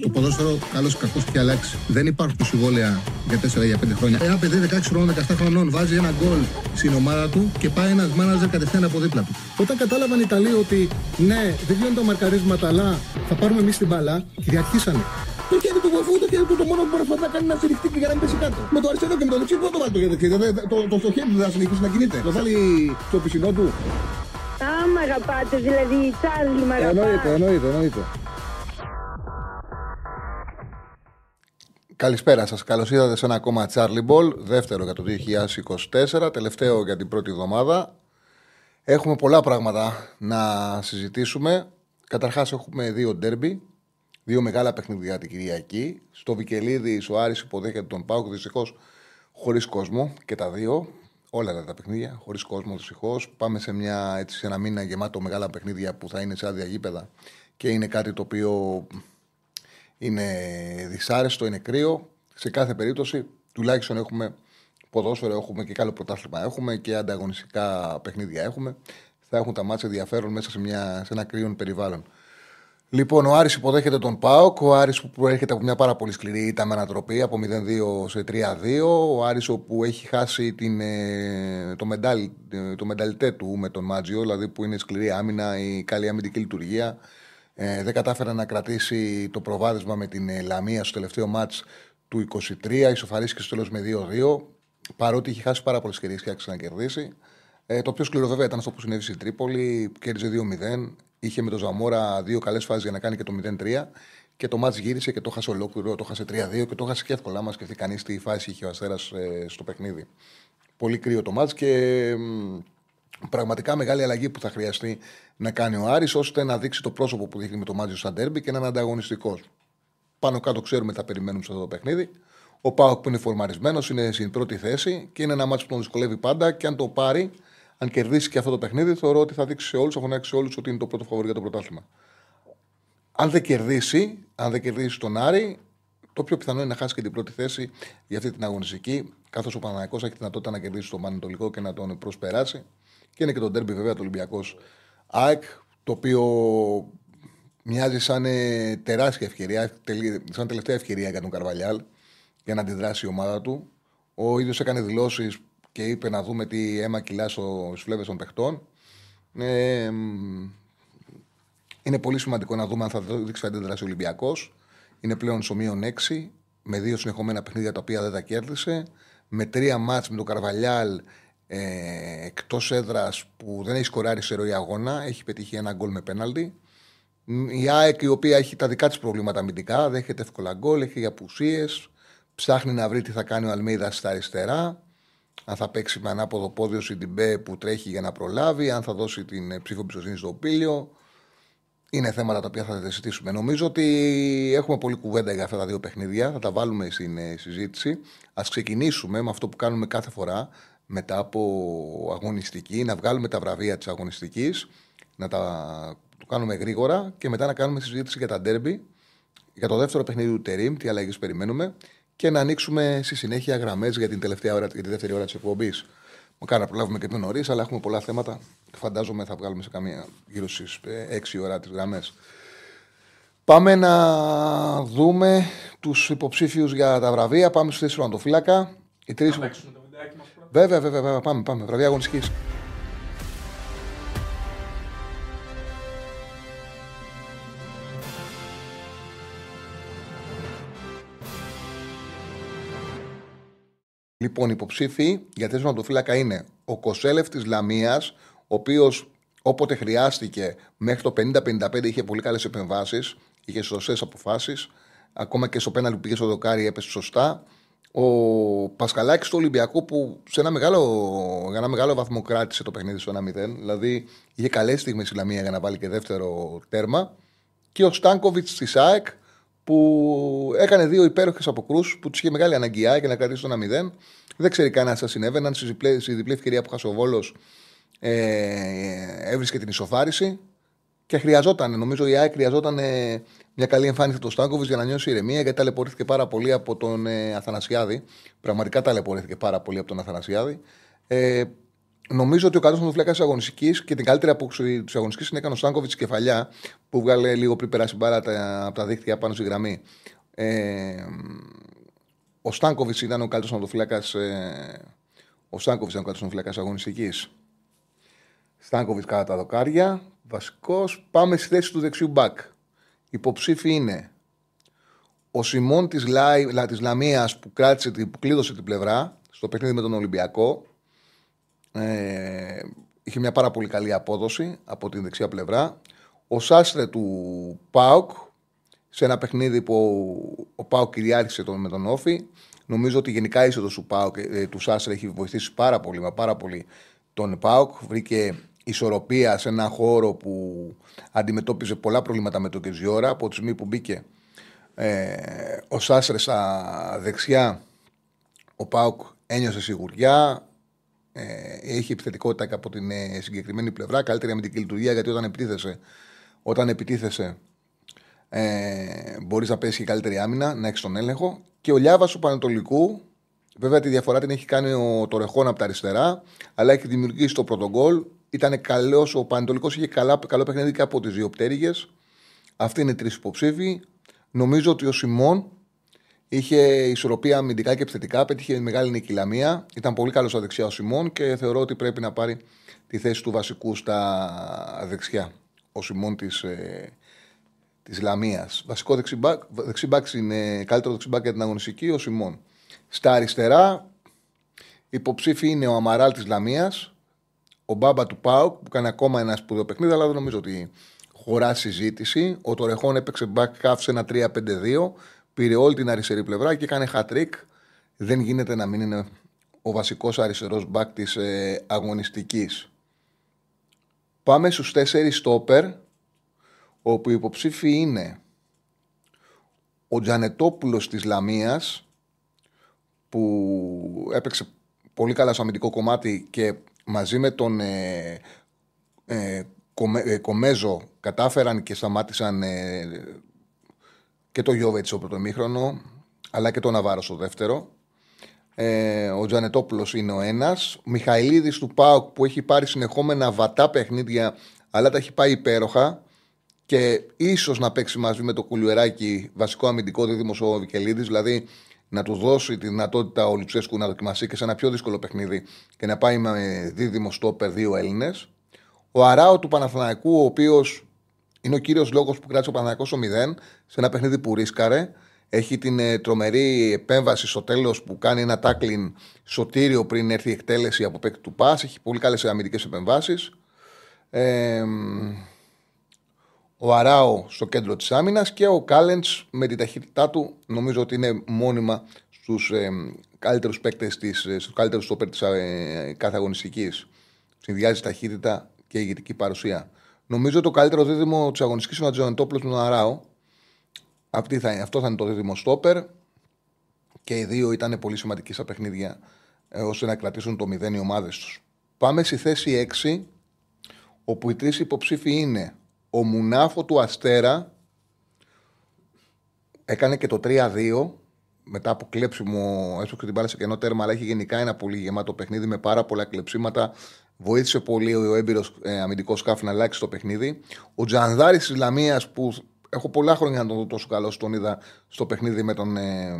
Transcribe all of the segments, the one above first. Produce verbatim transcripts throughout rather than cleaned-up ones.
το ποδόσφαιρο, καλώς ή κακώς, έχει αλλάξει. Δεν υπάρχουν συμβόλαια για τέσσερα με πέντε χρόνια. Ένα παιδί δεκαέξι δεκαεπτά χρονών βάζει ένα γκολ στην ομάδα του και πάει ένας μάναζερ κατευθείαν από δίπλα του. Όταν κατάλαβαν οι Ιταλοί ότι ναι, δεν γίνονται τα μαρκαρίσματα, αλλά θα πάρουμε εμείς την μπάλα, κυριαρχήσανε. Το χέρι του βοηθού, το χέρι του, το μόνο που μπορεί να κάνει να στηριχτεί και για να μην πέσει κάτω. Με το αριστερό και με το δεξί, πού το βάλει το χέρι του, το χέρι του δεν θα συνεχίσει να κινείται. Το βάλει στο πισινό του. Α, μ' αγαπάτε, δηλαδή η Τσάρλι μ' αγαπάτε. Εννοείται, εννοείται, εννοείται. Καλησπέρα σας. Καλώς ήρθατε σε ένα ακόμα Charlie Ball, δεύτερο για το δύο χιλιάδες είκοσι τέσσερα, τελευταίο για την πρώτη εβδομάδα. Έχουμε πολλά πράγματα να συζητήσουμε. Καταρχάς έχουμε δύο ντέρμπι, δύο μεγάλα παιχνίδια την Κυριακή. Στο Βικελίδη ο Άρης υποδέχεται τον ΠΑΟΚ, δυστυχώς χωρίς κόσμο και τα δύο. Όλα τα παιχνίδια χωρίς κόσμο δυστυχώς. Πάμε σε, μια, έτσι, σε ένα μήνα γεμάτο μεγάλα παιχνίδια που θα είναι σε άδεια γήπεδα και είναι κάτι το οποίο είναι δυσάρεστο, είναι κρύο. Σε κάθε περίπτωση, τουλάχιστον έχουμε ποδόσφαιρο, έχουμε και καλό πρωτάθλημα, έχουμε και ανταγωνιστικά παιχνίδια έχουμε. Θα έχουν τα μάτσα ενδιαφέρον μέσα σε, μια, σε ένα κρύο περιβάλλον. Λοιπόν, ο Άρης υποδέχεται τον ΠΑΟΚ. Ο Άρης που προέρχεται από μια πάρα πολύ σκληρή ήττα με ανατροπή από μηδέν δύο σε τρία δύο. Ο Άρης όπου έχει χάσει την, το, μεντάλι, το μενταλιτέ του με τον Μάτζιο, δηλαδή που είναι σκληρή άμυνα, η καλή αμυντική λειτουργία. Ε, δεν κατάφερε να κρατήσει το προβάδισμα με την Λαμία στο τελευταίο μάτς του είκοσι τρία. Ισοφαρίστηκε στο τέλος με δύο δύο. Παρότι είχε χάσει πάρα πολλές ευκαιρίες και άξιζε να κερδίσει. Ε, το πιο σκληρό βέβαια ήταν αυτό που συνέβη στην Τρίπολη, κέρδιζε δύο μηδέν. Είχε με τον Ζαμόρα δύο καλές φάσεις για να κάνει και το μηδέν τρία. Και το μάτς γύρισε και το χάσε ολόκληρο, το χάσε τρία δύο και το χάσε και εύκολα. Μα σκεφτεί κανείς τι φάση είχε ο Αστέρας ε, στο παιχνίδι. Πολύ κρύο το μάτς και ε, πραγματικά μεγάλη αλλαγή που θα χρειαστεί να κάνει ο Άρης ώστε να δείξει το πρόσωπο που δείχνει με το Μάτζιο στα ντέρμπι και να είναι ανταγωνιστικός. Πάνω κάτω ξέρουμε θα περιμένουμε σε αυτό το παιχνίδι. Ο ΠΑΟΚ που είναι φορμαρισμένος είναι στην πρώτη θέση και είναι ένα μάτς που τον δυσκολεύει πάντα και αν το πάρει. Αν κερδίσει και αυτό το παιχνίδι, θεωρώ ότι θα δείξει σε όλους, θα φωνάξει σε όλους ότι είναι το πρώτο φαβορί για το πρωτάθλημα. Αν δεν κερδίσει, αν δεν κερδίσει τον Άρη, το πιο πιθανό είναι να χάσει και την πρώτη θέση για αυτή την αγωνιστική, καθώς ο Παναθηναϊκός έχει τη δυνατότητα να κερδίσει τον Πανετολικό και να τον προσπεράσει. Και είναι και το ντέρμπι, βέβαια, το Ολυμπιακός ΑΕΚ, το οποίο μοιάζει σαν τεράστια ευκαιρία, σαν τελευταία ευκαιρία για τον Καρβαλιάλ για να αντιδράσει η ομάδα του. Ο ίδιος έκανε δηλώσεις. Και είπε να δούμε τι αίμα κυλά στους φλέβες των παιχτών. Ε, είναι πολύ σημαντικό να δούμε αν θα δείξει αντίδραση ο Ολυμπιακός. Είναι πλέον στο μείον έξι, με δύο συνεχόμενα παιχνίδια τα οποία δεν τα κέρδισε. Με τρία μάτς με τον Καρβαλιάλ ε, εκτός έδρας που δεν έχει σκοράρει σε ροή αγώνα. Έχει πετύχει ένα γκολ με πέναλτι. Η ΑΕΚ η οποία έχει τα δικά της προβλήματα αμυντικά, δέχεται εύκολα γκολ, έχει απουσίες. Ψάχνει να βρει τι θα κάνει ο Αλμέιδα στα αριστερά. Αν θα παίξει με ανάποδο πόδι ο Σιντιμπέ που τρέχει για να προλάβει, αν θα δώσει την ψήφο εμπιστοσύνη στο Πήλιο. Είναι θέματα τα οποία θα τα συζητήσουμε. Νομίζω ότι έχουμε πολλή κουβέντα για αυτά τα δύο παιχνίδια. Θα τα βάλουμε στην συζήτηση. Ας ξεκινήσουμε με αυτό που κάνουμε κάθε φορά μετά από αγωνιστική, να βγάλουμε τα βραβεία της αγωνιστικής, να τα το κάνουμε γρήγορα και μετά να κάνουμε συζήτηση για τα ντέρμπι, για το δεύτερο παιχνίδι του Τερίμ, τι αλλαγές περιμένουμε. Και να ανοίξουμε στη συνέχεια γραμμές για την τελευταία ώρα, για τη δεύτερη ώρα της εκπομπής. Μακάρι να προλάβουμε και πιο νωρίς, αλλά έχουμε πολλά θέματα. Φαντάζομαι θα βγάλουμε σε καμία γύρω στις έξι ώρα τις γραμμές. Πάμε να δούμε τους υποψήφιους για τα βραβεία. Πάμε στους τρεις τερματοφύλακα. Οι τρεις. Βέβαια, βέβαια, βέβαια. Πάμε, πάμε. Βραβεία αγωνιστικής. Λοιπόν, υποψήφοι για θέση τερματοφύλακα είναι ο Κοσέλεφ της Λαμίας, ο οποίος όποτε χρειάστηκε μέχρι το πενήντα πενήντα πέντε είχε πολύ καλές επεμβάσεις, είχε σωστές αποφάσεις. Ακόμα και στο πέναλτι που πήγε στο δοκάρι έπεσε σωστά. Ο Πασχαλάκης του Ολυμπιακού που σε ένα μεγάλο, για ένα μεγάλο βαθμό κράτησε το παιχνίδι στο ένα μηδέν, δηλαδή είχε καλές στιγμές η Λαμία για να βάλει και δεύτερο τέρμα. Και ο Στάνκοβιτς της ΑΕΚ, που έκανε δύο υπέροχες αποκρούσεις που του είχε μεγάλη αναγκαία για να κρατήσει το ένα μηδέν. Δεν ξέρει κανένα τι θα συνέβαιναν. Στη διπλή ευκαιρία που χάσε ο Βόλος ε, έβρισκε την ισοφάριση και χρειαζόταν, νομίζω η ΑΕΚ χρειαζόταν ε, μια καλή εμφάνιση του Στάνκοβιτς για να νιώσει ηρεμία, γιατί ταλαιπωρήθηκε πάρα πολύ από τον ε, Αθανασιάδη. Πραγματικά ταλαιπωρήθηκε πάρα πολύ από τον Αθανασιάδη. Ε, νομίζω ότι ο καλύτερος μουφλέκας της αγωνιστικής και την καλύτερη απόκριση της αγωνιστικής την έκανε ο Στάνκοβιτς κεφαλιά, που βγάλε λίγο πριν περάσει μπάρα τα, από τα δίχτυα πάνω στη γραμμή. Ε, ο Στάνκοβιτς ήταν ο καλύτερος μουφλέκας ε, ο Στάνκοβιτς ήταν ο καλύτερος μουφλέκας της αγωνιστικής. Στάνκοβιτς κατά τα δοκάρια. Βασικός. Πάμε στη θέση του δεξιού μπακ. Υποψήφοι είναι ο Σιμών της, Λα... της Λαμίας που, κράτησε, που κλείδωσε την πλευρά στο παιχνίδι με τον Ολυμπιακό. Ε, είχε μια πάρα πολύ καλή απόδοση από την δεξιά πλευρά. Ο Σάστρε του ΠΑΟΚ, σε ένα παιχνίδι που ο ΠΑΟΚ κυριάρχησε τον, με τον Όφη. Νομίζω ότι γενικά η είσοδος του, ε, του Σάστρε έχει βοηθήσει πάρα πολύ, μα πάρα πολύ τον ΠΑΟΚ. Βρήκε ισορροπία σε έναν χώρο που αντιμετώπιζε πολλά προβλήματα με τον Κεζιόρα. Από τη στιγμή που μπήκε ε, ο Σάστρε στα δεξιά, ο ΠΑΟΚ ένιωσε σιγουριά. Έχει επιθετικότητα και από την συγκεκριμένη πλευρά, καλύτερη αμυντική λειτουργία, γιατί όταν επιτίθεσαι, όταν επιτίθεσαι ε, μπορείς να παίζεις και καλύτερη άμυνα, να έχεις τον έλεγχο. Και ο Λιάβας του Πανατολικού, βέβαια τη διαφορά την έχει κάνει ο Τορεχόν από τα αριστερά, αλλά έχει δημιουργήσει το πρώτο γκολ. Ήταν καλός, ο Πανατολικός είχε καλά, καλό παιχνίδι και από τις δύο πτέρυγες. Αυτοί είναι οι τρεις υποψήφοι. Νομίζω ότι ο Σιμών είχε ισορροπία αμυντικά και επιθετικά, πέτυχε μεγάλη νίκη η Λαμία. Ήταν πολύ καλό στα δεξιά ο Σιμών και θεωρώ ότι πρέπει να πάρει τη θέση του βασικού στα δεξιά. Ο Σιμών της, ε, της Λαμίας. Βασικό δεξιμπάκ, δεξιμπάκ είναι καλύτερο δεξιμπάκ για την αγωνιστική, ο Σιμών. Στα αριστερά, υποψήφοι είναι ο Αμαράλ της Λαμίας, ο Μπάμπα του ΠΑΟΚ που κάνει ακόμα ένα σπουδαίο παιχνίδι, αλλά δεν νομίζω ότι χωρά συζήτηση. Ο Τορεχόν έπαιξε back-half σε ένα τρία πέντε δύο. Πήρε όλη την αριστερή πλευρά και έκανε χατρίκ. Δεν γίνεται να μην είναι ο βασικός αριστερός μπακ της ε, αγωνιστικής. Πάμε στους τέσσερις στόπερ, όπου οι υποψήφοι είναι ο Τζανετόπουλος της Λαμίας, που έπαιξε πολύ καλά στο αμυντικό κομμάτι και μαζί με τον ε, ε, κομέ, ε, Κομέζο κατάφεραν και σταμάτησαν ε, και το Γιώβετ στο πρώτο ημίχρονο, αλλά και το Ναβάρο στο δεύτερο. Ε, ο Τζανετόπουλος είναι ο ένας. Ο Μιχαηλίδης του ΠΑΟΚ που έχει πάρει συνεχόμενα βατά παιχνίδια, αλλά τα έχει πάει υπέροχα και ίσως να παίξει μαζί με το Κουλιουράκι βασικό αμυντικό δίδυμο ο Βικελίδης, δηλαδή να του δώσει τη δυνατότητα ο Λουτσέσκου να δοκιμαστεί και σε ένα πιο δύσκολο παιχνίδι και να πάει με δίδυμο στόπερ δύο Έλληνες. Ο Αράο του Παναθηναϊκού, ο οποίος είναι ο κύριος λόγος που κράτησε ο Παναθηναϊκός στο μηδέν, σε ένα παιχνίδι που ρίσκαρε. Έχει την ε, τρομερή επέμβαση στο τέλος που κάνει ένα τάκλιν σωτήριο πριν έρθει η εκτέλεση από παίκτη του ΠΑΣ. Έχει πολύ καλές αμυντικές επεμβάσεις. Ε, ο Αράο στο κέντρο της άμυνας και ο Κάλεντς με την ταχύτητά του νομίζω ότι είναι μόνιμα στους ε, καλύτερους παίκτες, στους καλύτερους στόπερ της ε, κάθε αγωνιστικής. Συνδυάζει ταχύτητα και ηγετική παρουσία. Νομίζω ότι το καλύτερο δίδυμο της αγωνιστικής είναι ο Τζανετόπουλος με τον Αράο. Αυτό θα είναι το δίδυμο στόπερ. Και οι δύο ήταν πολύ σημαντικοί στα παιχνίδια ε, ώστε να κρατήσουν το μηδέν οι ομάδες τους. Πάμε στη θέση έξι, όπου οι τρεις υποψήφοι είναι ο Μουνάφο του Αστέρα. Έκανε και το τρία δύο μετά από κλέψιμο, έσπαξε την μπάλα σε κενό τέρμα, αλλά έχει γενικά ένα πολύ γεμάτο παιχνίδι με πάρα πολλά κλεψίματα. Βοήθησε πολύ ο έμπειρος ε, αμυντικός Κάφη να αλλάξει το παιχνίδι. Ο Τζανδάρης της Λαμίας, που έχω πολλά χρόνια να τον δω τόσο καλό, τον είδα στο παιχνίδι με τον ε,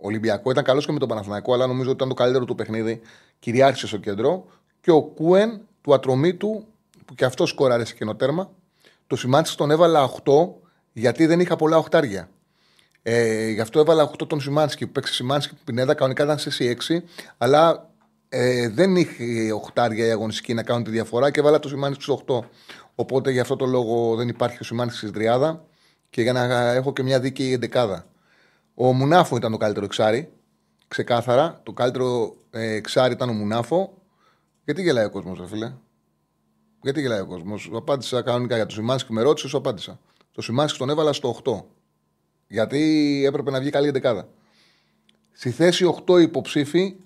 Ολυμπιακό. Ήταν καλός και με τον Παναθηναϊκό, αλλά νομίζω ότι ήταν το καλύτερο του παιχνίδι. Κυριάρχησε στο κέντρο. Και ο Κούεν του Ατρωμίτου, που και αυτό σκόραρε σε κενοτέρμα. Το Σιμάντσης τον έβαλα οκτώ, γιατί δεν είχα πολλά οχτάρια. Ε, γι' αυτό έβαλα οκτώ τον Σιμάνσκι, που παίξει Σιμάνσκι που Πινέδα. Κανονικά ήταν σε έξι, αλλά ε, δεν είχε οχτάρια η αγωνιστική να κάνουν τη διαφορά και έβαλα το Σιμάνσκι στο οκτώ. Οπότε γι' αυτό το λόγο δεν υπάρχει ο Σιμάνσκι στην τριάδα και για να έχω και μια δίκαιη εντεκάδα. Ο Μουνάφο ήταν το καλύτερο εξάρι. Ξεκάθαρα. Το καλύτερο εξάρι ήταν ο Μουνάφο. Γιατί γελάει ο κόσμος, ρε φίλε? Γιατί γελάει ο κόσμος? Σου απάντησα κανονικά για το Σιμάνσκι, με ρώτησε, σου απάντησα. Το Σιμάνσκι τον έβαλα στο οκτώ. Γιατί έπρεπε να βγει καλή εντεκάδα. Στη θέση οκτώ υποψήφοι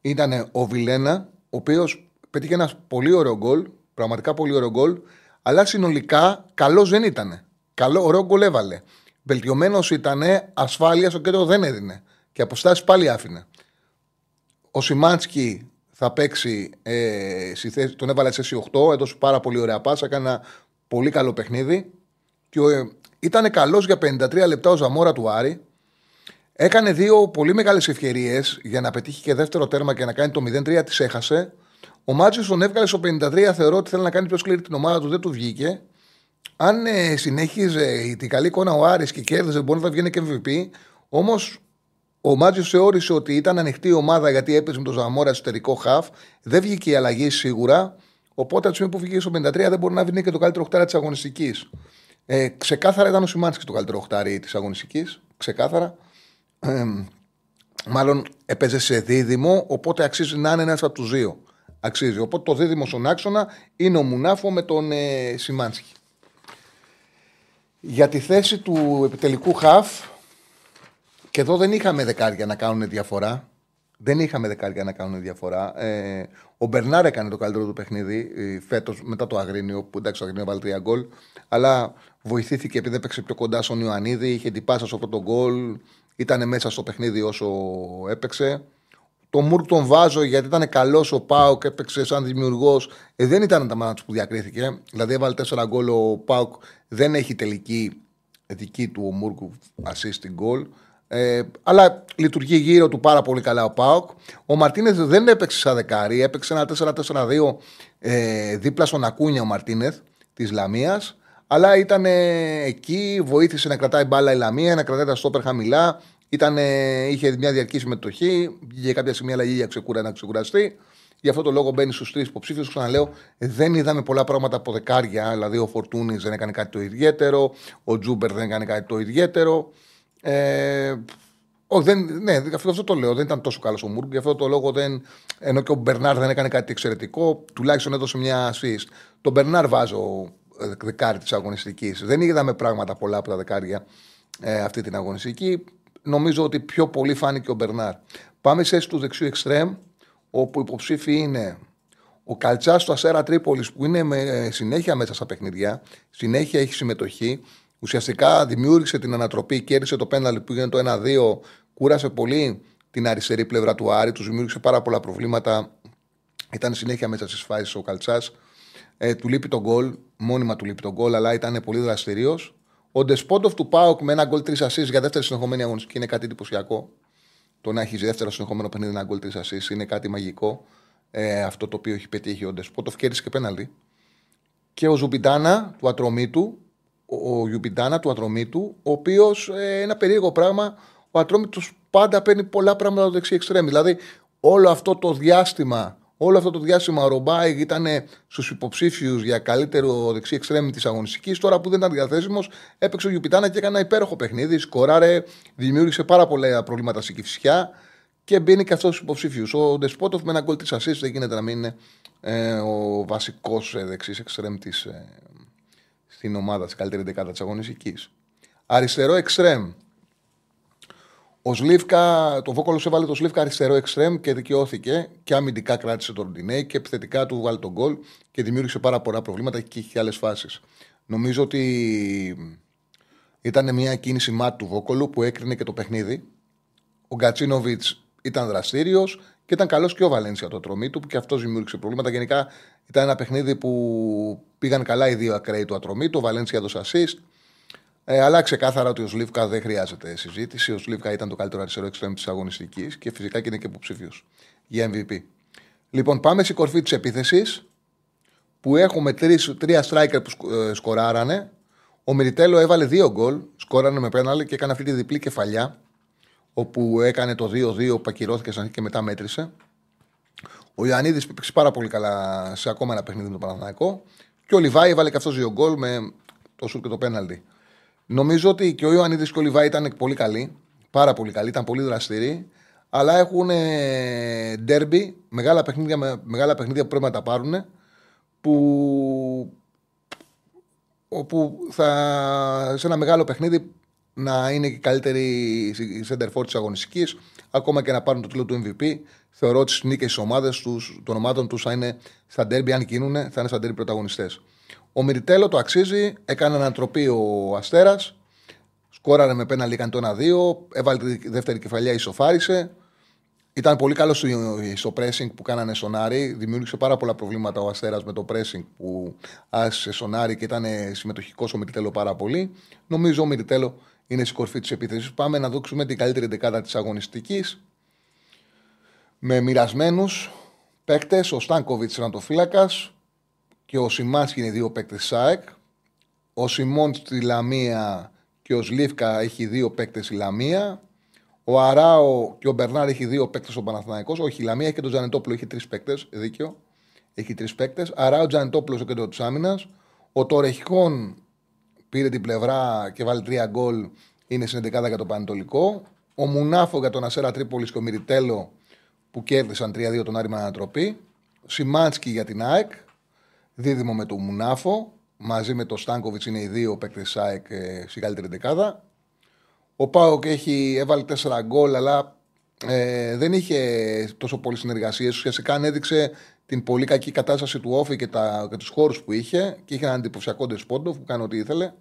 ήταν ο Βιλένα, ο οποίος πέτυχε ένα πολύ ωραίο γκολ, πραγματικά πολύ ωραίο γκολ, αλλά συνολικά καλός δεν ήταν. Καλό, ωραίο γκολ έβαλε. Βελτιωμένος ήταν, ασφάλεια στο κέντρο δεν έδινε και αποστάσεις πάλι άφηνε. Ο Σιμάνσκι θα παίξει ε, στη θέση, τον έβαλε σε οκτώ, έδωσε πάρα πολύ ωραία πάσα, έκανε ένα πολύ καλό παιχνίδι και ε, ήταν καλός για πενήντα τρία λεπτά ο Ζαμόρα του Άρη. Έκανε δύο πολύ μεγάλες ευκαιρίες για να πετύχει και δεύτερο τέρμα και να κάνει το μηδέν τρία, τις έχασε. Ο Μάτζιος τον έβγαλε στο πενήντα τρία, θεωρώ ότι θέλει να κάνει πιο σκληρή την ομάδα του, δεν του βγήκε. Αν ε, συνέχιζε την καλή εικόνα ο Άρης και κέρδιζε, μπορεί να βγαίνει και εμ βι πι. Όμως ο Μάτζιος θεώρησε ότι ήταν ανοιχτή η ομάδα γιατί έπαιζε με τον Ζαμόρα εσωτερικό χαφ. Δεν βγήκε η αλλαγή σίγουρα. Οπότε από τη στιγμή που βγήκε στο πενήντα τρία δεν μπορεί να βγει και το καλύτερο οχτάρι της αγωνιστικής. Ε, ξεκάθαρα ήταν ο Σιμάνσκι το καλύτερο οχτάρι της αγωνιστικής. Ξεκάθαρα. Ε, μάλλον έπαιζε σε δίδυμο, οπότε αξίζει να είναι ένας από τους δύο. Αξίζει. Οπότε το δίδυμο στον άξονα είναι ο Μουνάφο με τον ε, Σιμάνσκι. Για τη θέση του επιτελικού χαφ, και εδώ δεν είχαμε δεκάρια να κάνουν διαφορά. Δεν είχαμε δεκάρια να κάνουν διαφορά. Ε, ο Μπερνάρ έκανε το καλύτερο του παιχνίδι ε, φέτος μετά το Αγρίνιο, που εντάξει το Αγρίνιο βάλει τρία γκολ, αλλά βοηθήθηκε επειδή έπαιξε πιο κοντά στον Ιωαννίδη, είχε την πάσα στο πρώτο γκολ, ήταν μέσα στο παιχνίδι όσο έπαιξε. Το Μουρκ τον βάζω γιατί ήταν καλό ο Πάουκ, έπαιξε σαν δημιουργό. Ε, δεν ήταν τα μάτια που διακρίθηκε. Δηλαδή, έβαλε τέσσερα γκολ ο Πάουκ, δεν έχει τελική δική του ο Μουρκ assist γκολ. Ε, αλλά λειτουργεί γύρω του πάρα πολύ καλά ο ΠΑΟΚ. Ο Μαρτίνεθ δεν έπαιξε σαν δεκάρι, έπαιξε ένα τέσσερα τέσσερα δύο ε, δίπλα στον Ακούνια ο Μαρτίνεθ της Λαμίας. Αλλά ήταν ε, εκεί, βοήθησε να κρατάει μπάλα η Λαμία, να κρατάει τα στόπερ χαμηλά. Ήταν, ε, είχε μια διαρκή συμμετοχή, για κάποια στιγμή αλλαγή για ξεκούρα, να ξεκουραστεί. Γι' αυτό το λόγο μπαίνει στους τρεις υποψήφιους. Ξαναλέω, δεν είδαμε πολλά πράγματα από δεκάρια. Δηλαδή, ο Φορτούνης δεν έκανε κάτι το ιδιαίτερο, ο Τζούμπερ δεν έκανε κάτι το ιδιαίτερο. Ε, όχι, δεν, ναι, αυτό το λέω. Δεν ήταν τόσο καλό ο Μουρκ. Γι' αυτό το λόγο δεν. Ενώ και ο Μπερνάρ δεν έκανε κάτι εξαιρετικό, τουλάχιστον έδωσε μια assist. Τον Μπερνάρ βάζω δεκάρι της αγωνιστικής. Δεν είδαμε πράγματα πολλά από τα δεκάρια ε, αυτή την αγωνιστική. Νομίζω ότι πιο πολύ φάνηκε ο Μπερνάρ. Πάμε σε θέση του δεξιού εξτρέμ, όπου υποψήφοι είναι ο Καλτσάς του Ασέρα Τρίπολης, που είναι με, συνέχεια μέσα στα παιχνίδια, συνέχεια έχει συμμετοχή. Ουσιαστικά δημιούργησε την ανατροπή, κέρδισε το πέναλτι που έγινε το ένα δύο, κούρασε πολύ την αριστερή πλευρά του Άρη, του δημιούργησε πάρα πολλά προβλήματα. Ήταν συνέχεια μέσα στις φάσεις ο Καλτσάς. Ε, του λείπει τον γκολ, μόνιμα του λείπει τον γκολ, αλλά ήταν πολύ δραστηριός. Ο Ντεσπόντοφ του ΠΑΟΚ με ένα γκολ τρεις ασίς για δεύτερη συνεχομένη αγωνιστική είναι κάτι εντυπωσιακό. Το να έχει δεύτερο συνεχόμενο παιχνίδι ένα γκολ τρεις ασίς είναι κάτι μαγικό. Ε, αυτό το οποίο έχει πετύχει ο Ντεσπόντοφ, κέρδισε και πέναλτι. Και ο Ζουμπιντάνα του Ατρομήτου. Ο Γιουμπιντάνα του Ατρομήτου, ο οποίος ε, ένα περίεργο πράγμα, ο Ατρόμητος πάντα παίρνει πολλά πράγματα από το δεξί εξτρέμ. Δηλαδή, όλο αυτό το διάστημα, όλο αυτό το διάστημα ο Ρομπάι ήταν στους υποψήφιους για καλύτερο δεξί εξτρέμ της αγωνιστικής. Τώρα που δεν ήταν διαθέσιμος, έπαιξε ο Γιουμπιντάνα και έκανε ένα υπέροχο παιχνίδι. Σκοράρε, δημιούργησε πάρα πολλά προβλήματα στην Κηφισιά και μπαίνει και αυτός στους υποψήφιους. Ο Ντεσπότοφ με ένα γκολ της ασίστ δεν γίνεται να μην είναι ε, ο βασικός ε, δεξής εξτρέμ της. Ε, στην ομάδα, στην καλύτερη δεκάδα της αγωνιστικής. Αριστερό εξτρέμ. Ο Σλίφκα, το Βόκολος έβαλε το Σλίφκα αριστερό εξτρέμ και δικαιώθηκε και αμυντικά κράτησε τον Ροντινέη και επιθετικά του βγάλει τον γκολ και δημιούργησε πάρα πολλά προβλήματα και είχε άλλες φάσεις. Νομίζω ότι ήταν μια κίνηση μάτ του Βόκολου που έκρινε και το παιχνίδι. Ο Γκατσίνοβιτς ήταν δραστήριος και ήταν καλός και ο Βαλένσια το Ατρομήτου που και αυτός δημιούργησε προβλήματα. Γενικά ήταν ένα παιχνίδι που πήγαν καλά οι δύο ακραίοι του Ατρομήτου. Ο Βαλένσια έδωσε assist. Ε, αλλά ξεκάθαρα ότι ο Σλίβκα δεν χρειάζεται συζήτηση. Ο Σλίβκα ήταν το καλύτερο αριστερό εξτρέμ της αγωνιστικής και φυσικά και είναι και υποψήφιος για εμ βι πι. Λοιπόν, πάμε στην κορφή της επίθεσης που έχουμε τρεις, τρία striker που σκοράρανε. Ο Μιριτέλο έβαλε δύο γκολ, σκόρανε με πέναλτι και έκανε αυτή τη διπλή κεφαλιά, όπου έκανε το δύο δύο, πακυρώθηκε σαν και μετά μέτρησε. Ο Ιωαννίδης πήγε πάρα πολύ καλά σε ακόμα ένα παιχνίδι με τον Παναθηναϊκό. Και ο Λιβάη βάλε και αυτός δύο γκολ με το σουτ και το πέναλτι. Νομίζω ότι και ο Ιωαννίδης και ο Λιβάη ήταν πολύ καλοί. Πάρα πολύ καλοί, ήταν πολύ δραστηροί. Αλλά έχουν ντέρμπι, μεγάλα παιχνίδια, μεγάλα παιχνίδια που πρέπει να τα πάρουν. Που, όπου θα, σε ένα μεγάλο παιχνίδι να είναι και καλύτεροι center forward της αγωνιστικής, ακόμα και να πάρουν το τίτλο του εμ βι πι. Θεωρώ ότι στις νίκες των ομάδων τους θα είναι στα ντέρμπι, αν κινούνε, θα είναι στα ντέρμπι πρωταγωνιστές. Ο Μιριτέλο το αξίζει, έκανε ανατροπή ο Αστέρας, σκόραρε με πέναλτι, έκανε το ένα δύο, έβαλε τη δεύτερη κεφαλιά, ισοφάρισε. Ήταν πολύ καλό στο pressing που κάνανε Σονάρι. Δημιούργησε πάρα πολλά προβλήματα ο Αστέρας με το pressing που άσκησε Σονάρι και ήταν συμμετοχικός ο Μιρτέλο πάρα πολύ. Νομίζω ο Μιρτέλο είναι στην κορφή της επίθεσης. Πάμε να δείξουμε την καλύτερη δεκάδα της αγωνιστικής. Με μοιρασμένους παίκτες, ο Στάνκοβιτς τερματοφύλακας και ο Σιμάνσκι είναι δύο παίκτες της ΑΕΚ. Ο Σιμών στη Λαμία και ο Σλίφκα έχει δύο παίκτες στη Λαμία. Ο Αράο και ο Μπερνάρ έχει δύο παίκτες στον Παναθηναϊκό. Όχι, η Λαμία έχει και τον Τζανετόπουλο, έχει τρεις παίκτες. Δίκαιο. Έχει τρεις παίκτες. Αράο, Τζανετόπουλο στο κέντρο της άμυνας. Ο Τορεχικόν πήρε την πλευρά και βάλει τρία γκολ. Είναι στην εντεκάδα για τον Πανετολικό. Ο Μουνάφο για τον Ασέρα Τρίπολης και ο Μιριτέλο που κέρδισαν τρία δύο τον Άρη με ανατροπή. Σιμάνσκι για την ΑΕΚ. Δίδυμο με τον Μουνάφο. Μαζί με τον Στάνκοβιτς είναι οι δύο παίκτες ΑΕΚ στην καλύτερη εντεκάδα. Ο Πάοκ έχει έβαλε τέσσερα γκολ, αλλά ε, δεν είχε τόσο πολλές συνεργασίες. Ουσιαστικά έδειξε την πολύ κακή κατάσταση του Όφη και, και τους χώρους που είχε. Και είχε έναν εντυπωσιακό Ντεσπόντοφ που κάνει ό,τι ήθελε.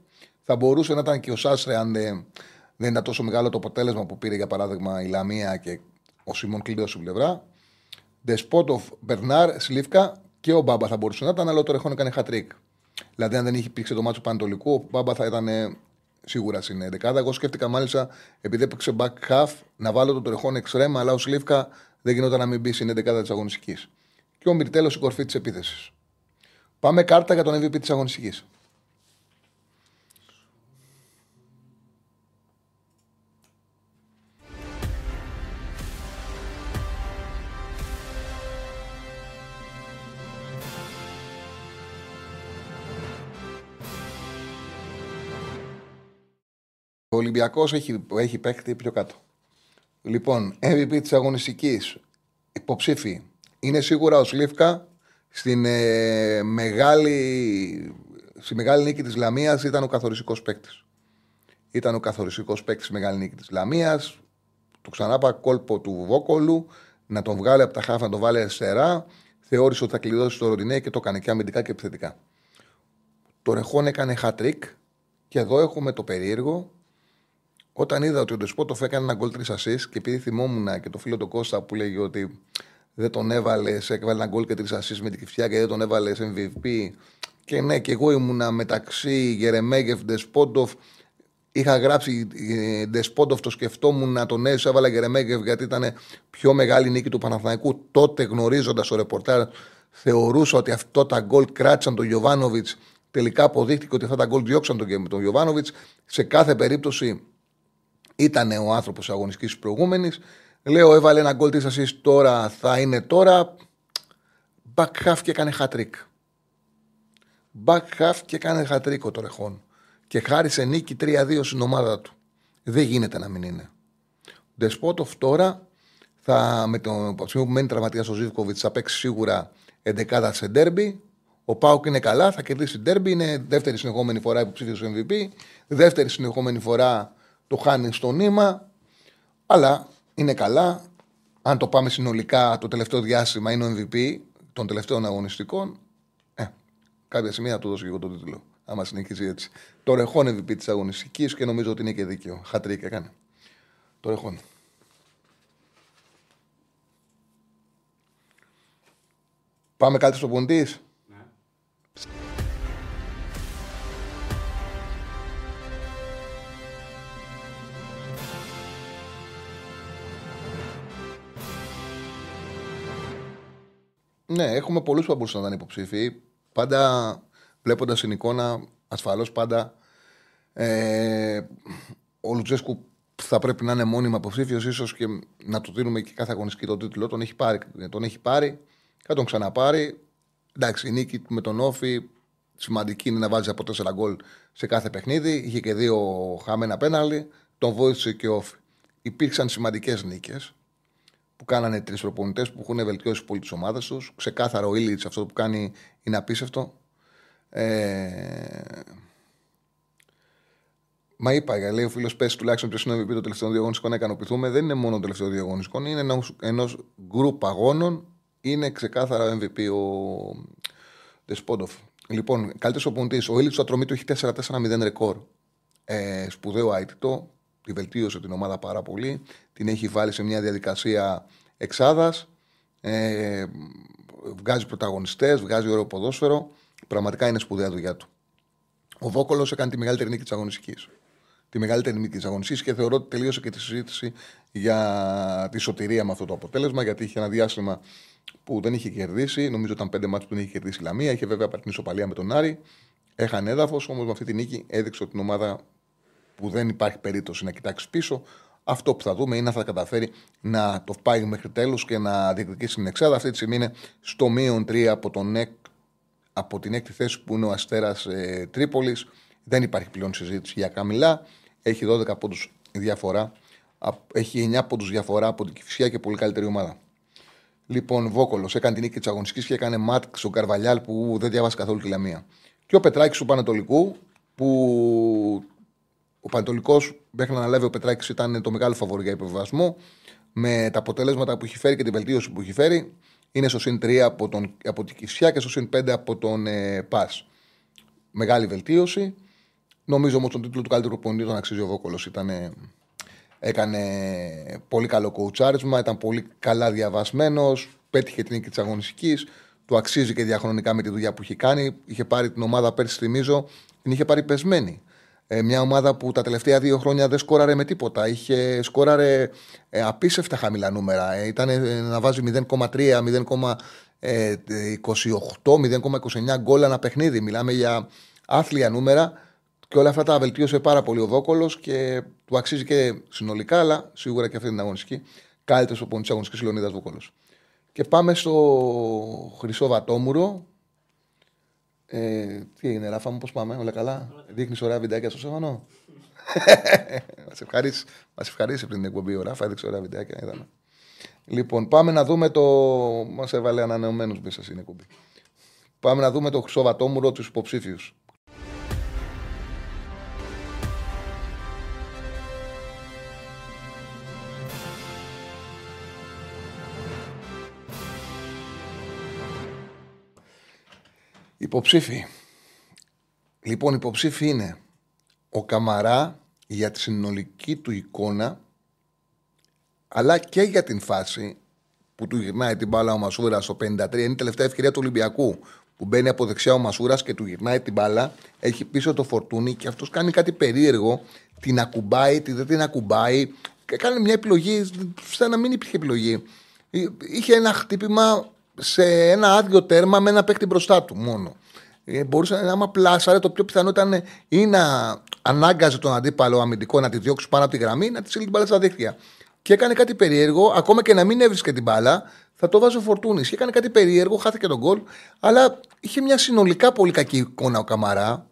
Θα μπορούσε να ήταν και ο Σάσρε, αν δεν, δεν ήταν τόσο μεγάλο το αποτέλεσμα που πήρε για παράδειγμα η Λαμία και ο Σιμών Κλειό στην πλευρά. Ντεσπόντοφ, Μπερνάρ, Σλίφκα και ο Μπάμπα θα μπορούσε να ήταν, αλλά ο Τορεχόν έκανε χατρίκ. Δηλαδή, αν δεν είχε υπήρξει το μάτσο Πανετολικού, ο Μπάμπα θα ήταν. Σίγουρα είναι δεκάδα. Εγώ σκέφτηκα μάλιστα, επειδή έπαιξε back half, να βάλω τον Τορεχόν εξτρέμα, αλλά ο Σλίφκα δεν γινόταν να μην μπει στην δεκάδα της αγωνιστικής. Και ο Μιρτέλος η κορφή της επίθεσης. Πάμε κάρτα για τον εμ βι πι της αγωνιστικής. Ο Ολυμπιακός έχει, έχει παίκτη πιο κάτω. Λοιπόν, εμ βι πι της αγωνιστικής υποψήφιοι είναι σίγουρα ο Σλίφκα. Στην ε, μεγάλη, στη μεγάλη νίκη της Λαμίας ήταν ο καθοριστικός παίκτης. Ήταν ο καθοριστικός παίκτης στη μεγάλη νίκη της Λαμίας. Το ξανάπα κόλπο του Βόκολου, να τον βγάλει από τα χάφ, να τον βάλει αριστερά. Θεώρησε ότι θα κλειδώσει το Ροντινέ και το έκανε και αμυντικά και επιθετικά. Το Ρεχόν έκανε χατρίκ και εδώ έχουμε το περίεργο. Όταν είδα ότι ο Ντεσπότοφ έκανε ένα γκολ τρεις ασίστ και επειδή θυμόμουν και το φίλο του Κώστα που λέγει ότι δεν τον έβαλε, έβαλε ένα γκολ και τρεις ασίστ με την Κυφσιά και δεν τον έβαλε εμ βι πι. Και ναι, και εγώ ήμουνα μεταξύ Γερεμέγεφ, Ντεσπότοφ. Είχα γράψει Ντεσπότοφ, το σκεφτόμουν να τον έσω, έβαλα Γερεμέγεφ γιατί ήταν πιο μεγάλη νίκη του Παναθηναϊκού. Τότε γνωρίζοντας το ρεπορτάζ, θεωρούσα ότι αυτό τα γκολ κράτησαν τον Γιοβάνοβιτς. Τελικά αποδείχτηκε ότι αυτά τα γκολ διώξαν τον Γιοβάνοβιτς. Σε κάθε περίπτωση. Ήταν ο άνθρωπος αγωνιστικής της προηγούμενης. Λέω, έβαλε ένα γκολ της ασίστ, τώρα θα είναι τώρα. Back half και έκανε χατρίκ. Back half και έκανε χατρίκ ο Τορεχόν. Και χάρισε νίκη τρία δύο στην ομάδα του. Δεν γίνεται να μην είναι. Ο Ντεσπότοφ τώρα, θα, με τον που μένει τραυματίας ο Ζίβκοβιτς, θα παίξει σίγουρα εντεκάδα σε ντέρμπι. Ο Πάοκ είναι καλά, θα κερδίσει την ντέρμπι. Είναι δεύτερη συνεχόμενη φορά υποψήφιος του εμ βι πι. Δεύτερη συνεχόμενη φορά. Το χάνει στο νήμα, αλλά είναι καλά. Αν το πάμε συνολικά, το τελευταίο διάστημα είναι ο εμ βι πι των τελευταίων αγωνιστικών. Ε, κάποια στιγμή θα του δώσω και εγώ τον τίτλο, άμα συνεχίζει έτσι. Το Ρεχόν εμ βι πι της αγωνιστικής και νομίζω ότι είναι και δίκαιο. Χατρίκ έκανε. Το Ρεχόν. Πάμε κάτι στο ποντής. Ναι, έχουμε πολλούς που θα μπορούσαν να ήταν υποψήφοι. Πάντα βλέποντας την εικόνα, ασφαλώς πάντα ε, ο Λουτσέσκου θα πρέπει να είναι μόνιμα υποψήφιος, ίσως και να του δίνουμε και κάθε αγωνιστική τον τίτλο. Τον έχει πάρει, τον έχει πάρει, θα τον ξαναπάρει. Εντάξει, η νίκη με τον Όφη σημαντική είναι να βάζει από τέσσερα γκολ σε κάθε παιχνίδι. Είχε και δύο χαμένα πέναλτι, τον βοήθησε και ο Όφη. Υπήρξαν σημαντικές νίκες. Που κάνανε τρεις προπονητές που έχουν βελτιώσει πολύ τις ομάδες τους. Ξεκάθαρο ο Ήλιτς αυτό που κάνει είναι απίστευτο. Ε... Μα είπα, λέει ο φίλος, πες τουλάχιστον ποιος είναι ο εμ βι πι των τελευταίων δύο αγωνιστικών να ικανοποιηθούμε. Δεν είναι μόνο των τελευταίων δύο αγωνιστικών, είναι ενός, ενός γκρουπ αγώνων. Είναι ξεκάθαρα ο εμ βι πι ο Ντεσπόντοφ. Λοιπόν, καλύτερος προπονητής. Ο Ήλιτς στο ατρομή του έχει τέσσερα τέσσερα μηδέν ρεκόρ. Ε, σπουδαίο αίτητο. Τη βελτίωσε την ομάδα πάρα πολύ. Την έχει βάλει σε μια διαδικασία εξάδας, ε, βγάζει πρωταγωνιστές, βγάζει ωραίο ποδόσφαιρο. Πραγματικά είναι σπουδαία δουλειά του. Ο Βόκολος έκανε τη μεγαλύτερη νίκη της αγωνιστικής. Τη μεγαλύτερη νίκη της αγωνιστικής και θεωρώ ότι τελείωσε και τη συζήτηση για τη σωτηρία με αυτό το αποτέλεσμα, γιατί είχε ένα διάστημα που δεν είχε κερδίσει. Νομίζω ήταν πέντε μάτς που δεν είχε κερδίσει η Λαμία. Είχε βέβαια την ισοπαλία με τον Άρη. Έχανε έδαφος, όμως με αυτή τη νίκη έδειξε ότι την ομάδα που δεν υπάρχει περίπτωση να κοιτάξει πίσω. Αυτό που θα δούμε είναι αν θα καταφέρει να το πάει μέχρι τέλος και να διεκδικήσει την εξάδα. Αυτή τη στιγμή είναι στο μείον τρία από, από την έκτη θέση που είναι ο Αστέρας ε, Τρίπολης. Δεν υπάρχει πλέον συζήτηση για χαμηλά. Έχει δώδεκα πόντους διαφορά. Έχει εννιά πόντους διαφορά από την Κηφισιά και πολύ καλύτερη ομάδα. Λοιπόν, Βόκολος έκανε την νίκη της αγωνιστικής και έκανε μάτ στον Καρβαλιάλ που δεν διάβασε καθόλου τη Λαμία. Και ο Πετράκης του Πανατολικού που. Ο Πανατολικός μέχρι να αναλάβει ο Πετράκης ήταν το μεγάλο φαβορί για υποβιβασμό. Με τα αποτελέσματα που έχει φέρει και την βελτίωση που έχει φέρει, είναι στο συν τρία από, τον, από την Κηφισιά και στο συν πέντε από τον ε, ΠΑΣ. Μεγάλη βελτίωση. Νομίζω όμως τον τίτλο του καλύτερου προπονητή τον αξίζει ο Βόκολος. Ήτανε, έκανε πολύ καλό κοουτσάρισμα, ήταν πολύ καλά διαβασμένος, πέτυχε την νίκη της αγωνιστικής. Του αξίζει και διαχρονικά με τη δουλειά που είχε κάνει. Είχε πάρει την ομάδα πέρσι, θυμίζω, την είχε πάρει πεσμένη. Ε, μια ομάδα που τα τελευταία δύο χρόνια δεν σκόραρε με τίποτα. Είχε σκόραρε ε, απίστευτα χαμηλά νούμερα. Ε, ήταν ε, να βάζει μηδέν κόμμα τρία, μηδέν κόμμα είκοσι οκτώ, μηδέν κόμμα είκοσι εννιά γκολ ένα παιχνίδι. Μιλάμε για άθλια νούμερα και όλα αυτά τα βελτίωσε πάρα πολύ ο Βόκολος και του αξίζει και συνολικά, αλλά σίγουρα και αυτή την αγωνιστική. Καλύτερος ο προπονητής αγωνιστικής Λεωνίδας Βόκολος. Και πάμε στο Χρυσό Βατόμουρο. Ε, τι έγινε, Ράφα μου, πώς πάμε, όλα καλά. Δείχνεις ωραία βιντεάκια στο Σέβανο. Μας ευχαρίσει, μας ευχαρίσει πριν την εκπομπή ο Ράφα, έδειξε ωραία βιντεάκια, είδαμε. Λοιπόν, πάμε να δούμε το. Μας έβαλε ανανεωμένος μέσα στην εκπομπή. Πάμε να δούμε το Χρυσό Βατόμουρο, τους υποψήφιους. Υποψήφοι. Λοιπόν, υποψήφοι είναι ο Καμαρά για τη συνολική του εικόνα, αλλά και για την φάση που του γυρνάει την μπάλα ο Μασούρας στο πενήντα τρία. Είναι η τελευταία ευκαιρία του Ολυμπιακού που μπαίνει από δεξιά ο Μασούρας και του γυρνάει την μπάλα. Έχει πίσω το Φορτούνι και αυτός κάνει κάτι περίεργο. Την ακουμπάει, την δεν την ακουμπάει. Και κάνει μια επιλογή, σαν να μην υπήρχε επιλογή. Είχε ένα χτύπημα σε ένα άδειο τέρμα με ένα παίκτη μπροστά του μόνο. Ε, μπορούσε να άμα πλάσαρε, το πιο πιθανό ήταν ή να ανάγκαζε τον αντίπαλο αμυντικό να τη διώξει πάνω από τη γραμμή, να τη στείλει την μπάλα στα δίχτυα. Και έκανε κάτι περίεργο, ακόμα και να μην έβρισκε την μπάλα, θα το βάζει ο Φορτούνης. Και έκανε κάτι περίεργο, χάθηκε τον γκολ, αλλά είχε μια συνολικά πολύ κακή εικόνα ο Καμαρά.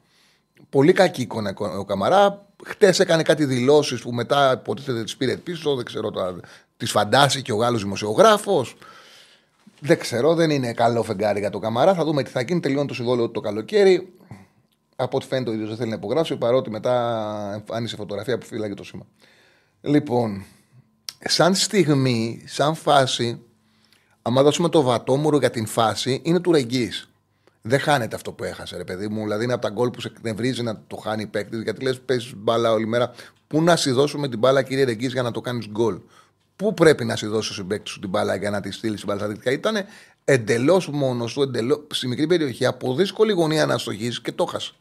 Πολύ κακή εικόνα ο Καμαρά. Χτες έκανε κάτι δηλώσεις που μετά υποτίθεται τις πήρε πίσω, δεν ξέρω τώρα, τις φαντάστηκε ο Γάλλος δημοσιογράφος. Δεν ξέρω, δεν είναι καλό φεγγάρι για τον Καμαρά. Θα δούμε τι θα γίνει. Τελειώνει το συμβόλαιο το καλοκαίρι. Από ό,τι φαίνεται ο ίδιος δεν θέλει να υπογράψει, παρότι μετά εμφάνισε φωτογραφία που φύλαγε το σήμα. Λοιπόν, σαν στιγμή, σαν φάση, άμα δώσουμε το βατόμουρο για την φάση, είναι του Ρεγγύης. Δεν χάνεται αυτό που έχασε, ρε παιδί μου. Δηλαδή είναι από τα γκολ που σε εκνευρίζει να το χάνει η παίκτη, γιατί λες παίζεις μπάλα όλη μέρα. Πού να σου δώσουμε την μπάλα, κύριε Ρεγγύης, για να το κάνεις γκολ. Πού πρέπει να σε δώσει ο συμπαίκτη σου την μπάλα για να τη στείλει στην μπάλα στα δίκτυα. Ήταν εντελώς μόνος του, εντελώς, στη μικρή περιοχή, από δύσκολη γωνία να αστοχίσει και το χάσε.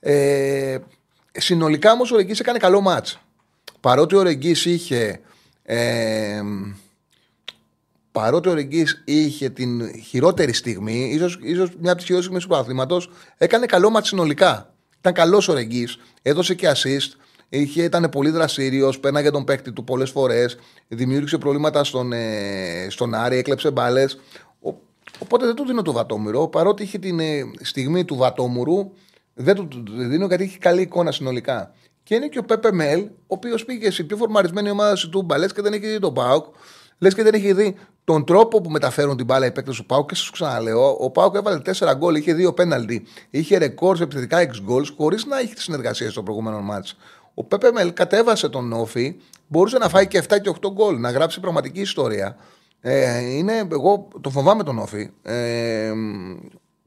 Ε, συνολικά όμως ο Ρεγγύης έκανε καλό μάτς. Παρότι ο Ρεγγύης είχε, ε, παρότι ο Ρεγγύης είχε την χειρότερη στιγμή, ίσως, ίσως μια από τις χειρότερες στιγμές του αθλήματος, έκανε καλό μάτς συνολικά. Ήταν καλός ο Ρεγγύης, έδωσε και assist. Ήταν πολύ δρασύριος, πέρναγε τον παίκτη του πολλές φορές, δημιούργησε προβλήματα στον, ε, στον Άρη, έκλεψε μπάλες. Ο, οπότε δεν του δίνω το βατόμυρο, παρότι είχε την ε, στιγμή του βατόμουρου, δεν του δίνω γιατί είχε καλή εικόνα συνολικά. Και είναι και ο Πέπε Μέλ, ο οποίος πήγε στην πιο φορμαρισμένη ομάδα της Τούμπα, λες και δεν έχει δει τον ΠΑΟΚ, λες και δεν έχει δει τον τρόπο που μεταφέρουν την μπάλα οι παίκτες του ΠΑΟΚ. Και σας ξαναλέω, ο ΠΑΟΚ έβαλε τέσσερα γκολ, είχε δύο πέναλτι, είχε ρεκόρ σε επιθετικά έξι γκολ, χωρίς να έχει τις συνεργασίες στο προηγούμενο μάτς. Ο Πέπε Μελ κατέβασε τον Όφι, μπορούσε να φάει και επτά και οκτώ γκολ, να γράψει πραγματική ιστορία. Ε, είναι, εγώ το φοβάμαι τον Όφι. Ε,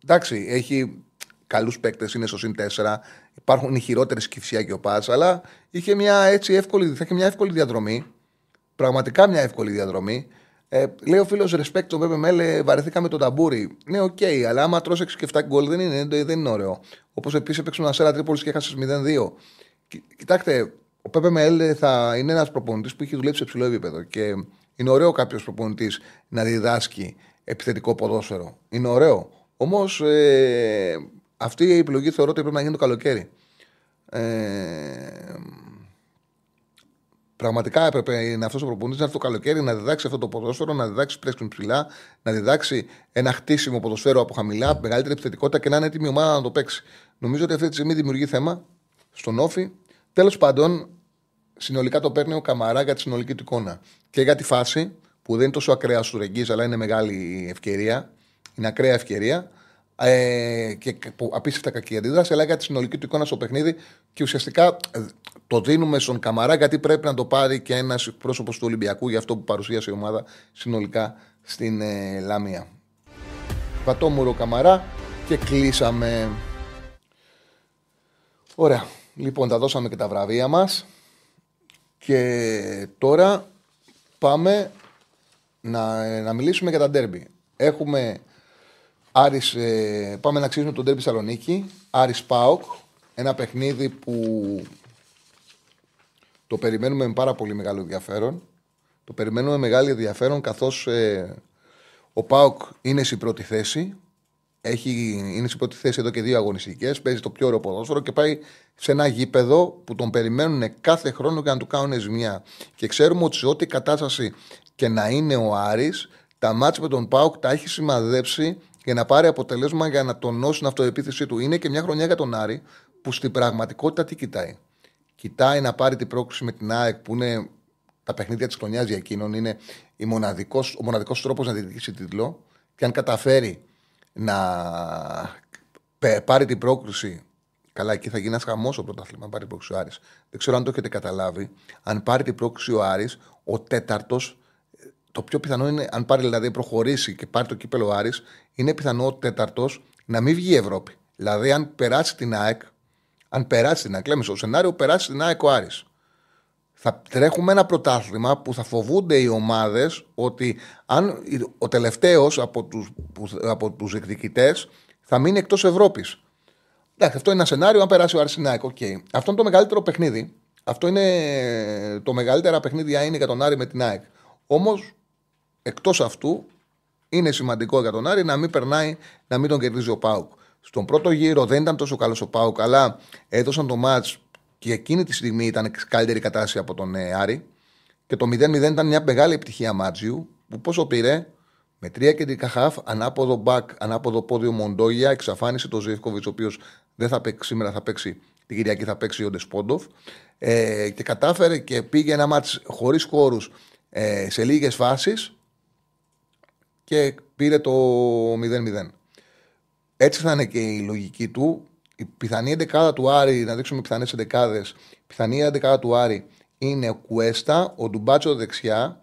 εντάξει, έχει καλούς παίκτες, είναι στο συν τέσσερα. Υπάρχουν οι χειρότερες Κηφισιά και ο ΠΑΣ, αλλά είχε μια έτσι εύκολη, θα είχε μια εύκολη διαδρομή. Πραγματικά μια εύκολη διαδρομή. Ε, λέει ο φίλος respect το βι εμ ελ, βαρεθήκαμε το ταμπούρι. Ναι, οκ, okay, αλλά άμα τρως έξι και επτά γκολ δεν είναι, δεν είναι ωραίο. Όπως επίσης έπαιξε ένα Αστέρα Τρίπολης και έχασες μηδέν δύο. Κοιτάξτε, ο βι εμ ελ θα είναι ένας προπονητής που έχει δουλέψει σε ψηλό επίπεδο και είναι ωραίο κάποιος προπονητής να διδάσκει επιθετικό ποδόσφαιρο. Είναι ωραίο. Όμως ε, αυτή η επιλογή θεωρώ ότι πρέπει να γίνει το καλοκαίρι. Ε, Πραγματικά έπρεπε να αυτός ο προπονητής να έρθει το καλοκαίρι να διδάξει αυτό το ποδόσφαιρο, να διδάξει πρέσβη ψηλά, να διδάξει ένα χτίσιμο ποδοσφαίρου από χαμηλά, μεγαλύτερη επιθετικότητα και να είναι έτοιμη η ομάδα να το παίξει. Νομίζω ότι αυτή τη στιγμή δημιουργεί θέμα στον Όφη. Τέλος πάντων, συνολικά το παίρνει ο Καμαρά για τη συνολική του εικόνα. Και για τη φάση που δεν είναι τόσο ακραία στου Ρεγγύς, αλλά είναι μεγάλη ευκαιρία. Είναι ακραία ευκαιρία. Ε, και απίστευτα κακή αντίδραση, αλλά για τη συνολική του εικόνα στο παιχνίδι και ουσιαστικά το δίνουμε στον Καμαρά γιατί πρέπει να το πάρει και ένας πρόσωπος του Ολυμπιακού για αυτό που παρουσίασε η ομάδα συνολικά στην ε, Λαμία. Πατόμουρο Καμαρά και κλείσαμε. Ωραία, λοιπόν, τα δώσαμε και τα βραβεία μας και τώρα πάμε να, να μιλήσουμε για τα ντέρμπι. Έχουμε Άρης, ε, πάμε να αξίζουμε τον ντέρμπι Θεσσαλονίκη. Άρης ΠΑΟΚ, ένα παιχνίδι που το περιμένουμε με πάρα πολύ μεγάλο ενδιαφέρον. Το περιμένουμε με μεγάλο ενδιαφέρον καθώς ε, ο ΠΑΟΚ είναι στην πρώτη θέση. Έχει, είναι στην πρώτη θέση εδώ και δύο αγωνιστικές. Παίζει το πιο ωραίο ποδόσφαιρο και πάει σε ένα γήπεδο που τον περιμένουν κάθε χρόνο για να του κάνουν ζημιά. Και ξέρουμε ότι σε ό,τι κατάσταση και να είναι ο Άρης, τα μάτς με τον ΠΑΟΚ τα έχει σημαδέψει για να πάρει αποτελέσμα για να τονώσει την αυτοεπίθεση του. Είναι και μια χρονιά για τον Άρη που στην πραγματικότητα τι κοιτάει. Κοιτάει να πάρει την πρόκληση με την ΑΕΚ που είναι τα παιχνίδια της χρονιάς για εκείνον. Είναι η μοναδικός, ο μοναδικός τρόπος να διεκδικήσει τίτλο. Και αν καταφέρει να πάρει την πρόκληση. Καλά, εκεί θα γίνει ένας χαμός ο πρωτάθλημα. Αν πάρει την πρόκληση ο Άρης. Δεν ξέρω αν το έχετε καταλάβει. Αν πάρει την πρόκληση ο Άρης, ο τέταρτος. Το πιο πιθανό είναι, αν πάρει, δηλαδή, προχωρήσει και πάρει το κύπελο Άρης, είναι πιθανό ο τέταρτος να μην βγει η Ευρώπη. Δηλαδή, αν περάσει την ΑΕΚ, αν περάσει την ΑΕΚ, λέμε στο σενάριο, περάσει την ΑΕΚ ο Άρης. Θα τρέχουμε ένα πρωτάθλημα που θα φοβούνται οι ομάδες ότι αν ο τελευταίος από τους, από τους διεκδικητές θα μείνει εκτός Ευρώπης. Εντάξει, αυτό είναι ένα σενάριο, αν περάσει ο Άρης την ΑΕΚ. Okay. Αυτό είναι το μεγαλύτερο παιχνίδι. Αυτό είναι το μεγαλύτερα παιχνίδια είναι για τον Άρη με την ΑΕΚ. Όμως, εκτός αυτού, είναι σημαντικό για τον Άρη να μην περνάει, να μην τον κερδίζει ο ΠΑΟΚ. Στον πρώτο γύρο δεν ήταν τόσο καλός ο ΠΑΟΚ, αλλά έδωσαν το μάτς και εκείνη τη στιγμή ήταν καλύτερη κατάσταση από τον Άρη. Και το μηδέν μηδέν ήταν μια μεγάλη επιτυχία Μάτζιου, που πόσο πήρε, με τρία κεντρικά χαφ, ανάποδο μπακ, ανάποδο πόδιο Μοντόγια, εξαφάνισε τον Ζεύκοβιτς, ο οποίος δεν θα παίξει σήμερα, θα παίξει την Κυριακή, θα παίξει ο Ντεσπόντοφ. Ε, και κατάφερε και πήγε ένα μάτς χωρίς χώρους ε, σε λίγες φάσεις. Και πήρε το μηδέν μηδέν. Έτσι θα είναι και η λογική του. Η πιθανή εντεκάδα του Άρη, να δείξουμε πιθανές εντεκάδες. Η πιθανή εντεκάδα του Άρη είναι ο Κουέστα, ο Ντουμπάτσο δεξιά.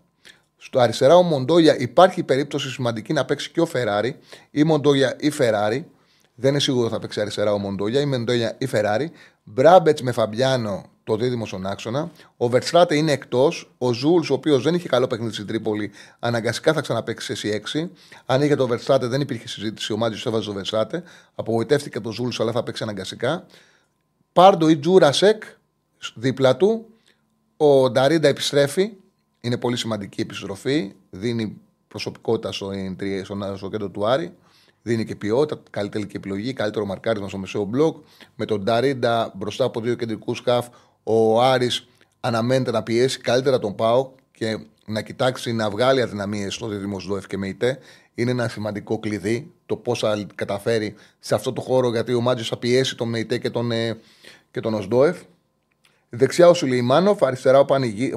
Στο αριστερά ο Μοντόγια, υπάρχει περίπτωση σημαντική να παίξει και ο Φεράρι. Ή Μοντόγια ή Φεράρι. Δεν είναι σίγουρο θα παίξει αριστερά ο Μοντόγια. Ή Μοντόγια ή Φεράρι. Μπράμπετς με Φαμπιάνο, το δίδυμο στον άξονα. Ο Βερστράτε είναι εκτός. Ο Ζούλς, ο οποίος δεν είχε καλό παιχνίδι στην Τρίπολη, αναγκαστικά θα ξαναπαίξει σε σι έξι. Αν είχε το Βερστράτε, δεν υπήρχε συζήτηση. Ο Μάτζιος έβαζε το Βερστράτε. Απογοητεύτηκε το Ζούλς, αλλά θα παίξει αναγκαστικά. Πάρντο ή Τζούρασεκ δίπλα του. Ο Νταρίντα επιστρέφει. Είναι πολύ σημαντική επιστροφή. Δίνει προσωπικότητα στο, στο, στο κέντρο του Άρη. Δίνει και ποιότητα, καλή τελική επιλογή, καλύτερο μαρκάρισμα στο μεσαίο μπλοκ. Με τον Νταρίντα μπροστά από δύο κεντρικούς χαφ. Ο Άρης αναμένεται να πιέσει καλύτερα τον ΠΑΟΚ και να κοιτάξει να βγάλει αδυναμίες στο δίδυμο ΣΔΟΕΦ και ΜΕΙΤΕ. Είναι ένα σημαντικό κλειδί το πώς θα καταφέρει σε αυτό το χώρο, γιατί ο Μάτζιος θα πιέσει τον ΜΕΙΤΕ και τον, και τον ΣΔΟΕΦ. Δεξιά ο Σουλεϊμάνοφ, αριστερά ο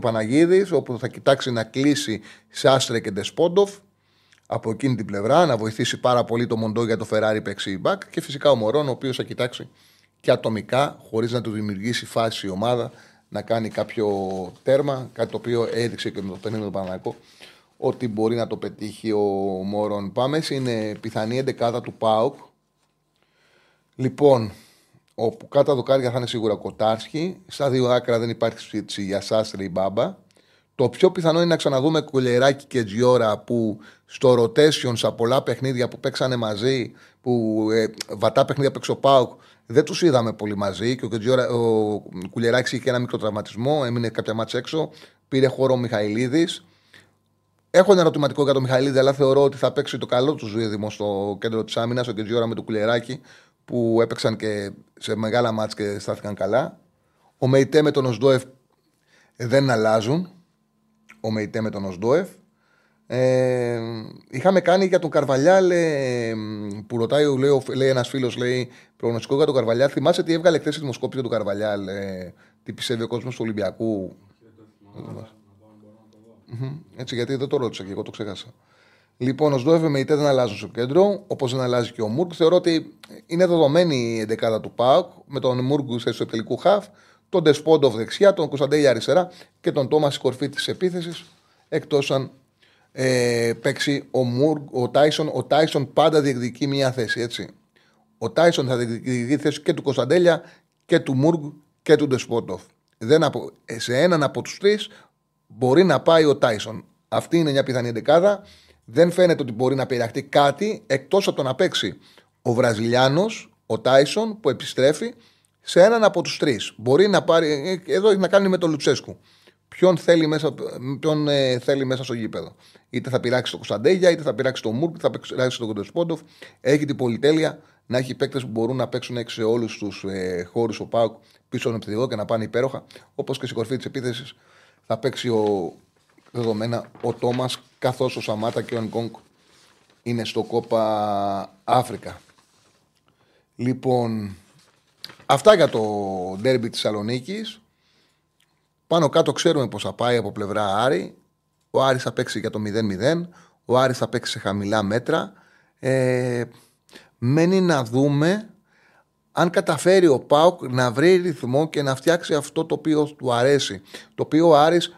Παναγίδης, όπου θα κοιτάξει να κλείσει σε Άστρε και Ντεσπόντοφ από εκείνη την πλευρά, να βοηθήσει πάρα πολύ το Μοντό για το Φεράρι παίξει μπακ. Και φυσικά ο Μωρόν, ο οποίος θα κοιτάξει και ατομικά, χωρίς να του δημιουργήσει φάση η ομάδα, να κάνει κάποιο τέρμα, κάτι το οποίο έδειξε και με το παιχνίδι του Παναθηναϊκού, ότι μπορεί να το πετύχει ο Μωρόν. Πάμε, είναι πιθανή εντεκάδα του ΠΑΟΚ. Λοιπόν, όπου κάτω δοκάρια θα είναι σίγουρα ο Κοτάρσκι, στα δύο άκρα δεν υπάρχει συζήτηση για Σάστρη ή Μπάμπα. Το πιο πιθανό είναι να ξαναδούμε Κουλεράκι και Τζιόρα που στο rotation, σε πολλά παιχνίδια που παίξανε μαζί, που ε, βατά παιχνίδια παίξε ο ΠΑΟΚ, δεν τους είδαμε πολύ μαζί. Και ο, Τζιόρα, ο Κουλεράκης είχε και ένα μικρό τραυματισμό, έμεινε κάποια μάτς έξω, πήρε χώρο ο Μιχαηλίδης. Έχω ένα ερωτηματικό για τον Μιχαηλίδη, αλλά θεωρώ ότι θα παίξει το καλό του δίδυμο στο κέντρο της άμυνας, ο Τζιόρα με τον Κουλεράκι, που έπαιξαν και σε μεγάλα μάτς και στάθηκαν καλά. Ο Μεϊτέ με τον Οσντόεφ δεν αλλάζουν. Ο Μεϊτέ με τον Οσντόεφ. Ε, είχαμε κάνει για τον Καρβαλιάλ ε, που ρωτάει, λέει, λέει ένας φίλος, λέει προγνωστικό για τον Καρβαλιάλ. Θυμάσαι τι έβγαλε χθες η δημοσκόπηση του Καρβαλιάλ, ε, τι πιστεύει ο κόσμος του Ολυμπιακού. Έτσι, γιατί δεν το ρώτησα και εγώ το ξέχασα. Λοιπόν, ο Οσντόεφ με Μεϊτέ δεν αλλάζουν στο κέντρο, όπως δεν αλλάζει και ο Μούργκ. Θεωρώ ότι είναι δεδομένη η εντεκάδα του ΠΑΟΚ με τον Μούργκ στο εσωτερικό χαφ, τον Ντεσπόντοφ δεξιά, τον Κωνσταντέλια αριστερά και τον Τόμας κορφή της επίθεσης, εκτός αν ε, παίξει ο Μουρ, ο Τάισον. Ο Τάισον πάντα διεκδικεί μια θέση, έτσι. Ο Τάισον θα διεκδικεί θέση και του Κωνσταντέλια και του Μουργκ και του Ντεσπόντοφ. Απο... Σε έναν από τους τρεις μπορεί να πάει ο Τάισον. Αυτή είναι μια πιθανή εντεκάδα. Δεν φαίνεται ότι μπορεί να περιλαχτεί κάτι εκτός από το να παίξει ο Βραζιλιάνος, ο Τάισον που επιστρέφει. Σε έναν από τους τρεις. Μπορεί να πάρει. Εδώ έχει να κάνει με τον Λουτσέσκου. Ποιον θέλει μέσα, ποιον, ε, θέλει μέσα στο γήπεδο. Είτε θα πειράξει το Κωνσταντέλια, είτε θα πειράξει το Μούρκ, είτε θα πειράξει τον Κοντεσπόντοφ. Έχει την πολυτέλεια να έχει παίκτες που μπορούν να παίξουν σε όλους τους ε, χώρους ο ΠΑΟΚ πίσω στον επιθετικό και να πάνε υπέροχα. Όπως και στην κορφή της επίθεσης θα παίξει ο, δεδομένα ο Τόμας, καθώς ο Σαμάτα και ο Νγκόνγκ είναι στο Κόπα Αφρικα. Λοιπόν. Αυτά για το ντέρμπι της Θεσσαλονίκης. Πάνω κάτω ξέρουμε πώς θα πάει από πλευρά Άρη. Ο Άρης θα παίξει για το μηδέν μηδέν. Ο Άρης θα παίξει σε χαμηλά μέτρα. Ε, μένει να δούμε αν καταφέρει ο ΠΑΟΚ να βρει ρυθμό και να φτιάξει αυτό το οποίο του αρέσει. Το οποίο ο Άρης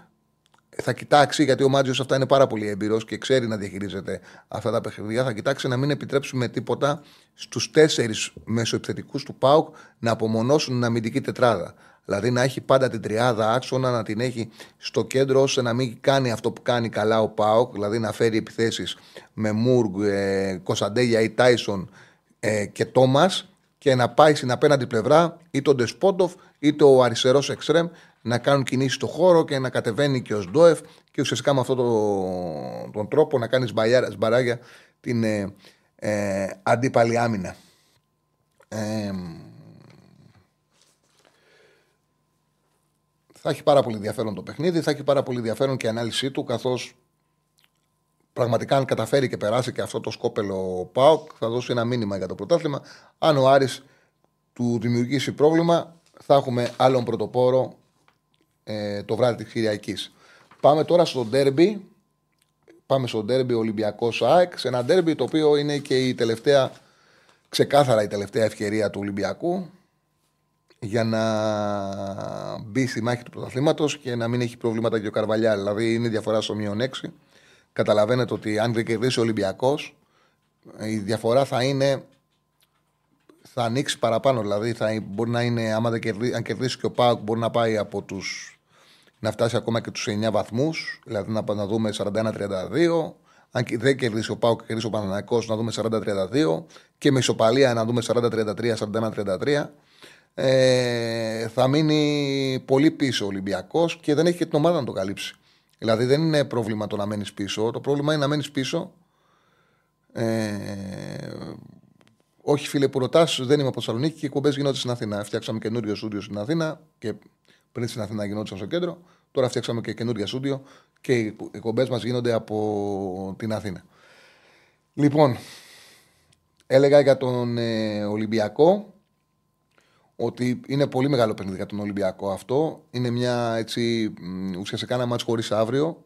θα κοιτάξει, γιατί ο Μάτζιος αυτά είναι πάρα πολύ έμπειρος και ξέρει να διαχειρίζεται αυτά τα παιχνίδια. Θα κοιτάξει να μην επιτρέψουμε τίποτα στους τέσσερις μεσοεπιθετικούς του ΠΑΟΚ να απομονώσουν την αμυντική τετράδα. Δηλαδή να έχει πάντα την τριάδα άξονα, να την έχει στο κέντρο, ώστε να μην κάνει αυτό που κάνει καλά ο ΠΑΟΚ, δηλαδή να φέρει επιθέσεις με Μούργκ, ε, Κωνσταντέλια ή Τάισον ε, και Τόμας και να πάει στην απέναντι πλευρά ή τον Ντεσπόντοφ ή το αριστερός εξτρέμ να κάνουν κινήσεις στο χώρο και να κατεβαίνει και ο Οσντόεφ και ουσιαστικά με αυτόν το, τον τρόπο να κάνει σμπαράγια την ε, ε, αντίπαλη άμυνα. Ε, θα έχει πάρα πολύ ενδιαφέρον το παιχνίδι, θα έχει πάρα πολύ ενδιαφέρον και η ανάλυση του, καθώς πραγματικά αν καταφέρει και περάσει και αυτό το σκόπελο ΠΑΟΚ θα δώσει ένα μήνυμα για το πρωτάθλημα. Αν ο Άρης του δημιουργήσει πρόβλημα, θα έχουμε άλλον πρωτοπόρο ε, το βράδυ της Κυριακής. Πάμε τώρα στο ντέρμπι. Πάμε στο ντέρμπι Ολυμπιακός ΑΕΚ. Σε ένα ντέρμπι το οποίο είναι και η τελευταία, ξεκάθαρα η τελευταία ευκαιρία του Ολυμπιακού για να μπει στη μάχη του πρωταθλήματος και να μην έχει προβλήματα και ο Καρβαλιάλ. Δηλαδή είναι διαφορά στο μείον έξι. Καταλαβαίνετε ότι αν δεν κερδίσει ο Ολυμπιακός, η διαφορά θα είναι, θα ανοίξει παραπάνω. Δηλαδή θα μπορεί να είναι, άμα δεν κερδίσει, αν κερδίσει και ο ΠΑΟΚ, μπορεί να πάει από τους, να φτάσει ακόμα και τους εννιά βαθμούς. Δηλαδή να, να δούμε σαράντα ένα τριάντα δύο. Αν δεν κερδίσει ο ΠΑΟΚ και κερδίσει ο Παναθηναϊκός, να δούμε σαράντα τριάντα δύο. Και με ισοπαλία να δούμε σαράντα τριάντα τρία σαράντα ένα τριάντα τρία. Ε, θα μείνει πολύ πίσω ο Ολυμπιακός και δεν έχει και την ομάδα να το καλύψει. Δηλαδή δεν είναι πρόβλημα το να μένεις πίσω. Το πρόβλημα είναι να μένεις πίσω. Ε, όχι φίλε που ρωτάς, δεν είμαι από Θεσσαλονίκη και οι εκπομπές γίνονται στην Αθήνα. Φτιάξαμε καινούριο στούντιο στην Αθήνα και πριν στην Αθήνα γινόντουσαν στο κέντρο. Τώρα φτιάξαμε και καινούργια στούντιο και οι εκπομπές μας γίνονται από την Αθήνα. Λοιπόν, έλεγα για τον ε, Ολυμπιακό ότι είναι πολύ μεγάλο παιχνίδι για τον Ολυμπιακό αυτό. Είναι μια έτσι ουσιαστικά ένα μάτς χωρίς αύριο.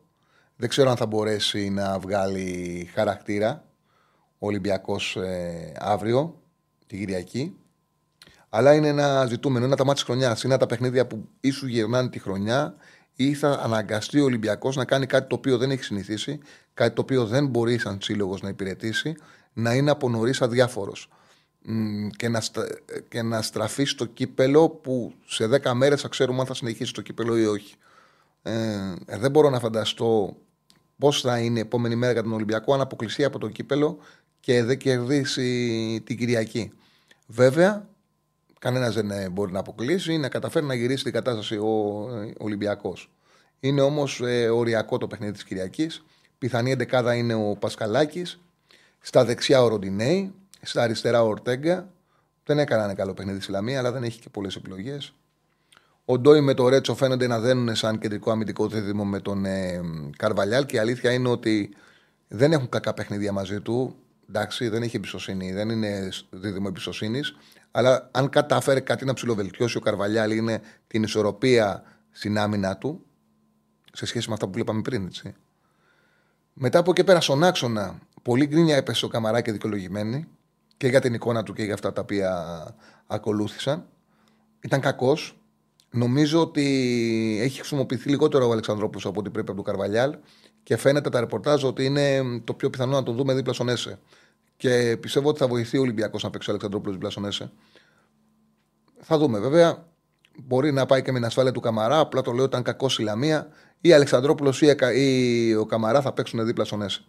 Δεν ξέρω αν θα μπορέσει να βγάλει χαρακτήρα ο Ολυμπιακός ε, αύριο, την Κυριακή. Αλλά είναι ένα ζητούμενο, είναι τα μάτς της χρονιάς. Είναι τα παιχνίδια που ή σου γυρνάνε τη χρονιά ή θα αναγκαστεί ο Ολυμπιακός να κάνει κάτι το οποίο δεν έχει συνηθίσει, κάτι το οποίο δεν μπορεί σαν σύλλογος να υπηρετήσει, να είναι από νωρίς αδιάφορος. Και να, και να στραφεί στο κύπελο που σε δέκα μέρες θα ξέρουμε αν θα συνεχίσει το κύπελο ή όχι. Ε, δεν μπορώ να φανταστώ πώς θα είναι η επόμενη μέρα για τον Ολυμπιακό αν αποκλειστεί από το κύπελο και δεν κερδίσει την Κυριακή. Βέβαια, κανένας δεν μπορεί να αποκλείσει ή να καταφέρει να γυρίσει την κατάσταση ο Ολυμπιακός. Είναι όμως ε, οριακό το παιχνίδι της Κυριακής. Πιθανή εντεκάδα είναι ο Πασκαλάκης, στα δεξιά ο Ροντινέη, στα αριστερά ο Ορτέγκα. Δεν έκανα ένα καλό παιχνίδι στη Λαμία, αλλά δεν έχει και πολλές επιλογές. Ο Ντόι με το Ρέτσο φαίνονται να δένουν σαν κεντρικό αμυντικό δίδυμο με τον ε, Καρβαλιάλ, και η αλήθεια είναι ότι δεν έχουν κακά παιχνίδια μαζί του. Εντάξει, δεν έχει εμπιστοσύνη, δεν είναι δίδυμο εμπιστοσύνης. Αλλά αν κατάφερε κάτι να ψηλοβελτιώσει ο Καρβαλιάλ, είναι την ισορροπία στην άμυνα του σε σχέση με αυτά που βλέπαμε πριν. Έτσι. Μετά από εκεί πέρα, στον άξονα, πολύ γκρίνια έπεσε ο Καμαράκη δικαιολογημένη και για την εικόνα του και για αυτά τα οποία ακολούθησαν. Ήταν κακός. Νομίζω ότι έχει χρησιμοποιηθεί λιγότερο ο Αλεξανδρόπουλος από ό,τι πρέπει από τον Καρβαλιάλ και φαίνεται τα ρεπορτάζ ότι είναι το πιο πιθανό να τον δούμε δίπλα στον Έσε. Και πιστεύω ότι θα βοηθεί ο Ολυμπιακός να παίξει ο Αλεξανδρόπουλος δίπλα στον Έσε. Θα δούμε βέβαια. Μπορεί να πάει και με την ασφάλεια του Καμαρά. Απλά το λέω ότι ήταν κακός η Λαμία. Ή Αλεξανδρόπουλος ή, ή ο Καμαρά θα παίξουν δίπλα στον Έσε.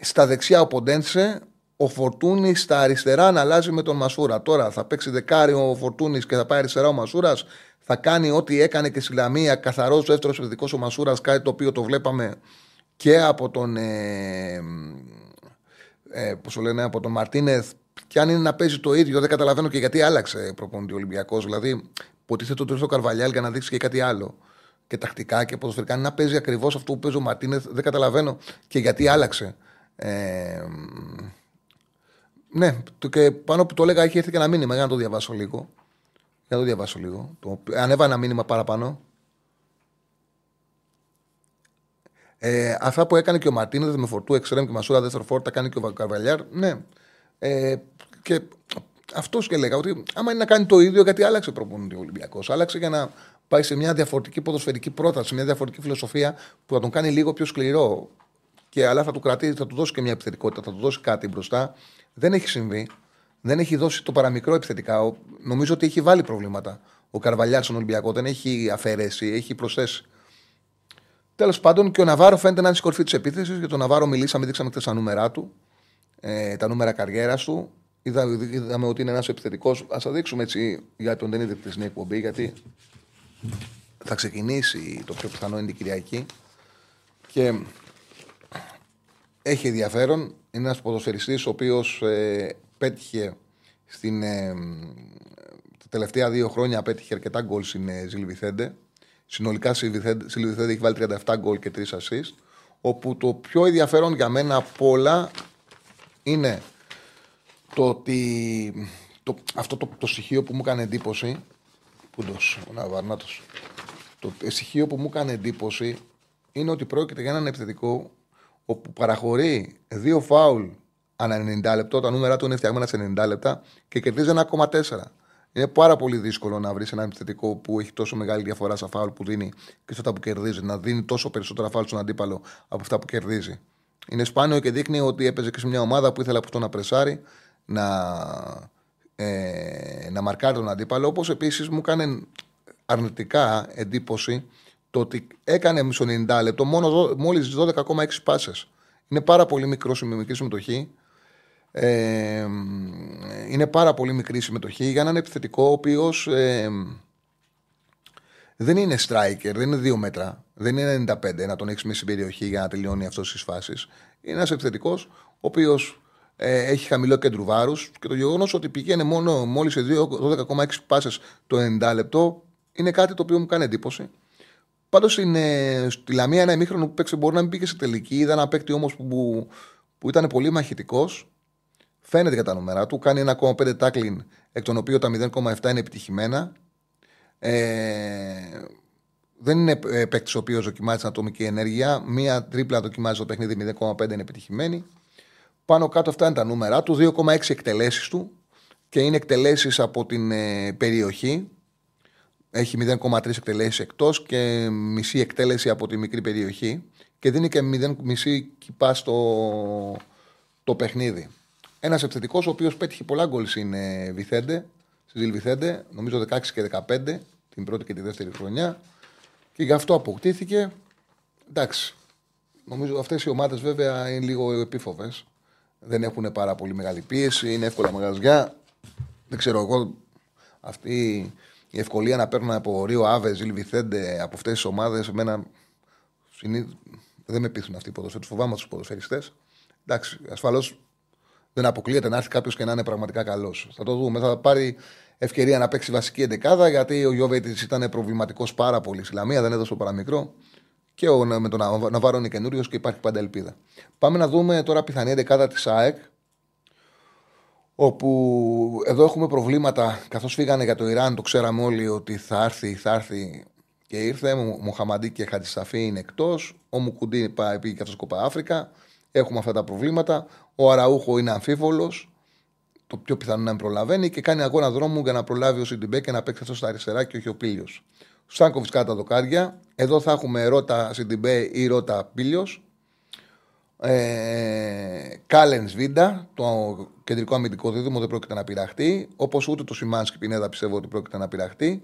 Στα δεξιά ο Ποντένσε. Ο Φορτούνη στα αριστερά να αλλάζει με τον Μασούρα. Τώρα θα παίξει δεκάρι ο Φορτούνη και θα πάει αριστερά ο Μασούρα. Θα κάνει ό,τι έκανε και στη Λαμία. Καθαρό δεύτερο επιθετικό ο Μασούρα. Κάτι το οποίο το βλέπαμε και από τον. Ε, ε, πώς το λένε, από τον Μαρτίνεθ. Και αν είναι να παίζει το ίδιο, δεν καταλαβαίνω και γιατί άλλαξε προπονητή ο Ολυμπιακός. Δηλαδή, υποτίθεται ότι ήρθε ο Καρβαλιάλ για να δείξει και κάτι άλλο. Και τακτικά και ποδοσφαιρικά. Αν να παίζει ακριβώς αυτό που παίζει ο Μαρτίνεθ, δεν καταλαβαίνω και γιατί άλλαξε. Ε, Ναι, και πάνω που το έλεγα έχει έρθει και ένα μήνυμα για να το διαβάσω λίγο. Για να το διαβάσω λίγο. Το... Ανέβα ένα μήνυμα παραπάνω. Ε, αυτά που έκανε και ο Μαρτίνεθ με Φορτού, Εξτρέμ και Μασούρα, δεύτερο φόρ, τα κάνει και ο Καρβαλιάρ. Ναι. Ε, και αυτό και λέγα ότι άμα είναι να κάνει το ίδιο, γιατί άλλαξε προπονητή ο Ολυμπιακός. Άλλαξε για να πάει σε μια διαφορετική ποδοσφαιρική πρόταση, μια διαφορετική φιλοσοφία που θα τον κάνει λίγο πιο σκληρό. Και, αλλά θα του κρατήσει, θα του δώσει και μια επιθετικότητα, θα του δώσει κάτι μπροστά. Δεν έχει συμβεί. Δεν έχει δώσει το παραμικρό επιθετικά. Νομίζω ότι έχει βάλει προβλήματα. Ο Καρβαλιάρ στον Ολυμπιακό δεν έχει αφαιρέσει, έχει προσθέσει. Τέλος πάντων, και ο Ναβάρο φαίνεται να είναι στην κορφή της επίθεσης. Για τον Ναβάρο μιλήσαμε, δείξαμε χθες τα νούμερα του, ε, τα νούμερα καριέρας του. Είδα, είδαμε ότι είναι ένας επιθετικός. Ας τα δείξουμε έτσι, γιατί τον δεν είδε τη νέα εκπομπή, γιατί θα ξεκινήσει το πιο πιθανό είναι την Κυριακή. Και έχει ενδιαφέρον. Είναι ένας ποδοσφαιριστής ο οποίος ε, πέτυχε στην, ε, τα τελευταία δύο χρόνια πέτυχε αρκετά γκολ στην ε, Ζιλβιθέντε. Συνολικά στη Ζιλβιθέντε έχει βάλει τριάντα επτά γκολ και τρία assist. Όπου το πιο ενδιαφέρον για μένα από όλα είναι το ότι το, αυτό το, το στοιχείο που μου έκανε εντύπωση. Πούντος, ο Ναβαρνάτος. Το στοιχείο που μου έκανε εντύπωση είναι ότι πρόκειται για έναν επιθετικό όπου παραχωρεί δύο φάουλ ανά ενενήντα λεπτό, τα νούμερα του είναι φτιαγμένα σε ενενήντα λεπτά και κερδίζει ένα κόμμα τέσσερα. Είναι πάρα πολύ δύσκολο να βρει έναν επιθετικό που έχει τόσο μεγάλη διαφορά στα φάουλ που δίνει και σε αυτά που κερδίζει, να δίνει τόσο περισσότερα φάουλ στον αντίπαλο από αυτά που κερδίζει. Είναι σπάνιο και δείχνει ότι έπαιζε και σε μια ομάδα που ήθελε από αυτό να πρεσάρει, να, ε, να μαρκάρει τον αντίπαλο. Όπως επίσης μου έκανε αρνητικά εντύπωση το ότι έκανε μισό ενενήντα λεπτό μόνο μόλις δώδεκα κόμμα έξι πάσες. Είναι πάρα πολύ μικρό μικρή συμμετοχή. Ε, είναι πάρα πολύ μικρή συμμετοχή για έναν επιθετικό ο οποίος ε, δεν είναι striker, δεν είναι δύο μέτρα, δεν είναι ενενήντα πέντε να τον έχεις μέσα στην περιοχή για να τελειώνει αυτές τις φάσεις. Είναι ένας επιθετικός ο οποίος ε, έχει χαμηλό κέντρο βάρους και το γεγονός ότι πηγαίνει μόνο μόλις σε δώδεκα κόμμα έξι πάσες το ενενήντα λεπτό είναι κάτι το οποίο μου κάνει εντύπωση. Πάντως στη Λαμία ένα ημίχρονο που παίξε μπορεί να μην πήγε σε τελική. Είδα ένα παίκτη όμως που, που ήταν πολύ μαχητικός. Φαίνεται για τα νούμερα του. Κάνει ένα κόμμα πέντε τάκλιν, εκ των οποίων τα μηδέν κόμμα επτά είναι επιτυχημένα. Ε, δεν είναι παίκτης ο οποίος δοκιμάζει την ατομική ενέργεια. Μία τρίπλα δοκιμάζει το παιχνίδι, μηδέν κόμμα πέντε είναι επιτυχημένη. Πάνω κάτω αυτά είναι τα νούμερα του. δύο κόμμα έξι εκτελέσεις του και είναι εκτελέσεις από την ε, περιοχή. Έχει μηδέν κόμμα τρεις εκτελέσεις εκτός και μισή εκτέλεση από τη μικρή περιοχή και δίνει και μηδέν κόμμα πέντε κυπά στο το παιχνίδι. Ένας επιθετικός ο οποίος πέτυχε πολλά γκολ στην Ζιλ Βιθέντε, νομίζω δεκαέξι και δεκαπέντε, την πρώτη και τη δεύτερη χρονιά. Και γι' αυτό αποκτήθηκε. Εντάξει. Νομίζω ότι αυτές οι ομάδες βέβαια είναι λίγο επίφοβες. Δεν έχουν πάρα πολύ μεγάλη πίεση, είναι εύκολα μαγαζιά. Δεν ξέρω εγώ, αυτή η ευκολία να παίρνουν από Ρίο Άβε, Ζιλβιθέντε, από αυτές τις ομάδες, εμένα συνήθως δεν με πείθουν αυτοί οι ποδοσφαιριστές. Φοβάμαι τους ποδοσφαιριστές. Εντάξει, ασφαλώς δεν αποκλείεται να έρθει κάποιος και να είναι πραγματικά καλός. Θα το δούμε. Θα πάρει ευκαιρία να παίξει βασική εντεκάδα, γιατί ο Γιώβετιτς ήταν προβληματικός πάρα πολύ στη Λαμία, δεν έδωσε το παραμικρό. Και ο, με τον Ναβάρο είναι καινούριος και υπάρχει πάντα ελπίδα. Πάμε να δούμε τώρα πιθανή εντεκάδα της ΑΕΚ. Όπου εδώ έχουμε προβλήματα. Καθώς φύγανε για το Ιράν, το ξέραμε όλοι ότι θα έρθει, θα έρθει και ήρθε. Ο Μοχαμαντί και Χατζησαφή είναι εκτός. Ο Μουκουντί πήγε και αυτός Κόπα Αφρικα. Έχουμε αυτά τα προβλήματα. Ο Αραούχο είναι αμφίβολος. Το πιο πιθανό να μην προλαβαίνει και κάνει αγώνα δρόμου για να προλάβει ο Σιντιμπέ και να παίξει αυτό στα αριστερά και όχι ο Πίλιος. Στάνκοβιτς κάτω τα δοκάρια. Εδώ θα έχουμε Ρώτα Σιντιμπέ ή Ρώτα Πίλιος. Ε, Κάλενς Βίντα, το κεντρικό αμυντικό δίδυμο, δεν πρόκειται να πειραχτεί. Όπως ούτε το Σιμάνσκι Πινέδα πιστεύω ότι πρόκειται να πειραχτεί.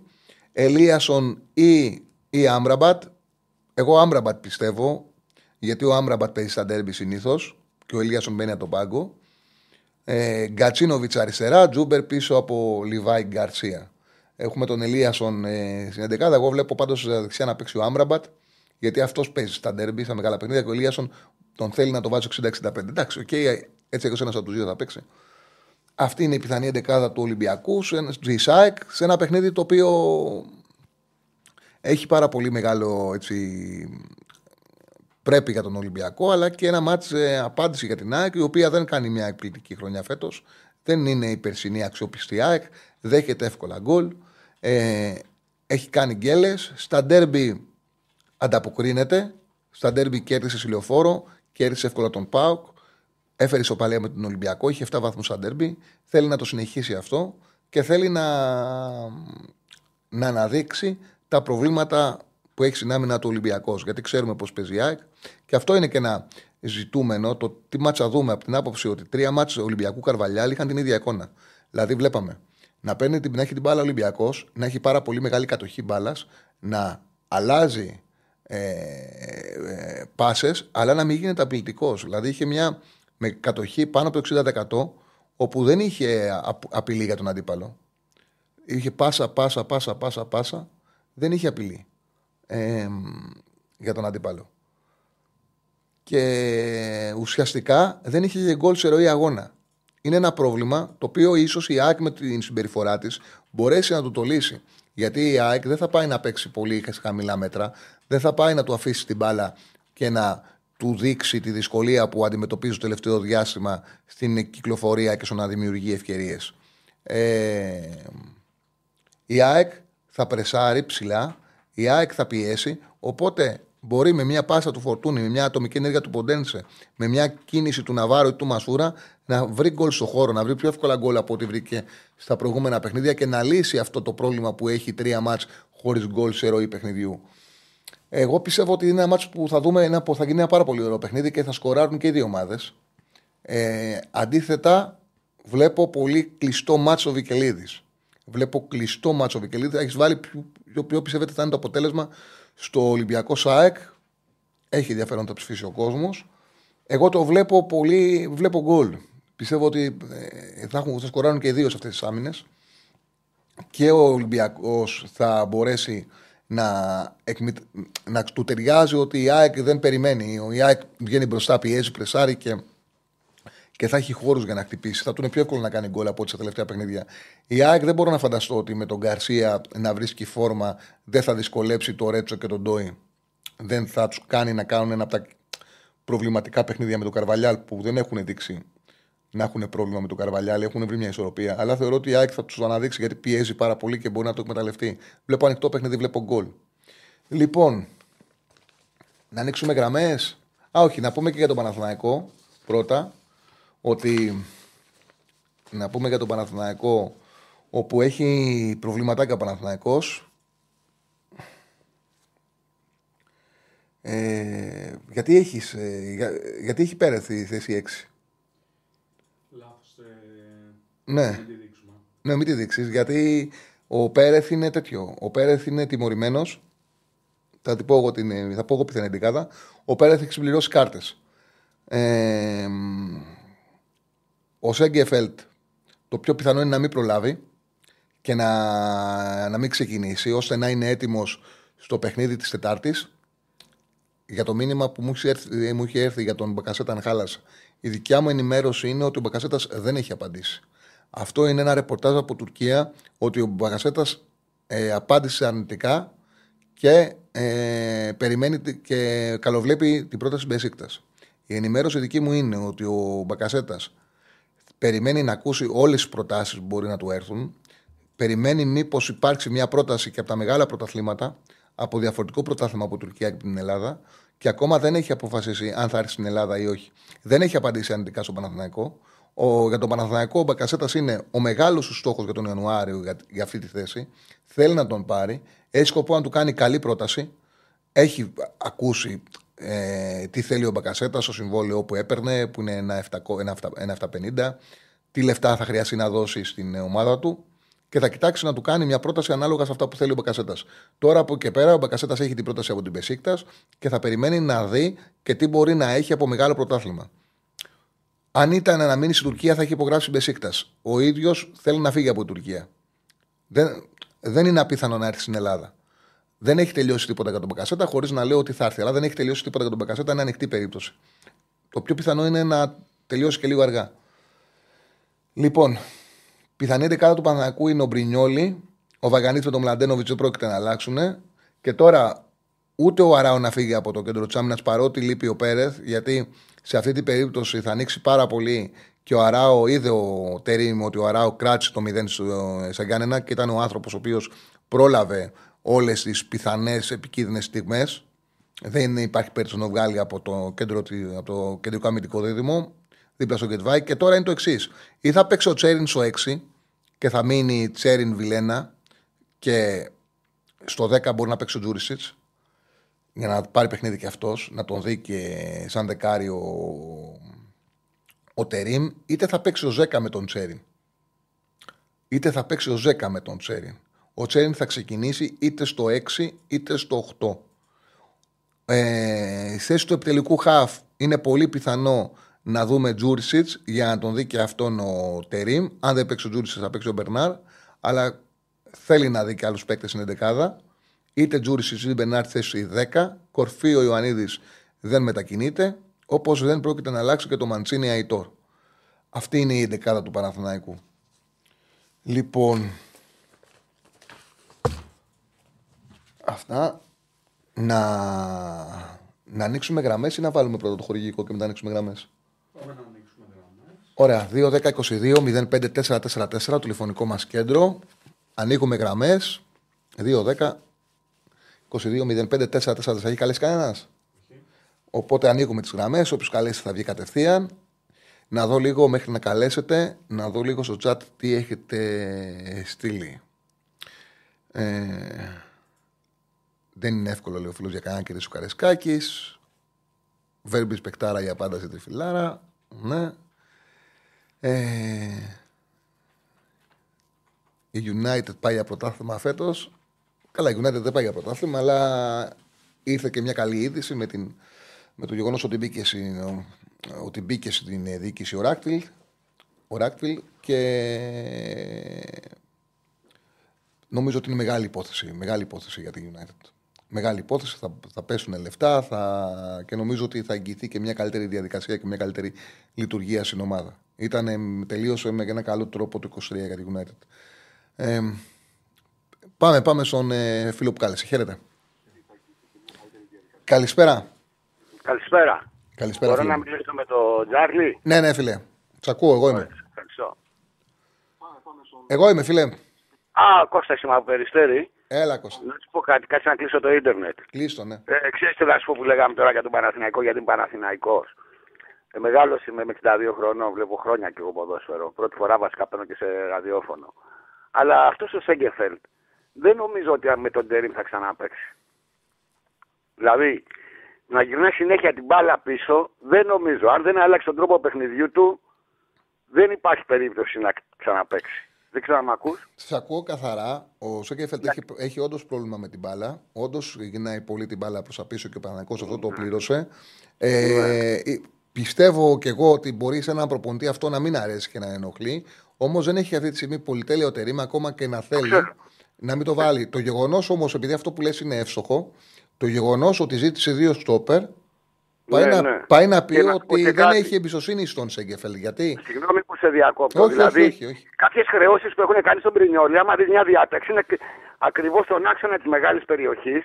Ελίασον ή, ή Άμραμπατ. Εγώ Άμραμπατ πιστεύω, γιατί ο Άμραμπατ παίζει στα ντέρμπι συνήθως και ο Ελίασον μπαίνει από τον πάγκο. Ε, Γκατσίνοβιτς αριστερά, Τζούμπερ πίσω από Λιβάη Γκαρσία. Έχουμε τον Ελίασον ε, στην εντεκάδα. Εγώ βλέπω πάντως δεξιά να παίξει ο Άμραμπατ, γιατί αυτός παίζει στα ντέρμπι, στα μεγάλα παιχνίδια και ο Ελίασον τον θέλει να το βάζει εξήντα εξήντα πέντε. Εντάξει, οκ, okay, έτσι έκανα από τους δύο θα παίξει. Αυτή είναι η πιθανή εντεκάδα του Ολυμπιακού, τη ΣΑΕΚ, σε ένα παιχνίδι το οποίο έχει πάρα πολύ μεγάλο έτσι, πρέπει για τον Ολυμπιακό, αλλά και ένα μάτς ε, απάντηση για την ΑΕΚ, η οποία δεν κάνει μια εκπληκτική χρονιά φέτος. Δεν είναι η περσινή αξιόπιστη ΑΕΚ, δέχεται εύκολα γκολ. Ε, έχει κάνει γκέλες. Στα ντέρμπι ανταποκρίνεται. Στα ντέρμπι κέρδισε Σιλεοφόρο, κέρδισε εύκολα τον ΠΑΟΚ. Έφερε ισοπαλία με τον Ολυμπιακό, είχε επτά βαθμούς στα ντέρμπι. Θέλει να το συνεχίσει αυτό και θέλει να, να αναδείξει τα προβλήματα που έχει στην άμυνα του Ολυμπιακός. Γιατί ξέρουμε πώς παίζει η ΑΕΚ. Και αυτό είναι και ένα ζητούμενο, το τι μάτσα δούμε, από την άποψη ότι τρία μάτσα Ολυμπιακού Καρβαλιάλη είχαν την ίδια εικόνα. Δηλαδή, βλέπαμε να, παίρνει, να έχει την μπάλα Ολυμπιακός, να έχει πάρα πολύ μεγάλη κατοχή μπάλας, να αλλάζει ε, ε, πάσες, αλλά να μην γίνεται απειλητικός. Δηλαδή, είχε μια με κατοχή πάνω από το εξήντα τοις εκατό, όπου δεν είχε απειλή για τον αντίπαλο. Είχε πάσα, πάσα, πάσα, πάσα, πάσα, δεν είχε απειλή ε, για τον αντίπαλο. Και ουσιαστικά δεν είχε και γκολ σε ροή αγώνα. Είναι ένα πρόβλημα το οποίο ίσως η ΑΕΚ με την συμπεριφορά της μπορέσει να του το λύσει. Γιατί η ΑΕΚ δεν θα πάει να παίξει πολύ χαμηλά μέτρα, δεν θα πάει να του αφήσει την μπάλα και να του δείξει τη δυσκολία που αντιμετωπίζει το τελευταίο διάστημα στην κυκλοφορία και στο να δημιουργεί ευκαιρίες. Ε, η ΑΕΚ θα πρεσάρει ψηλά, η ΑΕΚ θα πιέσει, οπότε μπορεί με μια πάσα του Φορτούνη, με μια ατομική ενέργεια του Ποντένσε, με μια κίνηση του Ναβάρο ή του Μασούρα να βρει γκολ στο χώρο, να βρει πιο εύκολα γκολ από ό,τι βρήκε στα προηγούμενα παιχνίδια και να λύσει αυτό το πρόβλημα που έχει τρία μάτς χωρίς γκολ σε ροή παιχνιδιού. Εγώ πιστεύω ότι είναι ένα μάτς που θα δούμε, ένα, θα γίνει ένα πάρα πολύ ωραίο παιχνίδι και θα σκοράρουν και οι δύο ομάδες. Ε, αντίθετα, βλέπω πολύ κλειστό μάτς ο Βικελίδης. Βλέπω κλειστό μάτς ο Βικελίδης. Έχει βάλει ποιο πιστεύετε θα είναι το αποτέλεσμα. Στο Ολυμπιακό ΣΑΕΚ έχει ενδιαφέρον να ψηφίσει ο κόσμος. Εγώ το βλέπω πολύ. Βλέπω γκολ. Πιστεύω ότι θα, έχουν, θα σκοράρουν και οι δύο σε αυτές τις άμυνες. Και ο Ολυμπιακός θα μπορέσει να, εκμη... να του ταιριάζει ότι η ΑΕΚ δεν περιμένει. Η ΑΕΚ βγαίνει μπροστά, πιέζει, πρεσάρει και, και θα έχει χώρους για να χτυπήσει. Θα του είναι πιο εύκολο να κάνει γκολ από τα τελευταία παιχνίδια. Η ΑΕΚ δεν μπορώ να φανταστώ ότι με τον Γκαρσία να βρίσκει φόρμα δεν θα δυσκολέψει το Ρέτσο και τον Ντόι. Δεν θα τους κάνει να κάνουν ένα από τα προβληματικά παιχνίδια με τον Καρβαλιάλ που δεν έχουν δείξει να έχουν πρόβλημα με τον Καρβαλιάλ. Έχουν βρει μια ισορροπία. Αλλά θεωρώ ότι η ΑΕΚ θα τους το αναδείξει γιατί πιέζει πάρα πολύ και μπορεί να το εκμεταλλευτεί. Βλέπω ανοιχτό παιχνίδι, βλέπω γκολ. Λοιπόν, να ανοίξουμε γραμμές. Α, όχι, να πούμε και για τον Παναθηναϊκό πρώτα. Ότι να πούμε για τον Παναθηναϊκό, όπου έχει προβληματάκια ο Παναθηναϊκός, ε, γιατί, έχεις, ε, για, γιατί έχει πέρασε η θέση έξι. Λάθος. Ε, ναι. Μην τη δείξουμε. Ναι, μην τη δείξεις, γιατί ο Πέρεθ είναι τέτοιο. Ο Πέρεθ είναι τιμωρημένος θα την πω εγώ, την, θα πω εγώ πιθανή εντεκάδα. Ο Πέρεθ έχει συμπληρώσει κάρτες. Ε, ο Σέγκεφελτ το πιο πιθανό είναι να μην προλάβει και να, να μην ξεκινήσει, ώστε να είναι έτοιμος στο παιχνίδι της Τετάρτης. Για το μήνυμα που μου, έρθει, μου είχε έρθει για τον Μπακασέτα Νχάλας, η δικιά μου ενημέρωση είναι ότι ο Μπακασέτας δεν έχει απαντήσει. Αυτό είναι ένα ρεπορτάζ από Τουρκία, ότι ο Μπακασέτας ε, απάντησε αρνητικά και, ε, περιμένει και καλοβλέπει την πρόταση Μπεσίκτας. Η ενημέρωση δική μου είναι ότι ο Μπακασέτας περιμένει να ακούσει όλες τις προτάσεις που μπορεί να του έρθουν. Περιμένει μήπως υπάρξει μια πρόταση και από τα μεγάλα πρωταθλήματα, από διαφορετικό πρωτάθλημα από Τουρκία και την Ελλάδα, και ακόμα δεν έχει αποφασίσει αν θα έρθει στην Ελλάδα ή όχι. Δεν έχει απαντήσει αρνητικά στον Παναθηναϊκό. Ο, για τον Παναθηναϊκό, ο Μπακασέτας είναι ο μεγάλος του στόχος για τον Ιανουάριο για, για αυτή τη θέση. Θέλει να τον πάρει. Έχει σκοπό να του κάνει καλή πρόταση. Έχει ακούσει ε, τι θέλει ο Μπακασέτας, το συμβόλαιο που έπαιρνε, που είναι ένα επτακόσια πενήντα, τι λεφτά θα χρειαστεί να δώσει στην ομάδα του. Και θα κοιτάξει να του κάνει μια πρόταση ανάλογα σε αυτά που θέλει ο Μπακασέτας. Τώρα από εκεί και πέρα, ο Μπακασέτας έχει την πρόταση από την Μπεσίκτας και θα περιμένει να δει και τι μπορεί να έχει από μεγάλο πρωτάθλημα. Αν ήταν να μείνει στην Τουρκία, θα έχει υπογράψει η Μπεσίκτας. Ο ίδιος θέλει να φύγει από την Τουρκία. Δεν, δεν είναι απίθανο να έρθει στην Ελλάδα. Δεν έχει τελειώσει τίποτα για τον Μπακασέτα, χωρίς να λέω ότι θα έρθει, αλλά δεν έχει τελειώσει τίποτα για τον Μπακασέτα. Είναι ανοιχτή περίπτωση. Το πιο πιθανό είναι να τελειώσει και λίγο αργά. Λοιπόν. Πιθανή δεκάδα του Παναθηναϊκού είναι ο Μπρινιόλι, ο Βαγανίτς με τον Μλαντένοβιτς δεν πρόκειται να αλλάξουν. Και τώρα ούτε ο Αράου να φύγει από το κέντρο της άμυνας, παρότι λείπει ο Πέρεθ, γιατί σε αυτή την περίπτωση θα ανοίξει πάρα πολύ και ο Αράου. Είδε ο Τερίμ ότι ο Αράου κράτησε το μηδέν σε Γιάννενα και ήταν ο άνθρωπος ο οποίος πρόλαβε όλες τις πιθανές επικίνδυνες στιγμές. Δεν υπάρχει περίπτωση να βγάλει από το, κέντρο, από το κεντρικό αμυντικό δίδυμο, δίπλα στο Γκετβάη. Και τώρα είναι το εξής. Ή θα παίξει ο Τσέριν στο έξι και θα μείνει Τσέριν Βιλένα, και στο δέκα μπορεί να παίξει ο Τζούρισιτς για να πάρει παιχνίδι και αυτός, να τον δει και σαν δεκάριο ο Τερίμ. Είτε θα παίξει ο Ζέκα με τον Τσέριν. Είτε θα παίξει ο Ζέκα με τον Τσέριν. Ο Τσέριν θα ξεκινήσει είτε στο έξι είτε στο οκτώ. Ε, η θέση του επιτελικού χαφ είναι πολύ πιθανό να δούμε Τζούρισιτς για να τον δει και αυτόν ο Τερίμ. Αν δεν παίξει ο Τζούρισιτς, θα παίξει ο Μπερνάρ. Αλλά θέλει να δει και άλλους παίκτες στην εντεκάδα. Είτε Τζούρισιτς είτε Μπερνάρ θέση δέκα. Κορφή ο Ιωαννίδης δεν μετακινείται. Όπως δεν πρόκειται να αλλάξει και το Μαντσίνι Αϊτόρ. Αυτή είναι η εντεκάδα του Παναθηναϊκού. Λοιπόν. Αυτά. Να, να ανοίξουμε γραμμές ή να βάλουμε πρώτα το χορηγικό και μετά να ανοίξουμε γραμμές. Ωραία, δύο δέκα είκοσι δύο μηδέν πέντε τέσσερα τέσσερα τέσσερα το τηλεφωνικό μας κέντρο. Ανοίγουμε γραμμές. δύο δέκα είκοσι δύο μηδέν πέντε τέσσερα τέσσερα τέσσερα. Έχει καλέσει κανένας? Okay. Οπότε ανοίγουμε τις γραμμές. Όποιος καλέσει θα βγει κατευθείαν. Να δω λίγο μέχρι να καλέσετε. Να δω λίγο στο chat τι έχετε στείλει. Ε, δεν είναι εύκολο, λέει ο φίλος, για κανέναν, κύριε Σουκαρεσκάκης. Βέρμπης Πεκτάρα για πάντα σε τριφυλάρα. Ναι. Ε, η United πάει για πρωτάθλημα φέτος. Καλά, η United δεν πάει για πρωτάθλημα, αλλά ήρθε και μια καλή είδηση με, την, με το γεγονός ότι μπήκε, ότι μπήκε στην διοίκηση ο Ράκτιλ, ο Ράκτιλ, και νομίζω ότι είναι μεγάλη υπόθεση, μεγάλη υπόθεση για την United. Μεγάλη υπόθεση, θα, θα πέσουν λεφτά θα... και νομίζω ότι θα εγγυηθεί και μια καλύτερη διαδικασία και μια καλύτερη λειτουργία στην ομάδα. Ήτανε, τελείωσε με ένα καλό τρόπο το είκοσι τρία για την United. Ε, πάμε, πάμε στον ε, φίλο που κάλεσε. Χαίρετε. Καλησπέρα. Καλησπέρα. Καλησπέρα. Μπορώ να μιλήσω με τον Τζάρλι? Ναι, ναι, φίλε. Τς ακούω, εγώ είμαι. Ευχαριστώ. Εγώ είμαι, φίλε. Α, Κώστα, είμαι από Περιστέρι. Έλα, Κώστα. Να σου πω κάτι, κάτσε να κλείσω το ίντερνετ. Κλείστο, ναι. Ε, ξέρεις τι θα σου πω που λέγαμε τώρα για τον Παναθηναϊκό, γιατί είμαι Παναθηναϊκός. Ε, μεγάλος είμαι, με εξήντα δύο χρονών, βλέπω χρόνια και εγώ ποδόσφαιρο. Πρώτη φορά βασικά παίρνω και σε ραδιόφωνο. Αλλά αυτός ο Σέγκεφελτ δεν νομίζω ότι με τον Τερίμ θα ξαναπαίξει. Δηλαδή, να γυρνά συνέχεια την μπάλα πίσω, δεν νομίζω. Αν δεν αλλάξει τον τρόπο παιχνιδιού του, δεν υπάρχει περίπτωση να ξαναπαίξει. Δεν ξέρω αν με ακούς. Σας ακούω καθαρά. Ο Σέκεφελτ έχει, έχει όντως πρόβλημα με την μπάλα. Όντως γυρνάει πολύ την μπάλα προς τα πίσω και ο Παναθηναϊκός αυτό το πλήρωσε. Ε, πιστεύω κι εγώ ότι μπορεί σε έναν προπονητή αυτό να μην αρέσει και να ενοχλεί. Όμως δεν έχει αυτή τη στιγμή πολυτέλειο τερήμα ακόμα και να θέλει να μην το βάλει. Το γεγονός όμως, επειδή αυτό που λες είναι εύστοχο, το γεγονός ότι ζήτησε δύο στόπερ. Πάει, ναι, να, ναι. πάει να πει να ότι δεν κάτι. έχει εμπιστοσύνη στον Σέγκεφελ. Γιατί... Συγγνώμη που σε διακόπτω. Όχι, δηλαδή, όχι, όχι. Κάποιες χρεώσεις που έχουν κάνει στον Πρινιόλι, άμα δει μια διάταξη, είναι ακριβώς στον άξονα της μεγάλης περιοχής.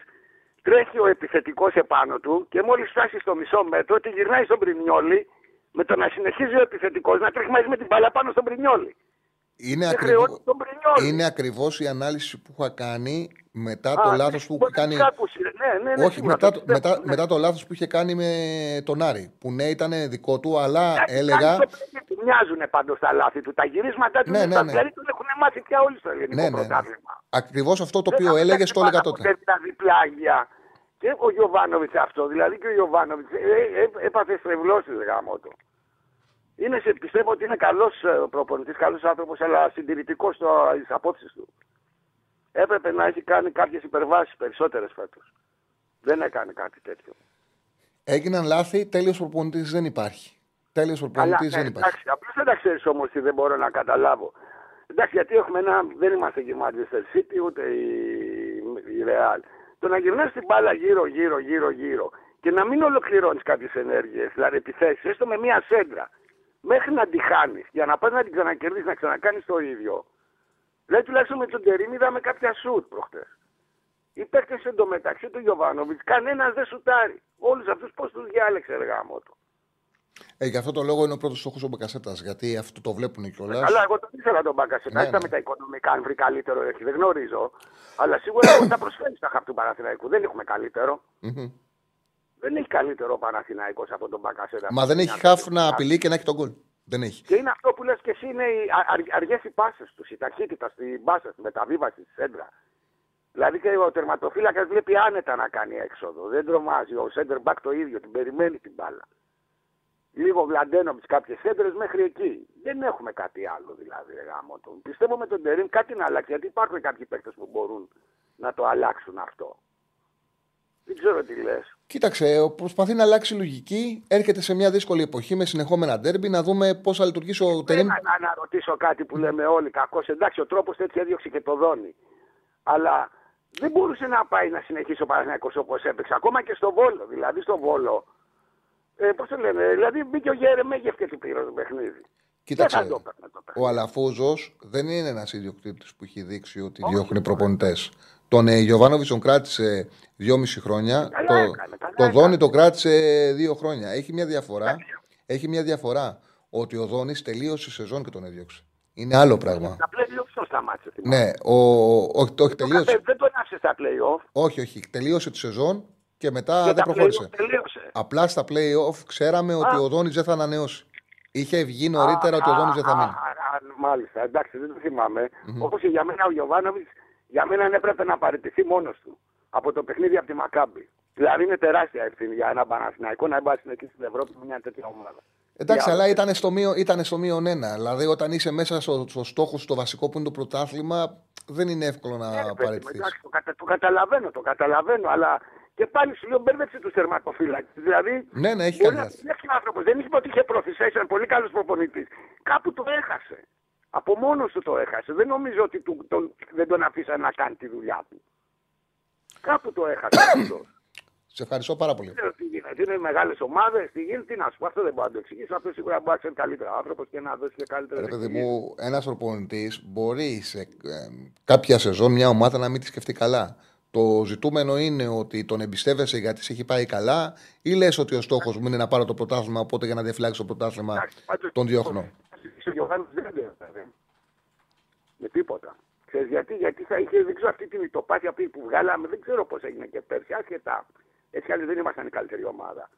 Τρέχει ο επιθετικός επάνω του και μόλις φτάσει στο μισό μέτρο, τη γυρνάει στον Πρινιόλι με το να συνεχίζει ο επιθετικός να τρέχει μαζί με την μπάλα πάνω στον Πρινιόλι. Είναι, ακριβώς, είναι ακριβώς η ανάλυση που είχα κάνει μετά το λάθος που είχε κάνει. Όχι, μετά το λάθος που είχε κάνει με τον Άρη. Που ναι, ήταν δικό του, αλλά Ά, έλεγα. Μοιάζουν πάντως τα λάθη του. Τα γυρίσματά του ναι, ναι, ναι. Στα πλέρι, τον έχουν μάθει πια όλοι στο ελληνικό ναι, ναι, πρωτάθλημα. Ναι. Ακριβώς αυτό το οποίο έλεγε, το έλεγα τότε. Δεν δηλαδή πλάγια. Και ο Γιοβάνοβιτς αυτό. Δηλαδή και ο Γιοβάνοβιτς έπαθε στρεβλώσεις γάμο του. Είναι, πιστεύω ότι είναι καλός προπονητής, καλός άνθρωπος, αλλά συντηρητικός στις απόψεις του. Έπρεπε να έχει κάνει κάποιες υπερβάσεις περισσότερες φέτος. Δεν έκανε κάτι τέτοιο. Έγιναν λάθη, τέλειος προπονητής δεν υπάρχει. Τέλειος προπονητής δεν υπάρχει. Εντάξει, απλώς δεν τα ξέρεις όμως τι δεν μπορώ να καταλάβω. Εντάξει, γιατί έχουμε ένα, δεν είμαστε και η Manchester City ούτε η Real. Το να γυρνάς την μπάλα γύρω, γύρω, γύρω, γύρω και να μην ολοκληρώνεις κάποιες ενέργειες, δηλαδή επιθέσεις, έστω με μία σέντρα. Μέχρι να τη χάνεις, για να πας να την ξανακερδίσεις, να ξανακάνεις το ίδιο. Δηλαδή τουλάχιστον με τον Τερίμ είδαμε κάποια σουτ προχτές. Οι παίκτες εντωμεταξύ του Γιοβάνοβιτς, κανένας δεν σουτάρει. Όλους αυτούς πώς τους διάλεξε εργά μότο. Ε, γι' αυτό το λόγο είναι ο πρώτος στόχος ο Μπακασέτας, γιατί αυτό το βλέπουν κιόλας. Αλλά εγώ τον ήθελα τον Μπακασέτα, ήταν ναι, ναι. με τα οικονομικά, αν βρει καλύτερο έχει, δεν γνωρίζω. Αλλά σίγουρα θα προσφέρει στα χαρτιά του Παναθηναϊκού, δεν έχουμε καλύτερο. Mm-hmm. Δεν έχει καλύτερο ο Παναθηναϊκός από τον Μπακασέτα. Μα δεν έχει χαφ να απειλεί και να έχει τον γκολ. Δεν έχει. Και είναι αυτό που λες και εσύ, είναι οι αργές οι πάσες τους, η ταχύτητα στην πάσα, στη μεταβίβαση, στη σέντρα. Δηλαδή και ο τερματοφύλακας βλέπει άνετα να κάνει έξοδο. Δεν τρομάζει. Ο σέντερ μπακ το ίδιο, την περιμένει την μπάλα. Λίγο Βλαντένοβιτς κάποιες σέντρες μέχρι εκεί. Δεν έχουμε κάτι άλλο δηλαδή. Γαμώτο. Πιστεύω με τον Τερίμ κάτι να αλλάξει, γιατί υπάρχουν κάποιοι παίκτες που μπορούν να το αλλάξουν αυτό. Δεν ξέρω τι λες. Κοίταξε, προσπαθεί να αλλάξει λογική. Έρχεται σε μια δύσκολη εποχή με συνεχόμενα ντέρμπι. Να δούμε πώς θα λειτουργήσει ο Τερίμ. Θέλω να ρωτήσω κάτι που λέμε όλοι. Κακός, εντάξει, ο τρόπος έτσι έδιωξε και το Δόνι. Αλλά δεν μπορούσε να πάει να συνεχίσει ο Παναθηναϊκός όπως έπαιξε. Ακόμα και στο Βόλο. Δηλαδή, στο Βόλο. Ε, πώς το λένε, δηλαδή μπήκε ο Γερεμέγεφ και την πήρε το παιχνίδι. Κοίταξε. Δεν το πέρα, το πέρα. Ο Αλαφούζος δεν είναι ένας ιδιοκτήτης που έχει δείξει ότι διώχνει προπονητές. Τον ε, Γιοβάνοβιτς τον κράτησε δυόμιση χρόνια. Καλά, το έκανε, καλά, το Δόνι τον κράτησε δύο χρόνια. Έχει μια διαφορά. Έχει μια διαφορά ότι ο Δόνις τελείωσε η σεζόν και τον έδιωξε. Είναι άλλο πράγμα. Τα play-off σταμάτησε. Ναι, ο, όχι, όχι, τελείωσε. Δεν τον άφησε στα play-off. Όχι, όχι. Τελείωσε τη σεζόν και μετά και δεν προχώρησε. Απλά στα play-off ξέραμε Α. ότι ο Δόνις δεν θα ανανεώσει. Είχε βγει νωρίτερα Α, ότι ο Δόνις δεν θα μείνει. Μάλιστα, εντάξει, δεν το θυμάμαι. Mm-hmm. Όπως για μένα ο Γιοβάνοβιτς. Για μένα έπρεπε να παραιτηθεί μόνος του από το παιχνίδι από τη Μακάμπη. Δηλαδή είναι τεράστια ευθύνη για έναν Παναθηναϊκό να μπει εκεί στην Ευρώπη με μια τέτοια ομάδα. Εντάξει, αλλά ήταν στο, μείον, ήταν στο μείον ένα. Δηλαδή όταν είσαι μέσα στο, στο στόχο, στο βασικό που είναι το πρωτάθλημα, δεν είναι εύκολο να ε, παραιτηθείς. Εντάξει, το, κατα, το καταλαβαίνω, το καταλαβαίνω, αλλά και πάλι σου λέω μπέρδεψε τους τερματοφύλακες. Δηλαδή. Ναι, ναι, έχει κάνει. Δεν είπε ότι είχε προθυσία, ήταν πολύ καλός προπονητής. Κάπου το έχασε. Από μόνος του το έχασε. Δεν νομίζω ότι του, τον, δεν τον αφήσα να κάνει τη δουλειά του. Κάπου το έχασε. Σε ευχαριστώ πάρα πολύ. Είναι μεγάλες ομάδες, τι γίνεται, να σου πω, αυτό δεν μπορεί να το εξηγήσει. Αυτό σίγουρα μπορεί να ξέρει καλύτερα άνθρωπο και να δώσει και καλύτερα. Ρε παιδί μου, ένας προπονητής μπορεί σε ε, κάποια σεζόν μια ομάδα να μην τη σκεφτεί καλά. Το ζητούμενο είναι ότι τον εμπιστεύεσαι γιατί σε έχει πάει καλά, ή λες ότι ο στόχος μου είναι να πάρω το πρωτάθλημα, οπότε για να διαφυλάξω το πρωτάθλημα τον διώχνω. Ο Γιωβάνος δεν έφτανε με τίποτα. Ξέρεις γιατί, γιατί θα είχε, δεν ξέρω αυτή την ητοπάθεια που βγάλαμε, δεν ξέρω πώς έγινε και πέρσι, άσχετα. Έτσι άλλοι δεν ήμασταν η καλύτερη ομάδα.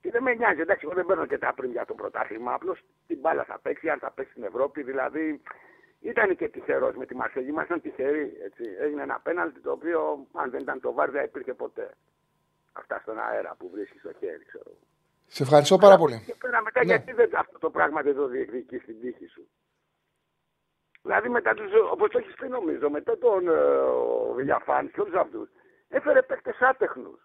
Και δεν με νοιάζει, εντάξει, εγώ δεν παίρνω και τα πριν για το πρωτάθλημα, απλώς την μπάλα θα παίξει, αν θα παίξει στην Ευρώπη, δηλαδή ήταν και τυχερός με τη Μαρσέγη, ήμασταν τυχεροί, έτσι. Έγινε ένα πέναλτι το οποίο, αν δεν ήταν το βάρ, δεν υπήρχε ποτέ. Αυτά στον αέρα που βρίσκει στο χέρι, ξέρω. Σε ευχαριστώ πάρα πολύ. Και πέρα μετά, ναι. γιατί δεν, αυτό το πράγμα δεν το διεκδικεί στην τύχη σου. Δηλαδή μετά τους, όπως το έχεις πει νομίζω, μετά τον ε, Διαφάνη και όλους αυτούς, έφερε παίκτες άτεχνους.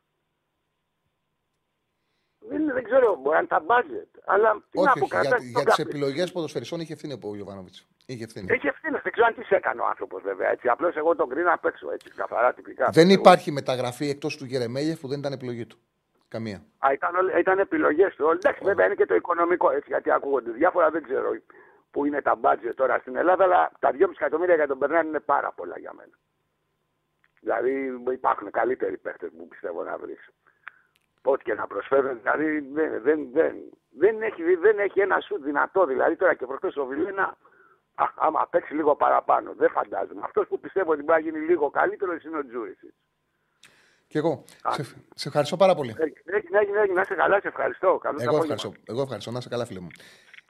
Δεν, δεν ξέρω, μπορεί να τα μπάζετ. Αλλά τι όχι, να αποκατάσταση. Για, για τις επιλογές ποδοσφαιριστών είχε ευθύνη ο Γιωβάνοβιτς. Είχε ευθύνη. Είχε ευθύνη. Δεν ξέρω αν τις έκανε ο άνθρωπος βέβαια. Απλώς εγώ τον κρίνω απ' έξω. Έτσι, καθαρά τυπικά. Δεν υπάρχει μεταγραφή εκτός του Γερεμέγεφ που δεν ήταν επιλογή του. Καμία. Α, ήταν, ήταν επιλογές του. Εντάξει, βέβαια είναι και το οικονομικό. Έτσι, γιατί ακούγονται διάφορα, δεν ξέρω που είναι τα μπάτζετ τώρα στην Ελλάδα. Αλλά τα δυόμισι εκατομμύρια για τον Περνάν είναι πάρα πολλά για μένα. Δηλαδή υπάρχουν καλύτεροι παίχτες που πιστεύω να βρει. Ό,τι και να προσφέρουν, δηλαδή δεν, δεν, δεν, δεν, έχει, δεν έχει ένα σου δυνατό. Δηλαδή τώρα και προχθές ο Βιλένα, άμα παίξει λίγο παραπάνω, δεν φαντάζομαι. Αυτός που πιστεύω ότι μπορεί να γίνει λίγο καλύτερος είναι ο Τζούρισιτς. Και εγώ. Σε, σε ευχαριστώ πάρα πολύ. Ναι, ναι, ναι, να σε καλά, σε ευχαριστώ. Καλώς εγώ, ευχαριστώ. εγώ ευχαριστώ, να σε καλά, φίλε μου.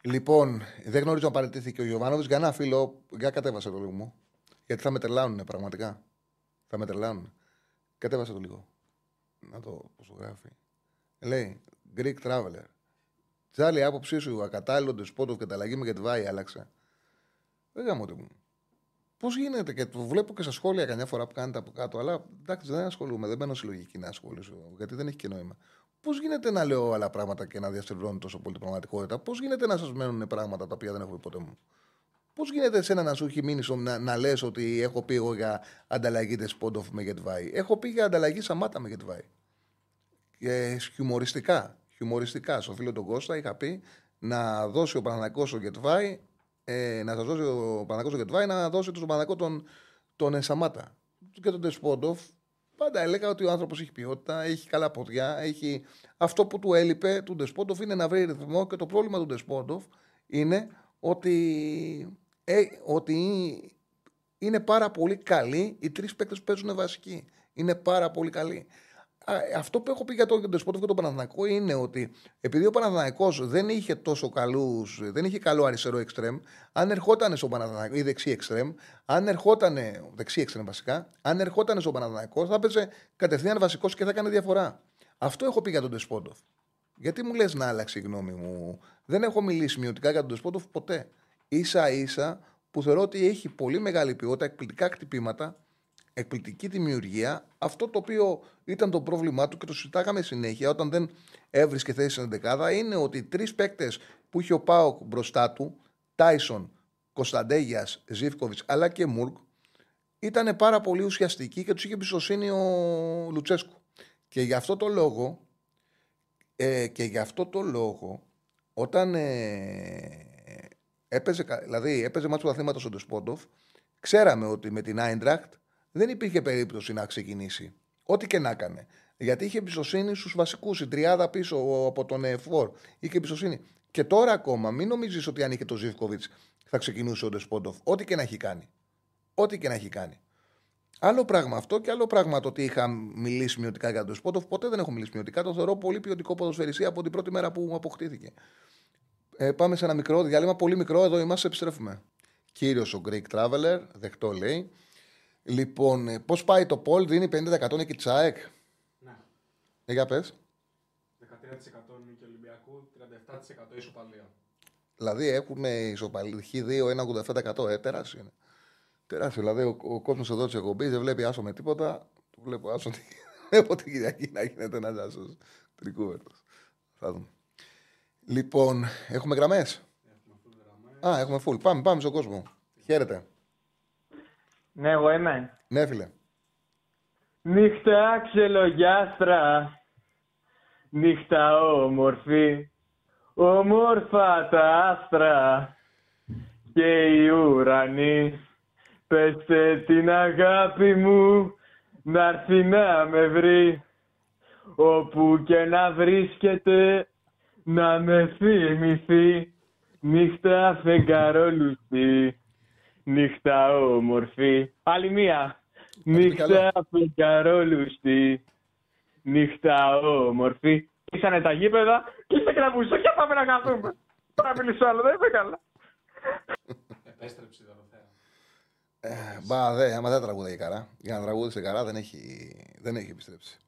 Λοιπόν, δεν γνωρίζω αν παραιτήθηκε ο Γιωβάνοβιτς. Για να φίλο, για κατέβασε το λίγο μου. Γιατί θα με τρελάνουνε πραγματικά. Θα με τρελάνουνε. Κατέβασε το λίγο. Να το πώς το γράφει. Λέει Greek Traveler. Τσάλι, άποψή σου ακατάλληλο του Σπότοφ και τα αλλαγή με Γετβάη άλλαξε. Δεν γάμω μου. Πώς γίνεται, και το βλέπω και στα σχόλια καμιά φορά που κάνετε από κάτω, αλλά εντάξει, δεν ασχολούμαι, δεν μπαίνω συλλογική να ασχολήσω, γιατί δεν έχει και νόημα. Πώς γίνεται να λέω άλλα πράγματα και να διαστρεβλώνω τόσο πολύ την πραγματικότητα, πώς γίνεται να σας μένουν πράγματα τα οποία δεν έχω πει ποτέ μου. Πώς γίνεται εσένα να σου έχει μείνει να, να λες ότι έχω πει εγώ για ανταλλαγή τη Πόντοφ με Γετβάη. Έχω πει για ανταλλαγή Σαμάτα με Γετβάη. Ε, χιουμοριστικά. Χιουμοριστικά. Στο φίλο τον Κώστα είχα πει να δώσει ο Παναθηναϊκός ο Γετβάη, ε, να σας δώσει ο Παναθηναϊκός ο Γετβάη, να δώσει τον Παναθηναϊκό τον, τον Σαμάτα. Και τον Τεσπόντοφ. Πάντα έλεγα ότι ο άνθρωπος έχει ποιότητα, έχει καλά ποδιά. Έχει... Αυτό που του έλειπε του Τεσπόντοφ είναι να βρει ρυθμό, και το πρόβλημα του Τεσπόντοφ είναι ότι. Ε, ότι είναι πάρα πολύ καλοί οι τρεις παίκτες που παίζουν βασικοί. Είναι πάρα πολύ καλοί. Α, αυτό που έχω πει για τον Τεσπότοφ και τον Παναθηναϊκό είναι ότι επειδή ο Παναθηναϊκός δεν είχε τόσο καλούς, δεν είχε καλό αριστερό εξτρέμ, αν ερχόταν στον Παναθηναϊκό ή δεξί εξτρέμ, αν ερχόταν, δεξί εξτρέμ βασικά, αν ερχόταν στον Παναθηναϊκό θα παίζε κατευθείαν βασικός και θα έκανε διαφορά. Αυτό έχω πει για τον Τεσπότοφ. Γιατί μου λες να άλλαξε η γνώμη μου. Δεν έχω μιλήσει μειωτικά για τον Τεσπότοφ ποτέ. Ίσα ίσα που θεωρώ ότι έχει πολύ μεγάλη ποιότητα, εκπληκτικά χτυπήματα, εκπληκτική δημιουργία. Αυτό το οποίο ήταν το πρόβλημά του και το συζητάγαμε συνέχεια όταν δεν έβρισκε θέση στην δεκάδα είναι ότι τρεις παίκτες που είχε ο ΠΑΟΚ μπροστά του, Τάισον, Κωνσταντέγιας, Ζίβκοβιτς αλλά και Μουρκ, ήταν πάρα πολύ ουσιαστικοί και τους είχε εμπιστοσύνη ο Λουτσέσκου. Και γι' αυτό το λόγο, ε, και γι' αυτό το λόγο όταν. Ε, Έπαιζε, δηλαδή, έπαιζε μάτσο πρωταθλήματος ο Ντεσπόντοφ. Ξέραμε ότι με την Άιντραχτ δεν υπήρχε περίπτωση να ξεκινήσει. Ό,τι και να έκανε. Γιατί είχε εμπιστοσύνη στους βασικούς. Η τριάδα πίσω από τον Εφόρ είχε εμπιστοσύνη. Και τώρα ακόμα, μην νομίζεις ότι αν είχε τον Ζίβκοβιτς θα ξεκινούσε ο Ντεσπόντοφ. Ό,τι και να έχει κάνει. Ό,τι και να έχει κάνει. Άλλο πράγμα αυτό και άλλο πράγμα το ότι είχα μιλήσει μειωτικά για τον Ντεσπόντοφ. Ποτέ δεν έχω μιλήσει μειωτικά. Το θεωρώ πολύ ποιοτικό ποδοσφαιριστή από την πρώτη μέρα που αποκτήθηκε. Ε, πάμε σε ένα μικρό διάλειμμα, πολύ μικρό. Εδώ είμαστε, επιστρέφουμε. Κύριος ο Greek Traveler, δεχτό λέει. Λοιπόν, πώς πάει το poll, δίνει πενήντα τοις εκατό νίκη Τσάεκ. Ναι. Ε, για πες. δεκατρία τοις εκατό νίκη Ολυμπιακού, τριάντα επτά τοις εκατό ισοπαλία. Δηλαδή έχουν ισοπαλία δύο ένα ογδόντα επτά τοις εκατό. Ε, τεράστιο είναι. Τεράστιο. Δηλαδή ο, ο κόσμος εδώ της εκπομπής δεν βλέπει άσο με τίποτα. Του βλέπω άσο. Βλέπω την Κυριακή να γίνεται ένας άσος τρικούβερτος. Θα δούμε. Λοιπόν, έχουμε γραμμές. Α, έχουμε full. Πάμε, πάμε στον κόσμο. Χαίρετε. Ναι, εγώ είμαι. Ναι, φίλε. Νύχτα ξελογιάστρα, νύχτα όμορφη, όμορφα τα άστρα και οι ουρανοί. Πέστε την αγάπη μου να'ρθει να με βρει, όπου και να βρίσκεται να με θυμηθεί, νύχτα φεγγαρόλουστη, νύχτα όμορφη. Άλλη μία. Νύχτα φεγγαρόλουστη, νύχτα όμορφη. Ήσανε τα γήπεδα και είστε κραμπούσα. Και πάμε να καθούμε. Τώρα μιλήσω άλλο, δεν είμαι καλά. Επέστρεψε το Δωθέα. Μπα δε, άμα δεν τραγούδα η Καρά. Για να τραγούδησε η Καρά δεν έχει, δεν έχει επιστρέψει.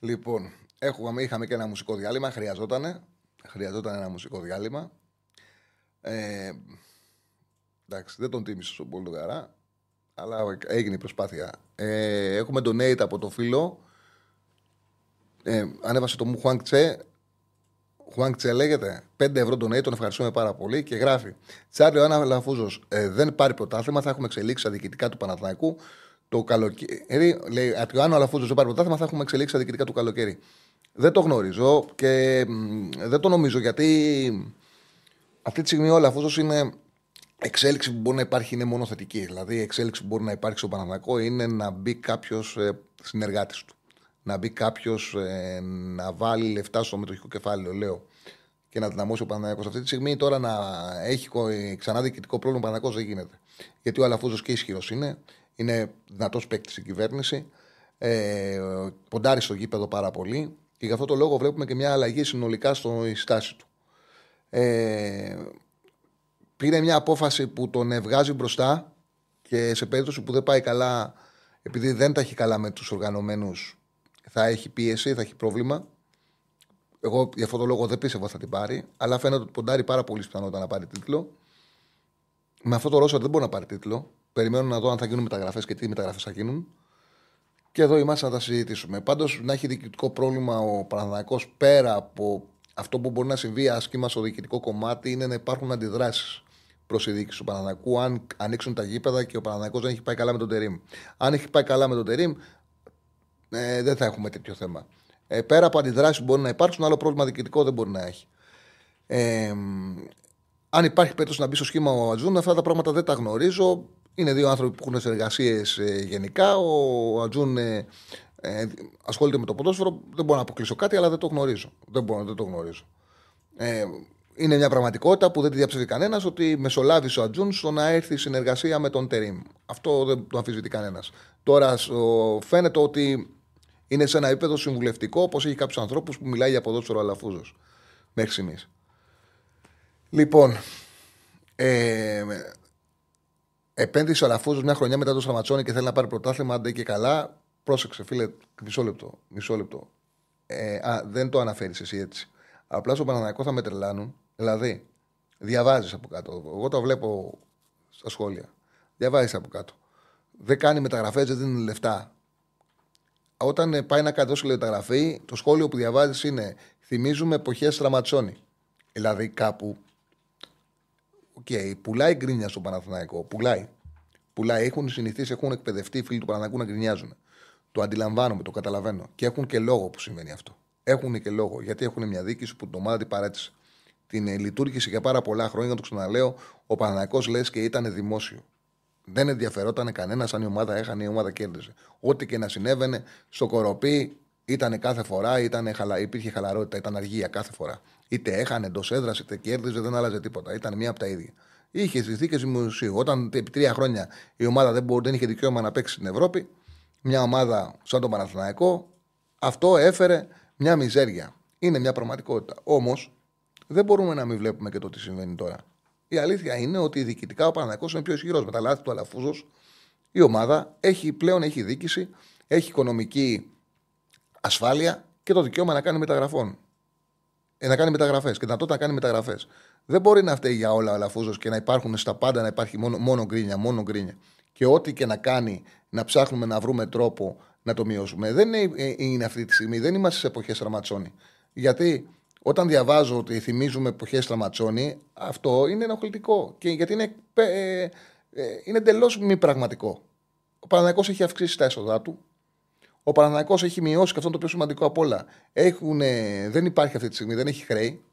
Λοιπόν. Έχουμε, είχαμε και ένα μουσικό διάλειμμα, χρειαζόταν. Χρειαζόταν ένα μουσικό διάλειμμα. Ε, Εντάξει, δεν τον τίμησε στον Πολτογαρά, αλλά έγινε η προσπάθεια. Ε, έχουμε donate από το φίλο. Ε, ανέβασε το μου Χουάνκ Τσε. Χουάνκ Τσε λέγεται. πέντε ευρώ donate, τον ευχαριστούμε πάρα πολύ. Και γράφει: Τσάρλιο, αν ο Αλαφούζος ε, δεν πάρει πρωτάθλημα, θα έχουμε εξελίξει τα διοικητικά του Παναθηναϊκού το καλοκαίρι. Λέει: Αν ο Αλαφούζος δεν πάρει πρωτάθλημα, θα έχουμε εξελίξει τα διοικητικά του καλοκαίρι. Δεν το γνωρίζω και δεν το νομίζω, γιατί αυτή τη στιγμή ο Αλαφούζος είναι. Εξέλιξη που μπορεί να υπάρχει είναι μόνο θετική. Δηλαδή, η εξέλιξη που μπορεί να υπάρχει στο Παναθηναϊκό είναι να μπει κάποιος ε, συνεργάτης του. Να μπει κάποιος ε, να βάλει λεφτά στο μετοχικό κεφάλαιο, λέω, και να δυναμώσει ο Παναθηναϊκός. Αυτή τη στιγμή τώρα να έχει ξανά διοικητικό πρόβλημα ο Παναθηναϊκός δεν γίνεται. Γιατί ο Αλαφούζος και ισχυρός είναι, είναι δυνατός παίκτης στην κυβέρνηση, ε, ποντάρει στο γήπεδο πάρα πολύ και γι' αυτό το λόγο βλέπουμε και μια αλλαγή συνολικά στη στάση του. Ε, Πήρε μια απόφαση που τον βγάζει μπροστά και σε περίπτωση που δεν πάει καλά, επειδή δεν τα έχει καλά με τους οργανωμένους, θα έχει πίεση, θα έχει πρόβλημα. Εγώ για αυτόν τον λόγο δεν πίστευα θα την πάρει, αλλά φαίνεται ότι ποντάρει πάρα πολύ πιθανότητα να πάρει τίτλο. Με αυτό το ρόστερ δεν μπορεί να πάρει τίτλο. Περιμένω να δω αν θα γίνουν μεταγραφές και τι μεταγραφές θα γίνουν. Και εδώ είμαστε να τα συζητήσουμε. Πάντως, να έχει διοικητικό πρόβλημα ο Παναθηναϊκός πέρα από αυτό που μπορεί να συμβεί άσχημα στο διοικητικό κομμάτι είναι να υπάρχουν αντιδράσεις προς η διοίκηση του Παναθηναϊκού, αν ανοίξουν τα γήπεδα και ο Παναθηναϊκός δεν έχει πάει καλά με τον Τερίμ. Αν έχει πάει καλά με τον Τερίμ, ε, δεν θα έχουμε τέτοιο θέμα. Ε, πέρα από αντιδράσεις που μπορεί να υπάρξουν, άλλο πρόβλημα διοικητικό δεν μπορεί να έχει. Ε, αν υπάρχει περίπτωση να μπει στο σχήμα ο Ατζούν, αυτά τα πράγματα δεν τα γνωρίζω. Είναι δύο άνθρωποι που έχουν συνεργασίες ε, γενικά. Ο Ατζούν ε, ε, ασχολείται με το ποδόσφαιρο. Δεν μπορώ να αποκλείσω κάτι, αλλά δεν το γνωρίζω. Δεν μπορώ, δεν το γνωρίζω. Ε, Είναι μια πραγματικότητα που δεν τη διαψεύδει κανένας ότι μεσολάβησε ο Ατζούν στο να έρθει συνεργασία με τον Τερίμ. Αυτό δεν το αμφισβητεί κανένας. Τώρα φαίνεται ότι είναι σε ένα επίπεδο συμβουλευτικό, όπως έχει κάποιους ανθρώπους που μιλάει για ποδόσφαιρο Αλαφούζος μέχρι στιγμής. Λοιπόν, ε, επένδυσε ο Αλαφούζος μια χρονιά μετά το Στραματσόνι και θέλει να πάρει πρωτάθλημα, αντί και καλά. Πρόσεξε, φίλε, μισό λεπτό. Μισό λεπτό. Ε, α, δεν το αναφέρεις εσύ έτσι. Απλά στον Παναθηναϊκό θα με τρελάνουν. Δηλαδή, διαβάζεις από κάτω. Εγώ το βλέπω στα σχόλια. Διαβάζεις από κάτω. Δεν κάνει μεταγραφές, δεν δίνει λεφτά. Όταν πάει να κατώσει μεταγραφή, το σχόλιο που διαβάζεις είναι: θυμίζουμε εποχές Στραματσόνι. Δηλαδή, κάπου. Οκ, okay, πουλάει γκρίνια στον Παναθηναϊκό. Πουλάει. Πουλάει. Έχουν συνηθίσει, έχουν εκπαιδευτεί οι φίλοι του Παναθηναϊκού να γκρινιάζουν. Το αντιλαμβάνομαι, το καταλαβαίνω. Και έχουν και λόγο που συμβαίνει αυτό. Έχουν και λόγο. Γιατί έχουν μια διοίκηση που την ομάδα την παρέτησε. Την λειτουργήσε για πάρα πολλά χρόνια, το ξαναλέω. Ο Παναθηναϊκός λες και ήταν δημόσιο. Δεν ενδιαφερόταν κανένας αν η ομάδα έχανε, η ομάδα κέρδιζε. Ό,τι και να συνέβαινε στο Κοροπή ήταν κάθε φορά, ήτανε χαλα... υπήρχε χαλαρότητα, ήταν αργία κάθε φορά. Είτε έχανε εντός έδρας, είτε κέρδιζε, δεν άλλαζε τίποτα. Ήταν μία από τα ίδια. Είχε συνθήκες δημοσίου. Όταν επί τρία χρόνια η ομάδα δεν, μπο... δεν είχε δικαίωμα να παίξει στην Ευρώπη, μια ομάδα σαν τον Παναθηναϊκό, αυτό έφερε μια μιζέρια. Είναι μια πραγματικότητα. Όμως. Δεν μπορούμε να μην βλέπουμε και το τι συμβαίνει τώρα. Η αλήθεια είναι ότι διοικητικά ο Παναθηναϊκός είναι πιο ισχυρός. Με τα λάθη του Αλαφούζος, η ομάδα έχει, πλέον έχει διοίκηση, έχει οικονομική ασφάλεια και το δικαίωμα να κάνει μεταγραφών. Ε, να κάνει μεταγραφές και δυνατότητα να κάνει μεταγραφές. Δεν μπορεί να φταίει για όλα ο Αλαφούζος και να υπάρχουν στα πάντα, να υπάρχει μόνο, μόνο γκρίνια, μόνο γκρίνια. Και ό,τι και να κάνει, να ψάχνουμε να βρούμε τρόπο να το μειώσουμε. Δεν είναι, είναι αυτή τη στιγμή, δεν είμαστε σε εποχές Ραματσόνη. Γιατί. Όταν διαβάζω ότι θυμίζουμε εποχές Στραματσόνι, αυτό είναι ενοχλητικό. Και γιατί είναι, ε, ε, είναι εντελώς μη πραγματικό. Ο Παναθηναϊκός έχει αυξήσει τα έσοδά του. Ο Παναθηναϊκός έχει μειώσει, και αυτό είναι το πιο σημαντικό απ' όλα. Έχουν, ε, δεν υπάρχει αυτή τη στιγμή, δεν έχει χρέη.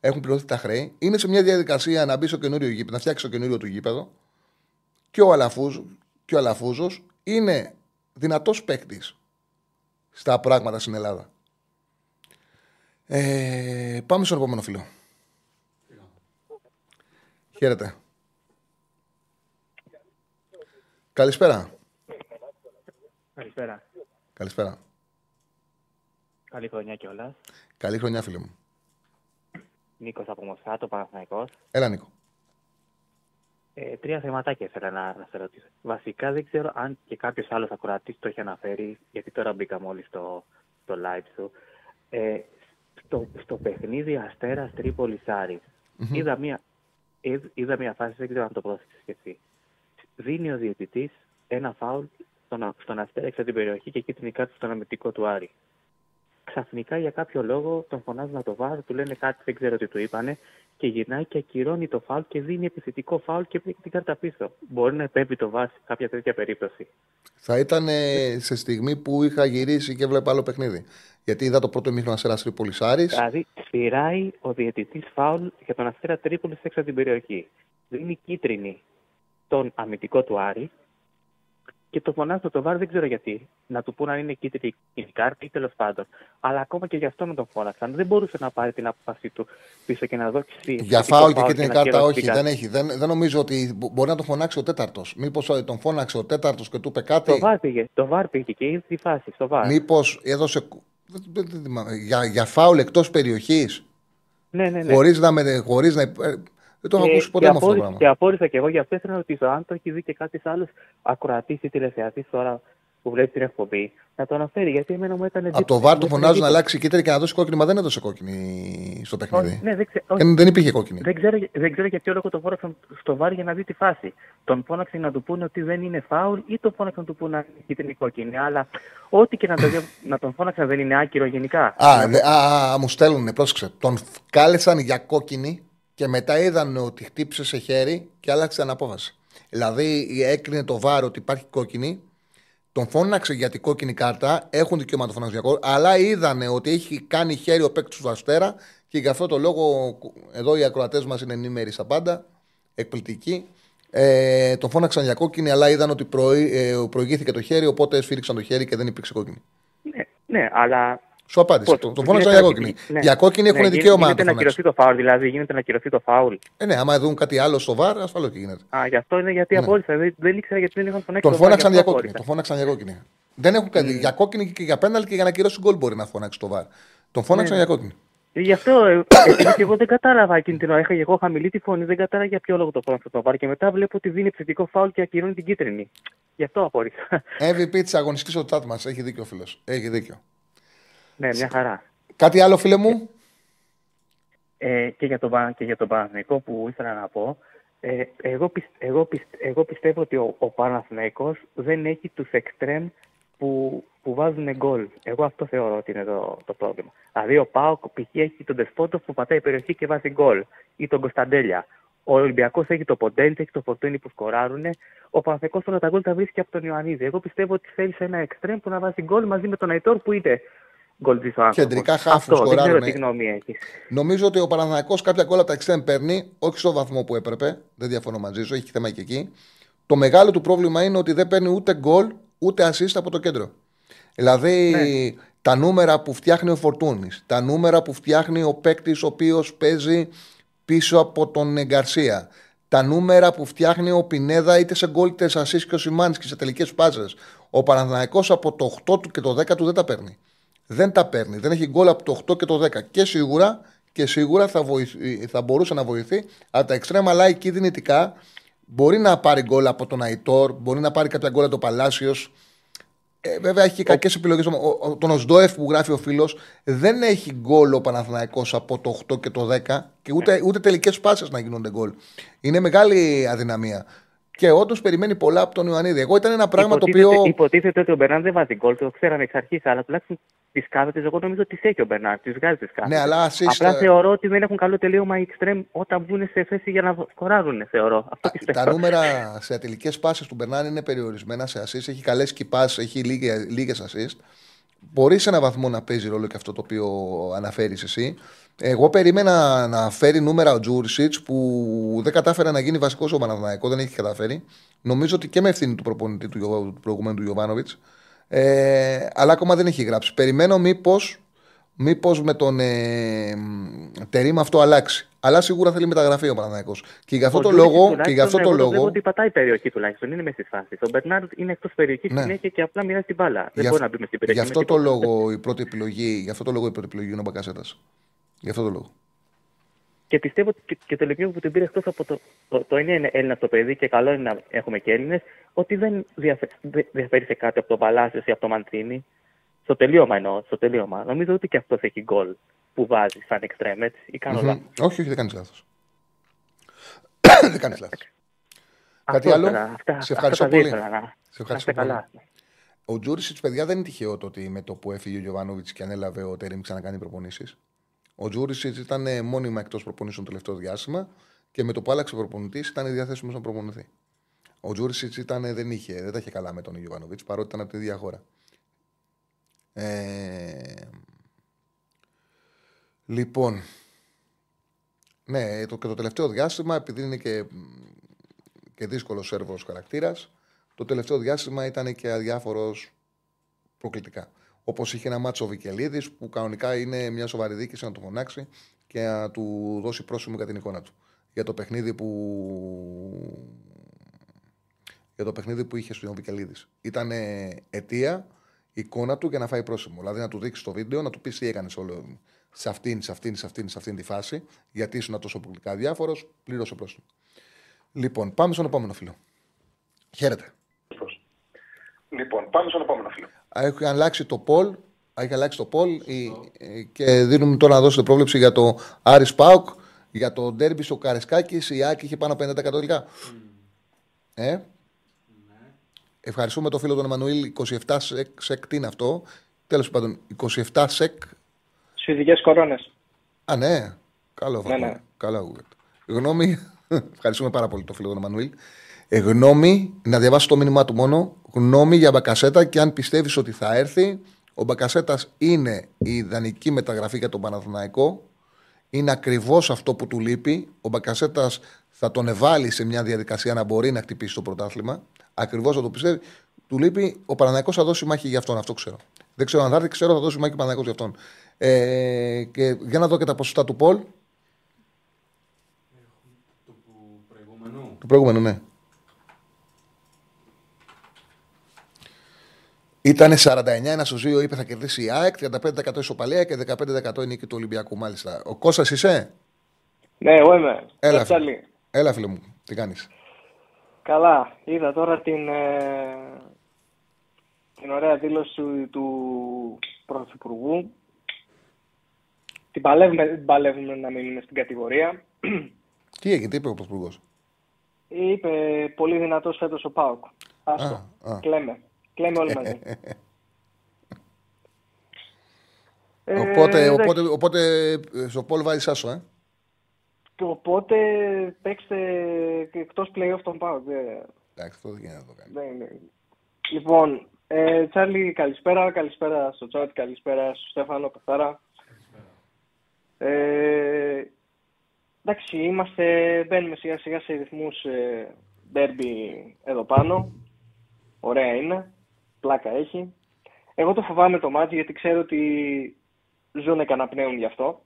Έχουν πληρωθεί τα χρέη. Είναι σε μια διαδικασία να μπει στο καινούριο γήπεδο, να φτιάξει το καινούριο του γήπεδο. Και ο, Αλαφούζ, και ο Αλαφούζος είναι δυνατός παίκτης στα πράγματα στην Ελλάδα. Ε, πάμε στον επόμενο φίλο. Χαίρετε. Καλησπέρα. Καλησπέρα. Καλησπέρα. Καλή χρονιά κιόλας. Καλή χρονιά, φίλε μου. Νίκος από Μοσχάτο, Παναθηναϊκός. Έλα, Νίκο. Ε, τρία θεματάκια ήθελα να, να σε ρωτήσω. Βασικά δεν ξέρω αν και κάποιος άλλος ακροατής το έχει αναφέρει, γιατί τώρα μπήκα μόλις στο, στο live σου. Ε, Στο, στο παιχνίδι Αστέρας Τρίπολης Άρης, mm-hmm. είδα μια είδα μια φάση, δεν ξέρω αν το πρόσεξες και εσύ. Δίνει ο διαιτητής ένα φάουλ στον, στον Αστέρα έξω από την περιοχή και κίτρινη κάρτα στον αμυντικό του Άρη. Ξαφνικά για κάποιο λόγο τον φωνάζουν να το βάρει, του λένε κάτι, δεν ξέρω τι του είπανε, και γυρνάει και ακυρώνει το φάουλ και δίνει επιθετικό φάουλ και την κάρτα πίσω. Μπορεί να επέμπει το βάρ σε κάποια τέτοια περίπτωση. Θα ήταν σε στιγμή που είχα γυρίσει και βλέπα άλλο παιχνίδι. Γιατί είδα το πρώτο ημίχρονο Αστέρα Τρίπολης Άρης. Δηλαδή, σφυράει ο διαιτητής φάουλ για τον Αστέρα Τρίπολης έξω από την περιοχή. Δίνει κίτρινη τον αμυντικό του Άρη και το φωνάζουν το βάρ, δεν ξέρω γιατί. Να του πούνε αν είναι κίτρινη η κάρτα ή τέλος πάντων. Αλλά ακόμα και γι' αυτό να τον φώναξαν. Δεν μπορούσε να πάρει την απόφαση του πίσω και να δώσει. Για φάουλ και κίτρινη κάρτα, όχι, κάρτα. δεν έχει. Δεν, δεν νομίζω ότι μπορεί να τον φωνάξει ο τέταρτος. Μήπως τον φώναξε ο τέταρτος και του είπε κάτι. Το βάρ πήγε, το βάρ πήγε και είδε τη φάση. Μήπως έδωσε. Για, για φάουλ εκτός περιοχής. Ναι, ναι, ναι. Χωρίς να. Με, χωρίς να... Δεν το έχω ακούσει ποτέ με αυτό το πράγμα. Και απόρρισα και εγώ για αυτό. Θέλω να ρωτήσω αν το έχει δει και κάποιο άλλο ακροατή ή τηλεθεατή τώρα που βλέπει την εκπομπή, να το αναφέρει. Γιατί εμένα μου έκανε. Από το βάρ του φωνάζουν να αλλάξει κίτρινη και να δώσει κόκκινη, μα δεν έδωσε κόκκινη στο παιχνίδι. Ναι, δεν, ξε... δεν, δεν υπήρχε κόκκινη. Δεν ξέρω, δεν ξέρω για ποιο λόγο το φόραξαν στο βάρ για να δει τη φάση. Τον φώναξε να του πούνε ότι δεν είναι φάουλ ή τον φώναξε να του πούνε να είναι κίτρινη κόκκινη. Αλλά ό,τι και να, το... να τον φώναξαν δεν είναι άκυρο γενικά. Α, δε, α, α μου στέλνουν, πρόσεξε. Τον κάλεσαν για κόκκινη και μετά είδαν ότι χτύπησε σε χέρι και άλλαξαν απόφαση. Δηλαδή έκρινε το βάρ ότι υπάρχει κόκκινη. Τον φώναξε για την κόκκινη κάρτα, έχουν δικαίωμα το φωναξιακό, αλλά είδανε ότι έχει κάνει χέρι ο παίκτης του Αστέρα και γι' αυτό το λόγο, εδώ οι ακροατές μας είναι ενήμεροι στα πάντα, εκπληκτικοί. Ε, τον φώναξαν για κόκκινη, αλλά είδαν ότι προη, ε, προηγήθηκε το χέρι, οπότε σφύριξαν το χέρι και δεν υπήρξε κόκκινη. Ναι, ναι, αλλά. Σου απάντησε. Τον το φώναξαν για κόκκινη. Ναι. Για κόκκινη έχουν ναι, δικαίωμα να το φωνάξουν. Γίνεται να κυρωθεί το φάουλ, δηλαδή. Γίνεται να κυρωθεί το φάουλ. Ε, ναι, άμα δουν κάτι άλλο στο βάρ, ασφαλώς και γίνεται. Α, γι' αυτό είναι γιατί ναι. απόλυσα. Δεν, δεν ήξερα γιατί δεν είχαν φωνάξει. Τον φώναξαν για κόκκινη. Τον φώναξαν για κόκκινη. Δεν έχουν κάτι. Mm. Για κόκκινη και για πέναλ και για να κυρώσει γκολ μπορεί να φωνάξει το βάρ. Τον φώναξαν ναι. για κόκκινη. Γι' αυτό και εγώ δεν κατάλαβα εκείνη την ώρα. Είχα εγώ χαμηλή τη φωνή, δεν κατάλαβα για ποιο λόγο το φώναξαν το βάρ και μετά βλέπω ότι δίνει επιθετικό φάουλ και ακυρώνει την κίτρινη. Γι' αυτό απόρρισα. εμ βι πι τη αγωνιστική οτάτη μα. Έχει δίκιο ο φίλο. Έχει δίκιο. Ναι, μια χαρά. Κάτι άλλο, φίλε μου. Ε, και για τον το Παναθηναϊκό που ήθελα να πω. Ε, εγώ, πι, εγώ, πι, εγώ πιστεύω ότι ο, ο Παναθηναϊκός δεν έχει τους εξτρέμ που, που βάζουν γκολ. Εγώ αυτό θεωρώ ότι είναι το, το πρόβλημα. Δηλαδή ο ΠΑΟΚ π.χ. έχει τον Τεσπότοφ που πατάει η περιοχή και βάζει γκολ. Ή τον Κωνσταντέλια. Ο Ολυμπιακός έχει το Ποντέντε, έχει το Φορτούνι που σκοράρουν. Ο Παναθηναϊκός όλα τα γκολ τα βρίσκει από τον Ιωαννίδη. Εγώ πιστεύω ότι θέλει ένα εξτρέμ που να βάζει γκολ μαζί με τον Αϊτόρ που είναι. Κεντρικά χάφους σκοράρουν. Νομίζω ότι ο Παναθηναϊκός κάποια γκολ από τα εξτρέμ παίρνει, όχι στο βαθμό που έπρεπε. Δεν διαφωνώ μαζί σου, έχει θέμα και εκεί. Το μεγάλο του πρόβλημα είναι ότι δεν παίρνει ούτε γκολ ούτε assist από το κέντρο. Δηλαδή ναι. τα νούμερα που φτιάχνει ο Φορτούνης, τα νούμερα που φτιάχνει ο παίκτης ο οποίος παίζει πίσω από τον Γκαρσία, τα νούμερα που φτιάχνει ο Πινέδα είτε σε γκολ είτε σε assist και ο Σιμάνσκι σε τελικές πάσες. Ο Παναθηναϊκός από το οκτώ του και το δέκα του δεν τα παίρνει. Δεν τα παίρνει. Δεν έχει γκολ από το οκτώ και το δέκα. Και σίγουρα, και σίγουρα θα, βοηθ, θα μπορούσε να βοηθεί. Αλλά τα εξτρέμα λαϊκή δυνητικά μπορεί να πάρει γκολ από τον Αϊτόρ, μπορεί να πάρει κάποια γκολ από τον Παλάσιος. Ε, βέβαια έχει κακές επιλογές. Τον Οσντοεφ που γράφει ο φίλος δεν έχει γκολ ο Παναθηναϊκός από το οκτώ και το δέκα και ούτε, ούτε τελικές πάσες να γίνονται γκολ. Είναι μεγάλη αδυναμία. Και όντως περιμένει πολλά από τον Ιωαννίδη. Εγώ ήταν ένα πράγμα υποτίθεται, το οποίο. Υποτίθεται ότι ο Μπερνάρ δεν βάζει γκολ, το ξέραμε εξ αρχής, αλλά τουλάχιστον τις κάθετες, εγώ νομίζω ότι τις έχει ο Μπερνάρ, τις βγάζει τις κάθετες. Ναι, αλλά ασίστα... Απλά θεωρώ ότι δεν έχουν καλό τελείωμα οι εξτρέμ όταν βγουν σε θέση για να σκοράρουν, θεωρώ. Αυτό πιστεύω. Τα νούμερα σε τελικές πάσεις του Μπερνάρ είναι περιορισμένα σε ασίστ, έχει καλές κυπάς, έχει λίγες ασίστ. Μπορεί σε έναν βαθμό να παίζει ρόλο και αυτό το οποίο αναφέρεις εσύ. Εγώ περίμενα να φέρει νούμερα ο Τζούρισιτς που δεν κατάφερε να γίνει βασικός ο Παναθηναϊκός, δεν έχει καταφέρει. Νομίζω ότι και με ευθύνη του προπονητή του, του προηγούμενου του Γιοβάνοβιτς. Ε, αλλά ακόμα δεν έχει γράψει. Περιμένω μήπως, μήπως με τον ε, Τερίμ αυτό αλλάξει. Αλλά σίγουρα θέλει μεταγραφή ο Παναθηναϊκός. Και γι' αυτό το λόγο. Και γι' αυτό το λόγο. Βλέπω ότι πατάει η περιοχή τουλάχιστον, είναι μέσα στη φάση. Ο Μπερνάρ είναι εκτός περιοχή ναι. συνέχεια και απλά μοιράζει την μπάλα. Δεν μπορεί να μπει με στην περιοχή. Γι' αυτό το λόγο η πρώτη επιλογή είναι ο Μπακασέτας. Γι' αυτό το λόγο. Και πιστεύω ότι και, και το λεπτό που την πήρε εκτός από το, το, το είναι Έλληνα το παιδί και καλό είναι να έχουμε και Έλληνες, ότι δεν διαφε, δε, διαφέρει σε κάτι από τον Παλάσιο ή από τον Μαντζίνη. Στο τελείωμα εννοώ, στο τελείωμα. Νομίζω ότι και αυτός έχει γκολ που βάζει σαν εξτρέμ, έτσι, ή κάνω mm-hmm. λάθος. Όχι, όχι, δεν κάνεις λάθος. Δεν κάνεις λάθος. Κάτι άλλο. Αυτά, σε ευχαριστώ πολύ. Ήθελα, σε ευχαριστώ πολύ. Καλά. Ο Τζούρισιτς, παιδιά, δεν είναι τυχαίο το ότι με το που έφυγε ο Γιοβάνοβιτς και ανέλαβε ο Τερίμ ξανακάνει προπονήσεις. Ο Τζούρισιτς ήταν μόνιμα εκτός προπονήσεων το τελευταίο διάστημα και με το που άλλαξε προπονητής ήταν διαθέσιμος να προπονηθεί. Ο Τζούρισιτς δεν, είχε, δεν τα είχε καλά με τον Γιοβάνοβιτς παρότι ήταν από την ίδια χώρα. Ε... Λοιπόν. Ναι, το, και το τελευταίο διάστημα, επειδή είναι και, και δύσκολος Σέρβος χαρακτήρας, το τελευταίο διάστημα ήταν και αδιάφορος προκλητικά. Όπως είχε ένα μάτσο ο Βικελίδης, που κανονικά είναι μια σοβαρή δίκηση να το φωνάξει και να του δώσει πρόσημο για την εικόνα του. Για το παιχνίδι που, για το παιχνίδι που είχε στον Βικελίδης. Ήταν αιτία η εικόνα του για να φάει πρόσημο. Δηλαδή να του δείξει το βίντεο, να του πει τι έκανε όλο. Σε αυτήν, σε αυτήν, σε αυτήν, σε αυτήν τη φάση, γιατί ήσουν τόσο πολιτικά διάφορος, πλήρωσε πρόσημο. Λοιπόν, πάμε στον επόμενο φίλο. Χαίρετε. Λοιπόν, πάμε στον επόμενο φίλο. Έχει αλλάξει το poll, έχει αλλάξει το poll και δίνουμε τώρα να δώσετε πρόβλεψη για το Άρης ΠΑΟΚ, για το ντέρμπι στο Καρεσκάκης. Η Άκη είχε πάνω πενήντα τοις εκατό τελικά. Mm. Ε? Ναι. Ευχαριστούμε τον φίλο τον Εμμανουήλ. είκοσι επτά σεκ, σεκ τι είναι αυτό. Τέλος πάντων, είκοσι επτά σεκ. Σουηδικές κορώνες. Α, ναι. Καλό αυτό. Ναι, ναι. Καλό. Γνώμη. Ευχαριστούμε πάρα πολύ τον φίλο τον Εμμανουήλ. Ε, γνώμη, να διαβάσω το μήνυμά του μόνο. Γνώμη για Μπακασέτα και αν πιστεύεις ότι θα έρθει. Ο Μπακασέτας είναι η ιδανική μεταγραφή για τον Παναθηναϊκό. Είναι ακριβώς αυτό που του λείπει. Ο Μπακασέτας θα τον ευάλει σε μια διαδικασία να μπορεί να χτυπήσει το πρωτάθλημα. Ακριβώς θα το πιστεύει. Του λείπει. Ο Παναθηναϊκός θα δώσει μάχη για αυτόν. Αυτό ξέρω. Δεν ξέρω αν θα έρθει, ξέρω θα δώσει μάχη ο Παναθηναϊκός για αυτόν. Ε, και για να δω και τα ποσοστά του Πολ. Του προηγούμενου. Του προηγούμενου, ναι. Ήταν σαράντα εννιά ένα στους δύο, είπε θα κερδίσει η ΑΕΚ, τριάντα πέντε τοις εκατό ισοπαλία και δεκαπέντε τοις εκατό η νίκη του Ολυμπιακού. Μάλιστα. Ο Κώστας είσαι? Ναι, εγώ είμαι. Έλα, φίλε. Έλα φίλε μου, τι κάνεις? Καλά, είδα τώρα την, ε, την ωραία δήλωση του, του Πρωθυπουργού. Την παλεύουμε, την παλεύουμε να μείνουμε στην κατηγορία. Τι έγινε, τι είπε ο Πρωθυπουργός? Είπε πολύ δυνατός φέτος ο ΠΑΟΚ. Άστο, α, α. κλαίμε. Κλαίμε όλοι μαζί. ε, οπότε, οπότε, οπότε στο Πολ βάζεις άσο, ε. Οπότε παίξτε εκτός play-off τον ΠΑΟΚ. Εντάξει, αυτό δεν γίνεται να το κάνει. Λοιπόν, ε, Τσάρλι, καλησπέρα. Καλησπέρα στο Τσάρλι, καλησπέρα στο Στέφανο Καθάρα. Ε, εντάξει, είμαστε, μπαίνουμε σιγά σιγά σε ρυθμούς ε, ντέρμπι εδώ πάνω. Ωραία είναι, πλάκα έχει. Εγώ το φοβάμαι το μάτι γιατί ξέρω ότι ζούνε καναπνέουν γι' αυτό.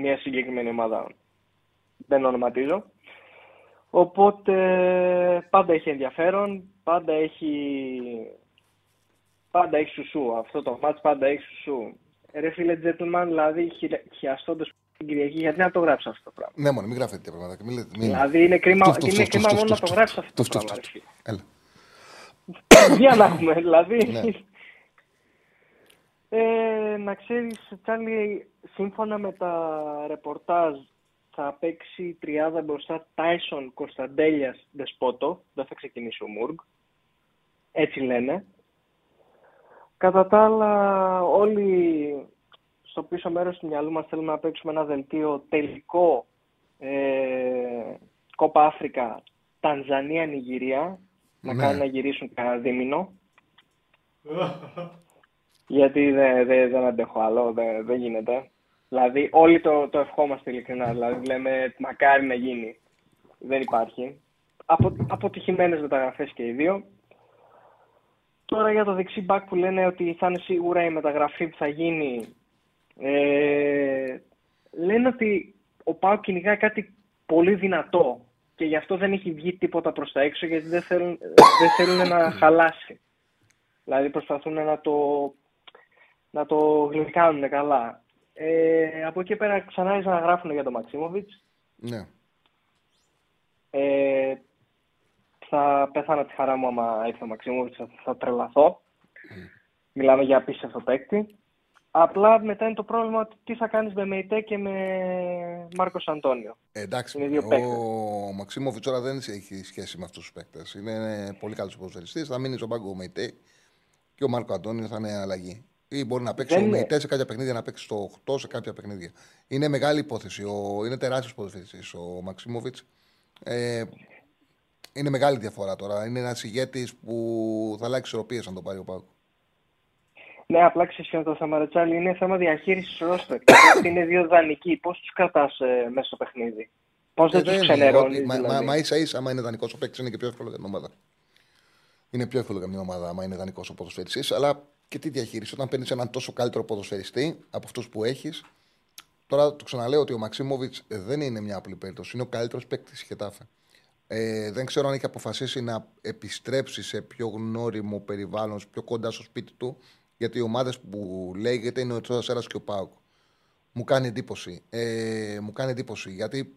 Μια συγκεκριμένη ομάδα δεν ονοματίζω. Οπότε πάντα έχει ενδιαφέρον, πάντα έχει, πάντα έχει σουσού. Αυτό το μάτι πάντα έχει σουσού. Ρε φίλε gentleman, δηλαδή χιαστώντας την Κυριακή, γιατί να το γράψει αυτό το πράγμα. Ναι, μόνο, μην γράφετε τέτοια πράγματα. Μην... Δηλαδή είναι κρίμα μόνο να το γράψει αυτό το πράγμα. Έλα. Για να έχουμε, δηλαδή. ε, να ξέρεις, Τσάρλι, σύμφωνα με τα ρεπορτάζ, θα παίξει τριάδα μπροστά Τάισον, Κωνσταντέλιας, Δεσπότο. Δεν θα ξεκινήσει ο Μουργκ. Έτσι λένε. Κατά τα άλλα, όλοι στο πίσω μέρος του μυαλού μας θέλουμε να παίξουμε ένα δελτίο τελικό ε, Κόπα Αφρικα, Τανζανία, Νιγηρία. Να ναι. Κάνουν να γυρίσουν κανένα δίμηνο. Γιατί δεν δε, δε αντέχω άλλο, δεν δε γίνεται. Δηλαδή όλοι το, το ευχόμαστε ειλικρινά, δηλαδή λέμε μακάρι να γίνει. Δεν υπάρχει. Απο, αποτυχημένες μεταγραφές και οι δύο. Τώρα για το δεξί μπακ που λένε ότι θα είναι σίγουρα η μεταγραφή που θα γίνει. Ε, λένε ότι ο ΠΑΟΚ κυνηγάει κάτι πολύ δυνατό. Και γι' αυτό δεν έχει βγει τίποτα προς τα έξω, γιατί δεν θέλουν, δεν θέλουν να χαλάσει. Δηλαδή προσπαθούν να το, να το γλυκάνουν καλά. Ε, από εκεί πέρα ξανά άρχισαν να γράφουν για τον Μαξίμοβιτς. Ναι. Ε, θα πεθάνω τη χαρά μου άμα έρθει ο Μαξίμοβιτς, θα, θα τρελαθώ. Mm. Μιλάμε για απίστευτο παίκτη. Απλά μετά είναι το πρόβλημα τι θα κάνεις με Μεϊτέ και με Μάρκος Αντώνιο. Ε, εντάξει, είναι δύο ο Μαξίμοβιτς τώρα δεν έχει σχέση με αυτούς τους παίκτες. Είναι πολύ καλός ποδοσφαιριστής. Θα μείνει στον πάγκο ο Μεϊτέ και ο Μάρκο Αντώνιο θα είναι αλλαγή. Ή μπορεί να παίξει δεν ο Μεϊτέ σε κάποια παιχνίδια, να παίξει το οκτώ σε κάποια παιχνίδια. Είναι μεγάλη υπόθεση. Ο... Είναι τεράστιος ποδοσφαιριστής ο Μαξίμοβιτς. Ε, είναι μεγάλη διαφορά τώρα. Είναι ένας ηγέτης που θα αλλάξει ισορροπίες αν το πάρει ο πάγκο. Ναι, απλά ξέρεις το Σαμαρατσάλι, είναι θέμα διαχείρισης ρόστερ. Είναι δύο δανεικοί. Πώς τους κρατάς ε, μέσα στο παιχνίδι, πώς ε, δεν τους ξενερώνεις. Μα, δηλαδή. μα, μα ίσα ίσα, άμα είναι δανεικός ο παίκτης, είναι και πιο εύκολο για την ομάδα. Είναι πιο εύκολο για μια ομάδα, άμα είναι δανεικός ο ποδοσφαιριστής. Αλλά και τι διαχείριση. Όταν παίρνεις έναν τόσο καλύτερο ποδοσφαιριστή από αυτούς που έχεις. Τώρα το ξαναλέω ότι ο Μαξίμοβιτς δεν είναι μια απλή περίπτωση. Είναι ο καλύτερος παίκτης Χετάφε. Ε, δεν ξέρω αν έχει αποφασίσει να επιστρέψει σε πιο γνώριμο περιβάλλον, πιο κοντά στο σπίτι του. Γιατί οι ομάδες που λέγεται είναι ο Τσόρας Έρας και ο ΠΑΟΚ. Μου κάνει εντύπωση. Ε, μου κάνει εντύπωση. Γιατί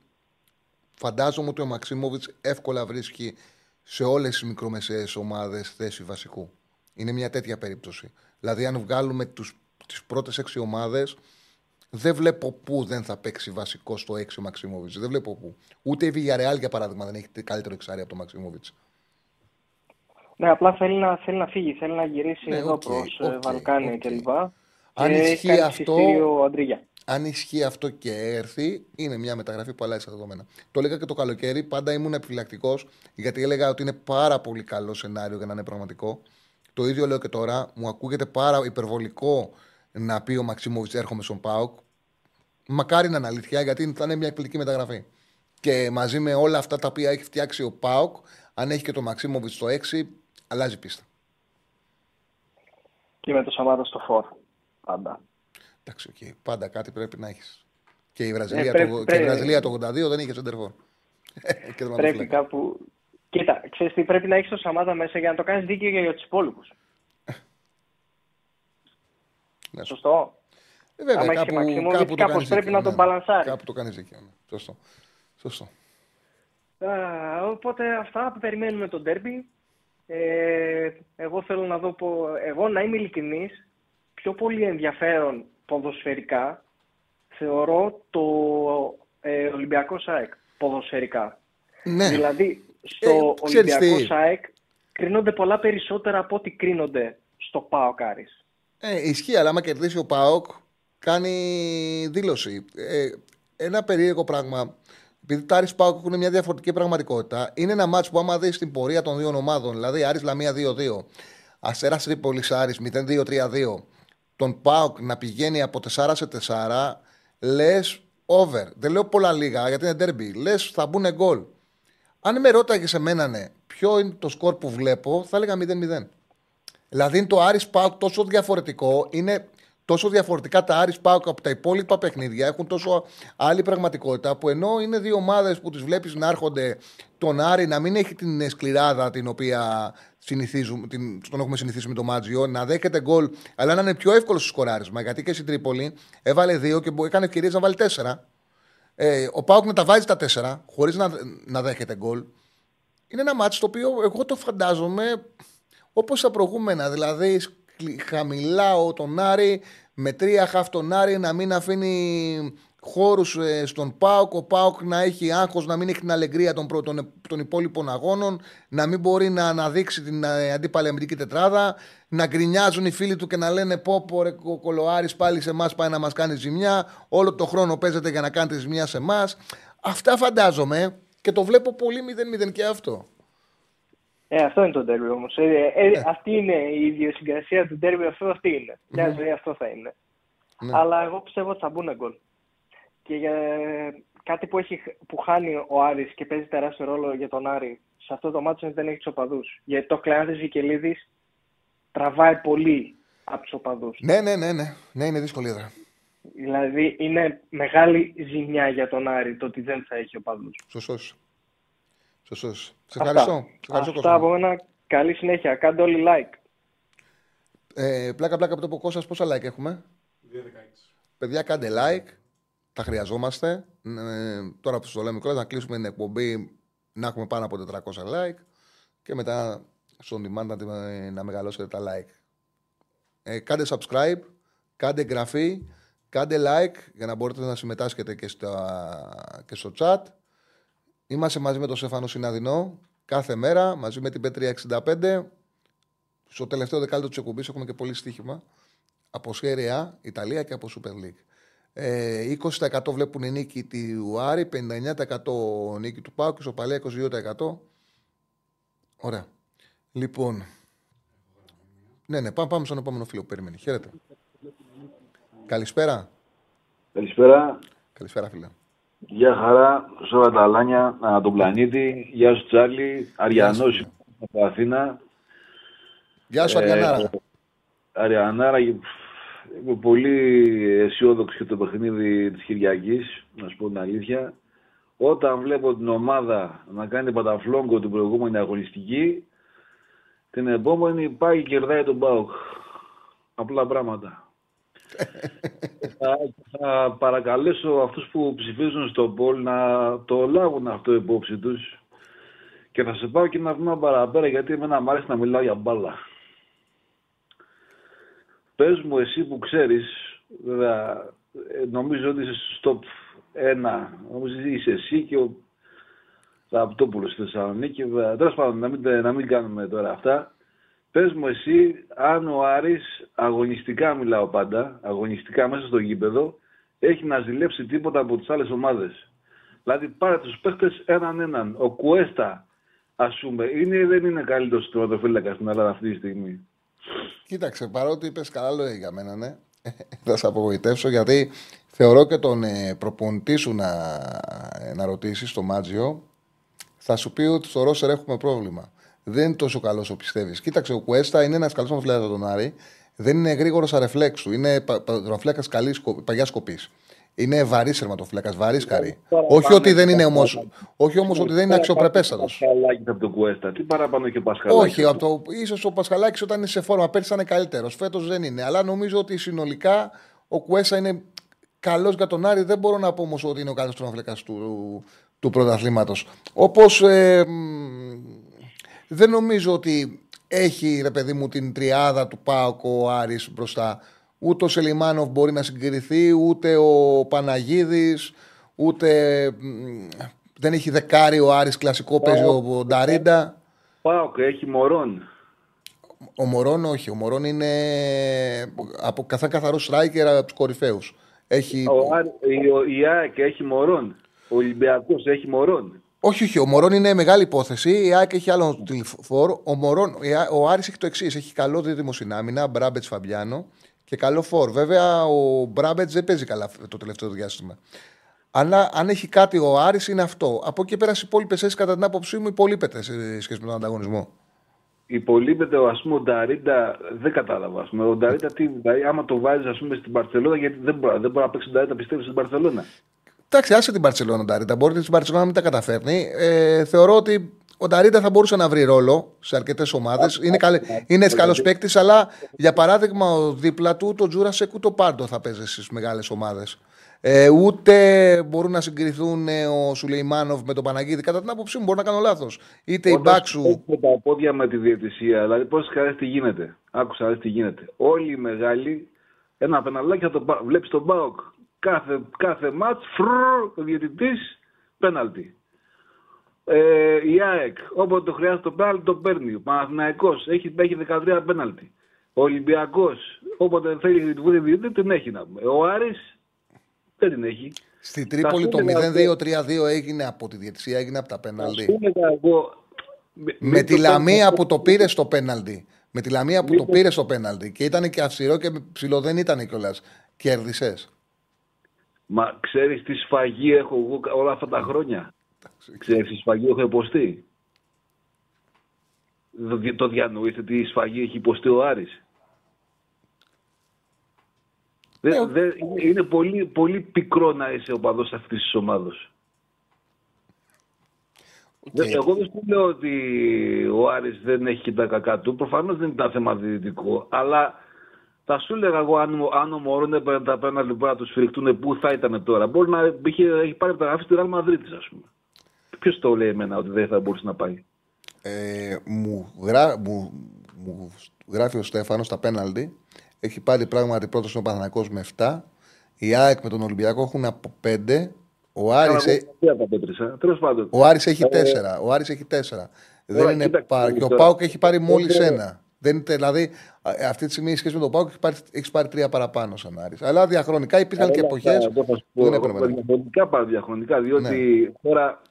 φαντάζομαι ότι ο Μαξίμοβιτς εύκολα βρίσκει σε όλες τις μικρομεσαίες ομάδες θέση βασικού. Είναι μια τέτοια περίπτωση. Δηλαδή, αν βγάλουμε τους, τις πρώτες έξι ομάδες, δεν βλέπω πού δεν θα παίξει βασικό στο έξι ο Μαξίμοβιτς. Δεν βλέπω πού. Ούτε η Villarreal, για παράδειγμα, δεν έχει καλύτερο εξάρι από τον Μαξίμοβιτς. Ναι, απλά θέλει να, θέλει να φύγει, θέλει να γυρίσει ναι, εδώ okay, προς okay, Βαλκάνια okay. κλπ. Αν, αν ισχύει αυτό και έρθει, είναι μια μεταγραφή που αλλάζει τα δεδομένα. Το έλεγα και το καλοκαίρι, πάντα ήμουν επιφυλακτικός, γιατί έλεγα ότι είναι πάρα πολύ καλό σενάριο για να είναι πραγματικό. Το ίδιο λέω και τώρα, μου ακούγεται πάρα υπερβολικό να πει ο Μαξίμοβιτς έρχομαι στον ΠΑΟΚ. Μακάρι να είναι αλήθεια, γιατί θα είναι μια εκπληκτική μεταγραφή. Και μαζί με όλα αυτά τα οποία έχει φτιάξει ο ΠΑΟΚ, αν έχει και το Μαξίμοβιτς στο έξι. Αλλάζει πίστα. Και με το Σαμάτα στο φορ. Πάντα. Εντάξει, okay. Πάντα κάτι πρέπει να έχεις. Και η Βραζιλία, ναι, πρέπει, το, πρέπει, και η Βραζιλία πρέπει. Το ογδόντα δύο δεν είχε σεντερφόρ. Πρέπει κάπου. Κοίτα, ξέρεις τι, πρέπει να έχεις το Σαμάτα μέσα για να το κάνεις δίκαιο για τους υπόλοιπους. Ναι, σωστό. Ε, βέβαια, άμα κάπου, κάπου, κάπου το κάπως πρέπει δίκαιο, να τον μπαλανσάρει. Κάπου το κάνεις δίκαιο. Ναι. Σωστό. Σωστό. Α, οπότε αυτά που περιμένουμε τον ντέρμπι. Ε, εγώ θέλω να δω, πω, εγώ να είμαι ειλικρινής, πιο πολύ ενδιαφέρον ποδοσφαιρικά θεωρώ το ε, Ολυμπιακό ΣΑΕΚ ποδοσφαιρικά. Ναι. Δηλαδή στο ε, Ολυμπιακό ΣΑΕΚ κρίνονται πολλά περισσότερα από ό,τι κρίνονται στο ΠΑΟΚ Άρης. Ε, ισχύει, αλλά άμα κερδίσει ο ΠΑΟΚ κάνει δήλωση. Ε, ένα περίεργο πράγμα. Επειδή τα Άρης ΠΑΟΚ έχουν μια διαφορετική πραγματικότητα, είναι ένα μάτσο που άμα δεις την πορεία των δύο ομάδων, δηλαδή Άρης Λαμία δύο δύο, Αστέρας Τρίπολης Άρης μηδέν δύο τρία δύο, τον ΠΑΟΚ να πηγαίνει από τέσσερα σε τέσσερα, λες over. Δεν λέω πολλά λίγα γιατί είναι ντέρμπι. Λες θα μπουν γκολ. Αν με ρώταγες εμένα, ναι, ποιο είναι το σκορ που βλέπω, θα έλεγα μηδέν μηδέν. Δηλαδή είναι το Άρης ΠΑΟΚ τόσο διαφορετικό, είναι. Τόσο διαφορετικά τα Άρης ΠΑΟΚ από τα υπόλοιπα παιχνίδια, έχουν τόσο άλλη πραγματικότητα που ενώ είναι δύο ομάδες που τις βλέπεις να έρχονται, τον Άρη να μην έχει την σκληράδα την οποία συνηθίζουμε, την, τον έχουμε συνηθίσει με το Μάτζιο, να δέχεται γκολ, αλλά να είναι πιο εύκολο στο σκοράρισμα. Γιατί και στην Τρίπολη έβαλε δύο και έκανε ευκαιρίες να βάλει τέσσερα. Ε, ο ΠΑΟΚ να τα βάζει τα τέσσερα, χωρίς να, να δέχεται γκολ. Είναι ένα μάτσο το οποίο εγώ το φαντάζομαι όπως τα προηγούμενα, δηλαδή. Χαμηλάω τον Άρη με τρία χαφ τον Άρη να μην αφήνει χώρους στον ΠΑΟΚ, ο ΠΑΟΚ να έχει άγχος, να μην έχει την αλεγκρία των, προ, των, των υπόλοιπων αγώνων, να μην μπορεί να αναδείξει την αντίπαλη αμυντική τετράδα, να γκρινιάζουν οι φίλοι του και να λένε πω πω ρε κολοάρης πάλι σε εμάς πάει να μας κάνει ζημιά, όλο το χρόνο παίζεται για να κάνετε ζημιά σε εμάς. Αυτά φαντάζομαι και το βλέπω πολύ μηδέν μηδέν και αυτό. Ε, αυτό είναι το ντέρμπι όμως. Ε, ε, yeah. Αυτή είναι η ιδιοσυγκρασία του ντέρμπι, αυτό αυτή είναι. Μια mm-hmm. ζωή αυτό θα είναι. Mm-hmm. Αλλά εγώ πιστεύω ότι θα μπουν γκολ. Και για, κάτι που, έχει, που χάνει ο Άρης και παίζει τεράστιο ρόλο για τον Άρη σε αυτό το μάτσο δεν έχει τους οπαδούς. Γιατί το Κλεάνθης Βικελίδης τραβάει πολύ από τους οπαδούς. Ναι, ναι, ναι, ναι. Ναι, είναι δύσκολη έδρα. Δηλαδή είναι μεγάλη ζημιά για τον Άρη το ότι δεν θα έχει οπαδούς. Σωστός. Σωστός. Σε ευχαριστώ. Αυτά από μένα. Καλή συνέχεια. Κάντε όλοι like. Ε, πλάκα, πλάκα από το ποκό σας. Πόσα like έχουμε? δύο δεκαέξι. Παιδιά, κάντε like. Τα χρειαζόμαστε. Ε, τώρα που σας το λέμε κιόλας, να κλείσουμε την εκπομπή να έχουμε πάνω από τετρακόσια like και μετά στον demand να μεγαλώσετε τα like. Ε, κάντε subscribe. Κάντε εγγραφή, κάντε like για να μπορείτε να συμμετάσχετε και, στα, και στο chat. Είμαστε μαζί με τον Στέφανο Συναδεινό κάθε μέρα, μαζί με την πι τριακόσια εξήντα πέντε. Στο τελευταίο δεκάλεπτο της εκπομπής έχουμε και πολύ στοίχημα από Serie A, Ιταλία και από Super League. Ε, είκοσι τοις εκατό βλέπουν η νίκη του Άρη, πενήντα εννέα τοις εκατό νίκη του ΠΑΟΚ, ισοπαλία είκοσι δύο τοις εκατό. Ωραία. Λοιπόν. Ναι, ναι, πάμε, πάμε στον επόμενο φίλο που περιμένει. Χαίρετε. Καλησπέρα. Καλησπέρα. Καλησπέρα, φίλε. Γεια χαρά, Σόρα Ταλάνια, ανά τον πλανήτη. Γεια σου, Τσάρλι. Αριανός από Αθήνα. Γεια σου, Αριανάρα. Ε, Αριανάρα, είμαι πολύ αισιόδοξη για το παιχνίδι της Κυριακής, να σου πω την αλήθεια. Όταν βλέπω την ομάδα να κάνει παταφλόγκο την προηγούμενη αγωνιστική, την επόμενη πάει και κερδάει τον ΠΑΟΚ. Απλά πράγματα. θα, θα παρακαλέσω αυτούς που ψηφίζουν στο poll να το λάβουν αυτό υπόψη τους και θα σε πάω και ένα βήμα παραπέρα, γιατί εμένα μ' άρεσε να μιλάω για μπάλα. Πες μου εσύ που ξέρεις, βέβαια, νομίζω ότι είσαι στο ένα, νομίζω ότι είσαι εσύ και ο Ραπτόπουλος στη Θεσσαλονίκη. Τέλος πάντων, να μην, να μην κάνουμε τώρα αυτά. Πες μου εσύ, αν ο Άρης, αγωνιστικά μιλάω πάντα, αγωνιστικά μέσα στο γήπεδο, έχει να ζηλέψει τίποτα από τις άλλες ομάδες. Δηλαδή πάρε τους παίχτες έναν έναν. Ο Κουέστα, ας πούμε, είναι ή δεν είναι καλύτερος τερματοφύλακας στην Ελλάδα αυτή τη στιγμή? Κοίταξε, παρότι είπες καλά λόγια για μένα, ναι, θα σε απογοητεύσω, γιατί θεωρώ και τον προπονητή σου να, να ρωτήσεις, το Μάτζιο, θα σου πει ότι στο ρόστερ έχουμε πρόβλημα. Δεν είναι τόσο καλό όσο πιστεύεις. Κοίταξε, ο Κουέστα είναι ένας καλός τερματοφύλακας από τον Άρη. Δεν είναι γρήγορος αρεφλέξ του. Είναι τερματοφύλακας παλιάς σκοπής. Είναι βαρύς τερματοφύλακας, βαρύς καρύ. Όχι ότι δεν είναι όμως, όχι όμως ότι δεν είναι αξιοπρεπέστατος. Πασχαλάκης από τον Κουέστα. Τι παραπάνω και ο Πασχαλάκης? Όχι, από το, ίσως ο Πασχαλάκης όταν είναι σε φόρμα. Πέρσι ήταν καλύτερος. Φέτος δεν είναι. Αλλά νομίζω ότι συνολικά ο Κουέστα είναι καλός για τον Άρη. Δεν μπορώ να πω όμως ότι είναι ο καλός τερματοφύλακας του, του πρωταθλήματος. Όπως. Ε, Δεν νομίζω ότι έχει, ρε παιδί μου, την τριάδα του ΠΑΟΚ ο Άρης μπροστά. Ούτε ο Σελιμάνοφ μπορεί να συγκριθεί, ούτε ο Παναγίδης, ούτε δεν έχει δεκάρι ο Άρης κλασικό, παίζει ο Νταρίντα. ΠΑΟΚ έχει Μωρόν. Ο Μωρόν όχι, ο Μωρόν είναι από καθά καθαρό στράικερ από τους κορυφαίους. Έχει... Η ΑΕΚ έχει Μωρόν, ο Ολυμπιακός έχει Μωρόν. Όχι, όχι, ο Μωρόν είναι μεγάλη υπόθεση. Η ΑΕΚ έχει άλλον τηλεφόρ. Ο, Μωρόν, ο Άρης έχει το εξής: έχει καλό δίδυμο στην άμυνα, Μπράμπετς Φαμπιάνο και καλό φόρ. Βέβαια, ο Μπράμπετς δεν παίζει καλά το τελευταίο διάστημα. Αν, αν έχει κάτι ο Άρης, είναι αυτό. Από εκεί πέρα, οι υπόλοιπες θέσεις, κατά την άποψή μου, υπολείπεται σε σχέση με τον ανταγωνισμό. Υπολείπεται, ας πούμε, ο Νταρίντα. Δεν κατάλαβα. Ο Νταρίντα, άμα το βάζει, ας πούμε, στην Μπαρσελόνα, γιατί δεν μπορεί να παίξει τον Νταρίντα, πιστεύει στην Μπαρσελόνα. Εντάξει, άσε την Μπαρτσελόνα, Νταρίντα. Μπορείτε την Μπαρτσελόνα να μην τα καταφέρνει. Ε, θεωρώ ότι ο Νταρίντα θα μπορούσε να βρει ρόλο σε αρκετές ομάδες. Είναι, είναι καλός παίκτης, αλλά για παράδειγμα, ο δίπλα του, το Τζούρασεκ, ούτε ο Πάρντο θα παίζει στις μεγάλες ομάδες. Ε, ούτε μπορούν να συγκριθούν ο Σουλεϊμάνοφ με τον Παναγίδη. Κατά την άποψή μου, μπορώ να κάνω λάθος. Είτε η Μπάξου. Με τα πόδια με τη διαιτησία, δηλαδή πόσε χαρέ τι γίνεται. Άκουσα, αρέσει τι γίνεται. Όλοι οι μεγάλοι, ένα πεναλάκι θα το βλέπει τον Μπάοκ. Κάθε, κάθε μάτς, φρρρρ, ο διαιτητής, πέναλτι. Ε, η ΑΕΚ, όποτε το χρειάζεται το πέναλτι, το παίρνει. Ο Παναθηναϊκός έχει, έχει δεκατρία πέναλτι. Ο Ολυμπιακός, όποτε θέλει τη βουλή, την έχει να πούμε. Ο Άρης δεν την έχει. Στην Τρίπολη το μηδέν δύο τρία δύο έγινε από τη διαιτησία, έγινε από τα πέναλτι. Με, με τη Λαμία που το πήρε στο πέναλτι. Με τη Λαμία που το πήρε στο πέναλτι. Και ήταν και αυστηρό και ψηλό, δεν ήταν κιόλας. Κέρδισες. Μα ξέρεις τι σφαγή έχω εγώ όλα αυτά τα χρόνια. Ξέρεις τι σφαγή έχω υποστεί. Δεν το διανοείστε τι σφαγή έχει υποστεί ο Άρης. Δε, δε, είναι είναι πολύ, πολύ πικρό να είσαι οπαδός αυτής της ομάδος. Okay. Εγώ δεν σου λέω ότι ο Άρης δεν έχει και τα κακά του. Προφανώς δεν ήταν θέμα διαιτητικό, αλλά... Θα σου έλεγα εγώ, αν, αν ο Μωρόν έπαιρνε τα πέναλτι που να του σφυριχτούν, πού θα ήταν τώρα? Μπορεί να είχε, έχει πάρει μεταγραφή στη Ρεάλ Μαδρίτης, ας πούμε. Ποιος το λέει εμένα ότι δεν θα μπορούσε να πάει? Ε, μου, γρά, μου, μου γράφει ο Στέφανος τα πέναλτι. Έχει πάρει πράγματι πρώτος ο Παναθηναϊκός με εφτά. Η ΑΕΚ με τον Ολυμπιακό έχουν από πέντε. Ο Άρης, ε... ο Άρης έχει τέσσερα. Ο Άρης έχει τέσσερα. Δεν είναι πάρει. Και ο ΠΑΟΚ έχει πάρει μόλις ένα. Δεν είναι, δηλαδή, αυτή τη στιγμή η σχέση με τον ΠΑΟΚ έχει πάρει, πάρει τρία παραπάνω σαν Άρης. Αλλά διαχρονικά υπήρχαν και εποχές που δεν έπρεπε. Διαχρονικά πάρα διαχρονικά, διότι τώρα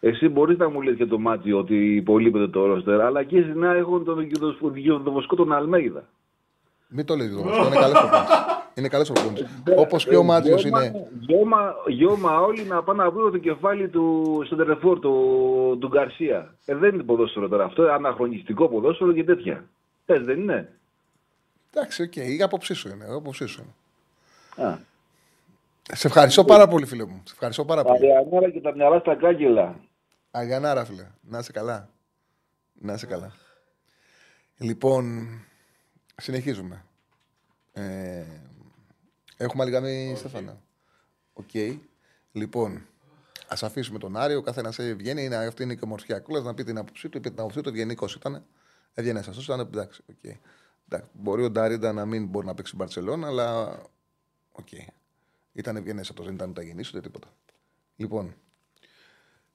εσύ μπορείς να μου λες και το μάτι ότι υπολείπεται το ρόστερ, αλλά και εσύ να έχουν τον δικαιοδοσικό τον Αλμέιδα. Μην το λέει δικαιοδοσικό, είναι καλές προπονήσεις. Είναι καλές προπονήσεις. Όπως και ο Μάτζιος είναι. Γιώμα όλοι να πάνε να βρουν το κεφάλι του στον τερεφόρ του Γκαρσία. Δεν είναι ποδόσφαιρο τώρα αυτό, αναχρονιστικό ποδόσφαιρο και τέτοια. Πες, δεν είναι. Εντάξει, οκ. Okay. Η άποψή σου είναι. Α. Σε ευχαριστώ πάρα πολύ, φίλε μου. Σε ευχαριστώ πάρα πολύ. Αγιανάρα και τα μυαλά στα κάγκελα. Αγιανάρα, φίλε. Να είσαι καλά. Να είσαι καλά. Λοιπόν, συνεχίζουμε. Ε, έχουμε Αλγαμή, okay. Στέφανα. Οκ. Okay. Λοιπόν, ας αφήσουμε τον Άρη. Ο καθένας βγαίνει. Είναι, αυτή είναι και ομορφιά κούλας. Να πει την άποψή του. Είπε την άποψή του. Ευγενικός ήταν. Έβγαινε σας, ήταν εντάξει. Okay. Εντάξει. Μπορεί ο Νταρίντα να μην μπορεί να παίξει στην Μπαρτσελόνα, αλλά οκ. Okay. Ήταν ευγενέ αυτό, δεν ήταν ουταγενή ούτε τίποτα. Λοιπόν.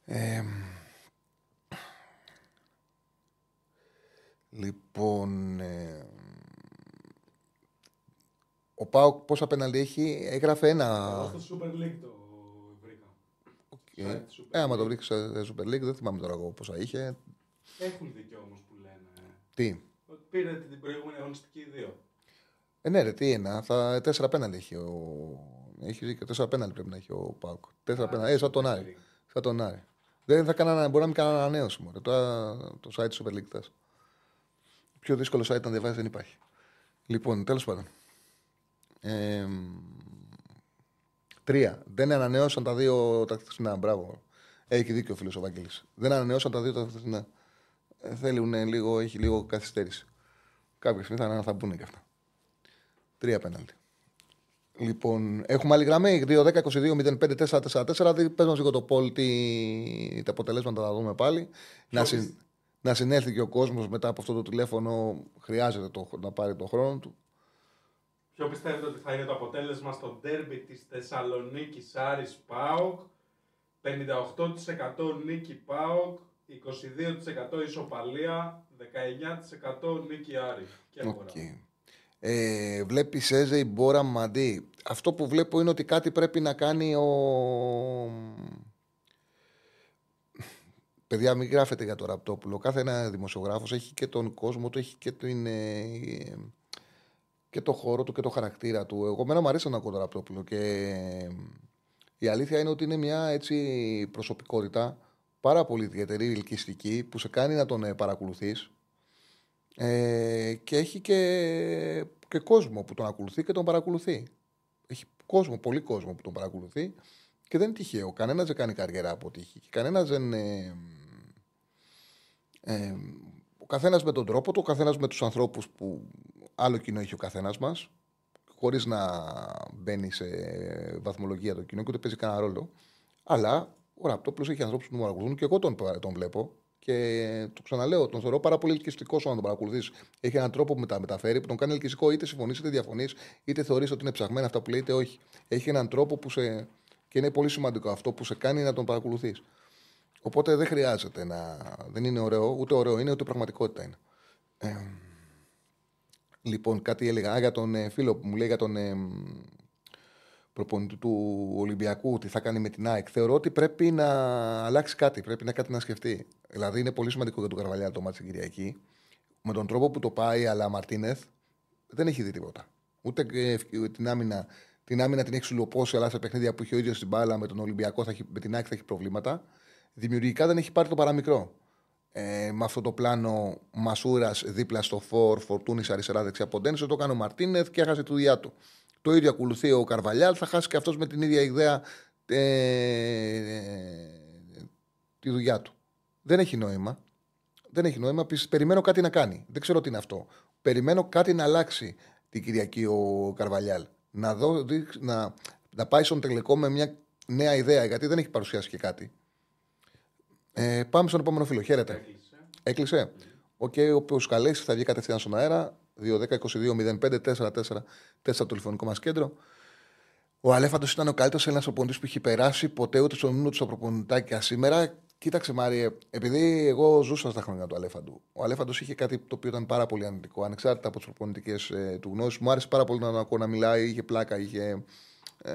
Ε... Λοιπόν. Ε... Ο ΠΑΟΚ πόσα πέναλτι έχει, έγραφε ένα. Εγώ στο Super League το βρήκα. Okay. Ε, άμα το βρήκα στο Super League, δεν θυμάμαι τώρα εγώ πόσα είχε. Έχουν δίκιο όμως που λένε. Τι. Πήρε την προηγούμενη αγωνιστική δύο. Ε, ναι, ρε, τι ένα. Θα... Τέσσερα πέναλτι έχει ο. Έχει δίκιο. Τέσσερα πέναλτι πρέπει να έχει ο ΠΑΟΚ. Τέσσερα πέναλτι. Ε, σαν τον Άρη. Σαν τον Άρη. Δεν θα κανένα, μπορεί να μην κάνει ανανέωση. Τώρα το site του Super League θα. Πιο δύσκολο site να διαβάζει δεν υπάρχει. Λοιπόν, τέλος πάντων. Ε, τρία. Δεν ανανέωσαν τα δύο τα χθεσινά. Μπράβο. Έχει δίκιο ο φίλος ο Βαγγέλης. Δεν ανανέωσαν τα δύο τα χθεσινά. Θέλουν λίγο, έχει λίγο καθυστέρηση. Κάποια στιγμή θα, θα μπουν και αυτά. Τρία πέναλτι. Λοιπόν, έχουμε άλλη γραμμή. δύο δέκα είκοσι δύο μηδέν πέντε τέσσερα τέσσερα τέσσερα. Πες μας λίγο το poll, τα αποτελέσματα θα δούμε πάλι. Να, συν, να συνέλθει και ο κόσμος μετά από αυτό το τηλέφωνο. Χρειάζεται το, να πάρει τον χρόνο του. Ποιο πιστεύετε ότι θα είναι το αποτέλεσμα στο ντέρμπι της Θεσσαλονίκης Άρης ΠΑΟΚ? πενήντα οκτώ τοις εκατό νίκη ΠΑΟΚ, είκοσι δύο τοις εκατό ισοπαλία, δεκαεννιά τοις εκατό νίκη Άρη. Okay. Ε, βλέπεις Έζε η Μπόρα Μαντί. Αυτό που βλέπω είναι ότι κάτι πρέπει να κάνει ο... Παιδιά, μην γράφετε για το Ραπτόπουλο. Κάθε ένα δημοσιογράφος έχει και τον κόσμο του, έχει και την... και το χώρο του και το χαρακτήρα του. Εγώ μένα μου αρέσει να ακούω τον Ραπτόπουλο και η αλήθεια είναι ότι είναι μια έτσι προσωπικότητα πάρα πολύ ιδιαίτερη, ελκυστική, που σε κάνει να τον παρακολουθείς ε, και έχει και, και κόσμο που τον ακολουθεί και τον παρακολουθεί. Έχει κόσμο, πολύ κόσμο που τον παρακολουθεί και δεν είναι τυχαίο. Κανένας δεν κάνει καριέρα από τύχη. Κανένας δεν... Ε, ε, ο καθένας με τον τρόπο του, ο καθένας με τους ανθρώπους που... Άλλο κοινό έχει ο καθένας μας, χωρίς να μπαίνει σε βαθμολογία το κοινό και ούτε παίζει κανένα ρόλο. Αλλά ο Ραπτόπουλος έχει ανθρώπους που τον παρακολουθούν και εγώ τον, τον βλέπω. Και το ξαναλέω, τον θεωρώ πάρα πολύ ελκυστικό όταν τον παρακολουθείς. Έχει έναν τρόπο που με τα μεταφέρει, που τον κάνει ελκυστικό, είτε συμφωνείς είτε διαφωνείς, είτε θεωρείς ότι είναι ψαγμένα αυτά που λέει, είτε όχι. Έχει έναν τρόπο που σε. Και είναι πολύ σημαντικό αυτό που σε κάνει να τον παρακολουθείς. Οπότε δεν χρειάζεται να. Δεν είναι ωραίο, ούτε ωραίο είναι, ούτε πραγματικότητα είναι. Ε... Λοιπόν, κάτι έλεγα για τον ε, φίλο που μου λέει για τον ε, προπονητή του Ολυμπιακού, τι θα κάνει με την ΑΕΚ. Θεωρώ ότι πρέπει να αλλάξει κάτι, πρέπει να κάτι να σκεφτεί. Δηλαδή, είναι πολύ σημαντικό για τον Καρβαλιάλ το μάτι την Κυριακή. Με τον τρόπο που το πάει, αλλά Μαρτίνεθ δεν έχει δει τίποτα. Ούτε ε, την, άμυνα, την άμυνα την έχει σουλοπώσει, αλλά σε παιχνίδια που έχει ο ίδιος στην μπάλα με τον Ολυμπιακό, θα έχει, με την ΑΕΚ θα έχει προβλήματα. Δημιουργικά δεν έχει πάρει το παραμικρό. Ε, με αυτό το πλάνο Μασούρας δίπλα στο Φορ, Φορτούνης αριστερά δεξιά Ποντένσε, το έκανε ο Μαρτίνεθ και έχασε τη δουλειά του. Το ίδιο ακολουθεί ο Καρβαλιάλ, θα χάσει και αυτός με την ίδια ιδέα ε, ε, τη δουλειά του. Δεν έχει νόημα. Δεν έχει νόημα. Περιμένω κάτι να κάνει. Δεν ξέρω τι είναι αυτό. Περιμένω κάτι να αλλάξει την Κυριακή ο Καρβαλιάλ. Να, δω, να, να πάει στον τελικό με μια νέα ιδέα, γιατί δεν έχει παρουσιάσει και κάτι. Ε, πάμε στον επόμενο φίλο. Χαίρετε. Έκλεισε. Οκ, okay, ο οποίος καλέσει θα βγει κατευθείαν στον αέρα. δύο δέκα είκοσι δύο μηδέν πέντε τέσσερα τέσσερα τέσσερα το τηλεφωνικό μας κέντρο. Ο Αλέφαντος ήταν ο καλύτερος Έλληνας προπονητής που είχε περάσει ποτέ ούτε στον ύμνο του στα προπονητάκια σήμερα. Κοίταξε, Μάριε, επειδή εγώ ζούσα στα χρόνια του Αλέφαντου, ο Αλέφαντος είχε κάτι το οποίο ήταν πάρα πολύ ανετικό, ανεξάρτητα από τις προπονητικές ε, του γνώσεις. Μου άρεσε πάρα πολύ να τον ακούω να μιλάει, είχε πλάκα, είχε. Ε,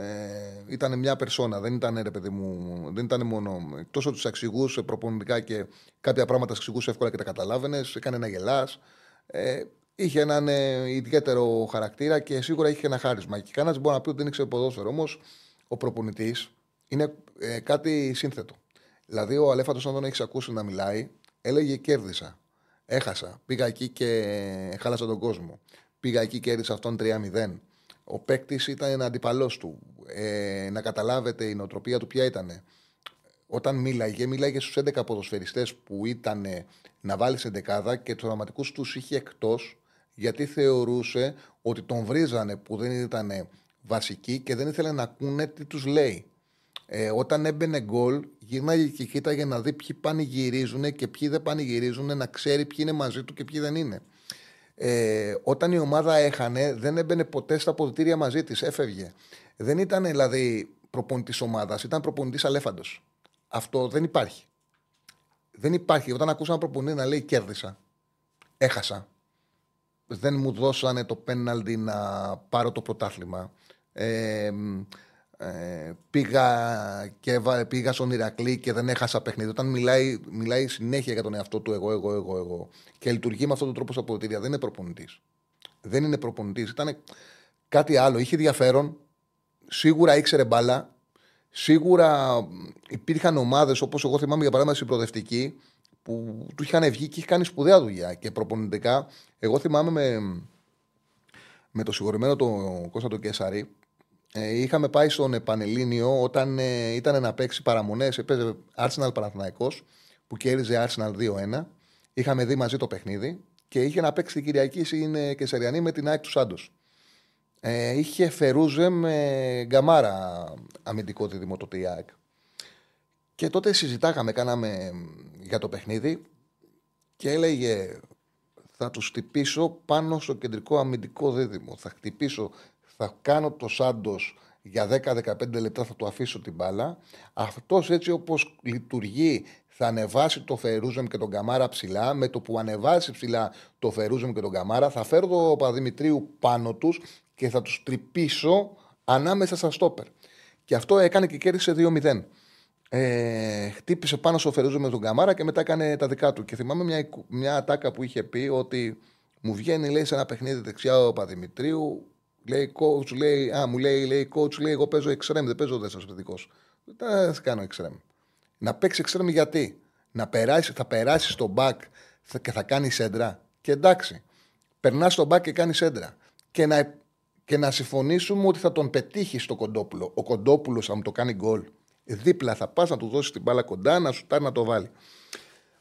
ήταν μια περσόνα, δεν ήταν, ρε παιδί μου, δεν ήταν μόνο. Εκτός ότι τους εξηγούσε προπονητικά και κάποια πράγματα τους εξηγούσε εύκολα και τα καταλάβαινες, έκανε να γελάς. Ε, είχε έναν ε, ιδιαίτερο χαρακτήρα και σίγουρα είχε ένα χάρισμα. Και κανένας μπορεί να πει ότι δεν ήξερε ποδόσφαιρο, όμως ο προπονητής είναι ε, κάτι σύνθετο. Δηλαδή, ο Αλέφαντος, αν τον έχεις ακούσει να μιλάει, έλεγε: κέρδισα. Έχασα. Πήγα εκεί και χάλασα τον κόσμο. Πήγα εκεί και έρισα αυτόν τρία μηδέν. Ο παίκτης ήταν αντιπαλός του. Ε, να καταλάβετε, η νοοτροπία του ποια ήταν. Όταν μίλαγε, μίλαγε στους έντεκα ποδοσφαιριστές που ήταν να βάλει σε δεκάδα και τους οραματικούς τους είχε εκτός, γιατί θεωρούσε ότι τον βρίζανε που δεν ήταν βασικοί και δεν ήθελε να ακούνε τι τους λέει. Ε, όταν έμπαινε γκολ, γύρναγε και κοίταγε να δει ποιοι πανηγυρίζουν και ποιοι δεν πανηγυρίζουν, να ξέρει ποιοι είναι μαζί του και ποιοι δεν είναι. Ε, όταν η ομάδα έχανε, δεν έμπαινε ποτέ στα αποδυτήρια μαζί της, έφευγε. Δεν ήταν δηλαδή προπονητής ομάδας, ήταν προπονητής Αλέφαντος. Αυτό δεν υπάρχει. Δεν υπάρχει. Όταν ακούσα ένα προπονητή να λέει: κέρδισα, έχασα, δεν μου δώσανε το πέναλτι να πάρω το πρωτάθλημα. Ε, Ε, πήγα, και, πήγα στον Ηρακλή και δεν έχασα παιχνίδι. Όταν μιλάει, μιλάει συνέχεια για τον εαυτό του, εγώ, εγώ, εγώ, εγώ. Και λειτουργεί με αυτόν τον τρόπο στα αποδυτήρια. Δεν είναι προπονητής. Δεν είναι προπονητής. Ήταν κάτι άλλο. Είχε ενδιαφέρον. Σίγουρα ήξερε μπάλα. Σίγουρα υπήρχαν ομάδες, όπως εγώ θυμάμαι για παράδειγμα στην προοδευτική, που του είχαν βγει και είχε κάνει σπουδαία δουλειά. Και προπονητικά, εγώ θυμάμαι με, με το συγχωρημένο τον Κώστα τον Κεσαρή. Είχαμε πάει στον Πανελλήνιο όταν ε, ήταν να παίξει παραμονές. Παίζε Arsenal Παναθηναϊκός που κέρδιζε Arsenal δύο ένα. Είχαμε δει μαζί το παιχνίδι και είχε να παίξει την Κυριακή στην ε, Κεσαριανή με την ΑΕΚ του Σάντος. Ε, είχε Φερούζε με Γκαμάρα αμυντικό δίδυμο τότε η ΑΕΚ. Και τότε συζητάγαμε, κάναμε για το παιχνίδι και έλεγε: θα τους χτυπήσω πάνω στο κεντρικό αμυντικό δίδυμο. Θα χτυπήσω. Θα κάνω το Σάντος για δέκα με δεκαπέντε λεπτά, θα του αφήσω την μπάλα. Αυτός έτσι όπως λειτουργεί θα ανεβάσει το Φερούζεμ και τον Καμάρα ψηλά. Με το που ανεβάσει ψηλά το Φερούζεμ και τον Καμάρα θα φέρω το Παπαδημητρίου πάνω τους και θα τους τρυπήσω ανάμεσα στα στόπερ. Και αυτό έκανε και κέρδισε δύο μηδέν. Ε, χτύπησε πάνω στο Φερούζεμ με τον Καμάρα και μετά έκανε τα δικά του. Και θυμάμαι μια, μια ατάκα που είχε πει ότι μου βγαίνει, λέει, σε ένα παιχνίδι δεξιά ο Παπαδημητρίου. Λέει, coach, λέει, α, μου λέει, λέει, coach, λέει, εγώ παίζω εξτρέμ, δεν παίζω δεύτερο επιθετικός. Δεν θα κάνω εξτρέμ. Να παίξει εξτρέμ γιατί? Να περάσει, θα περάσει στο back και θα κάνει σέντρα. Και εντάξει, περνά στο back και κάνει σέντρα. Και να, και να συμφωνήσουμε ότι θα τον πετύχει στο Κοντόπουλο. Ο Κοντόπουλος θα μου το κάνει γκολ. Δίπλα θα πας να του δώσεις την μπάλα κοντά, να σουτάρει να το βάλει.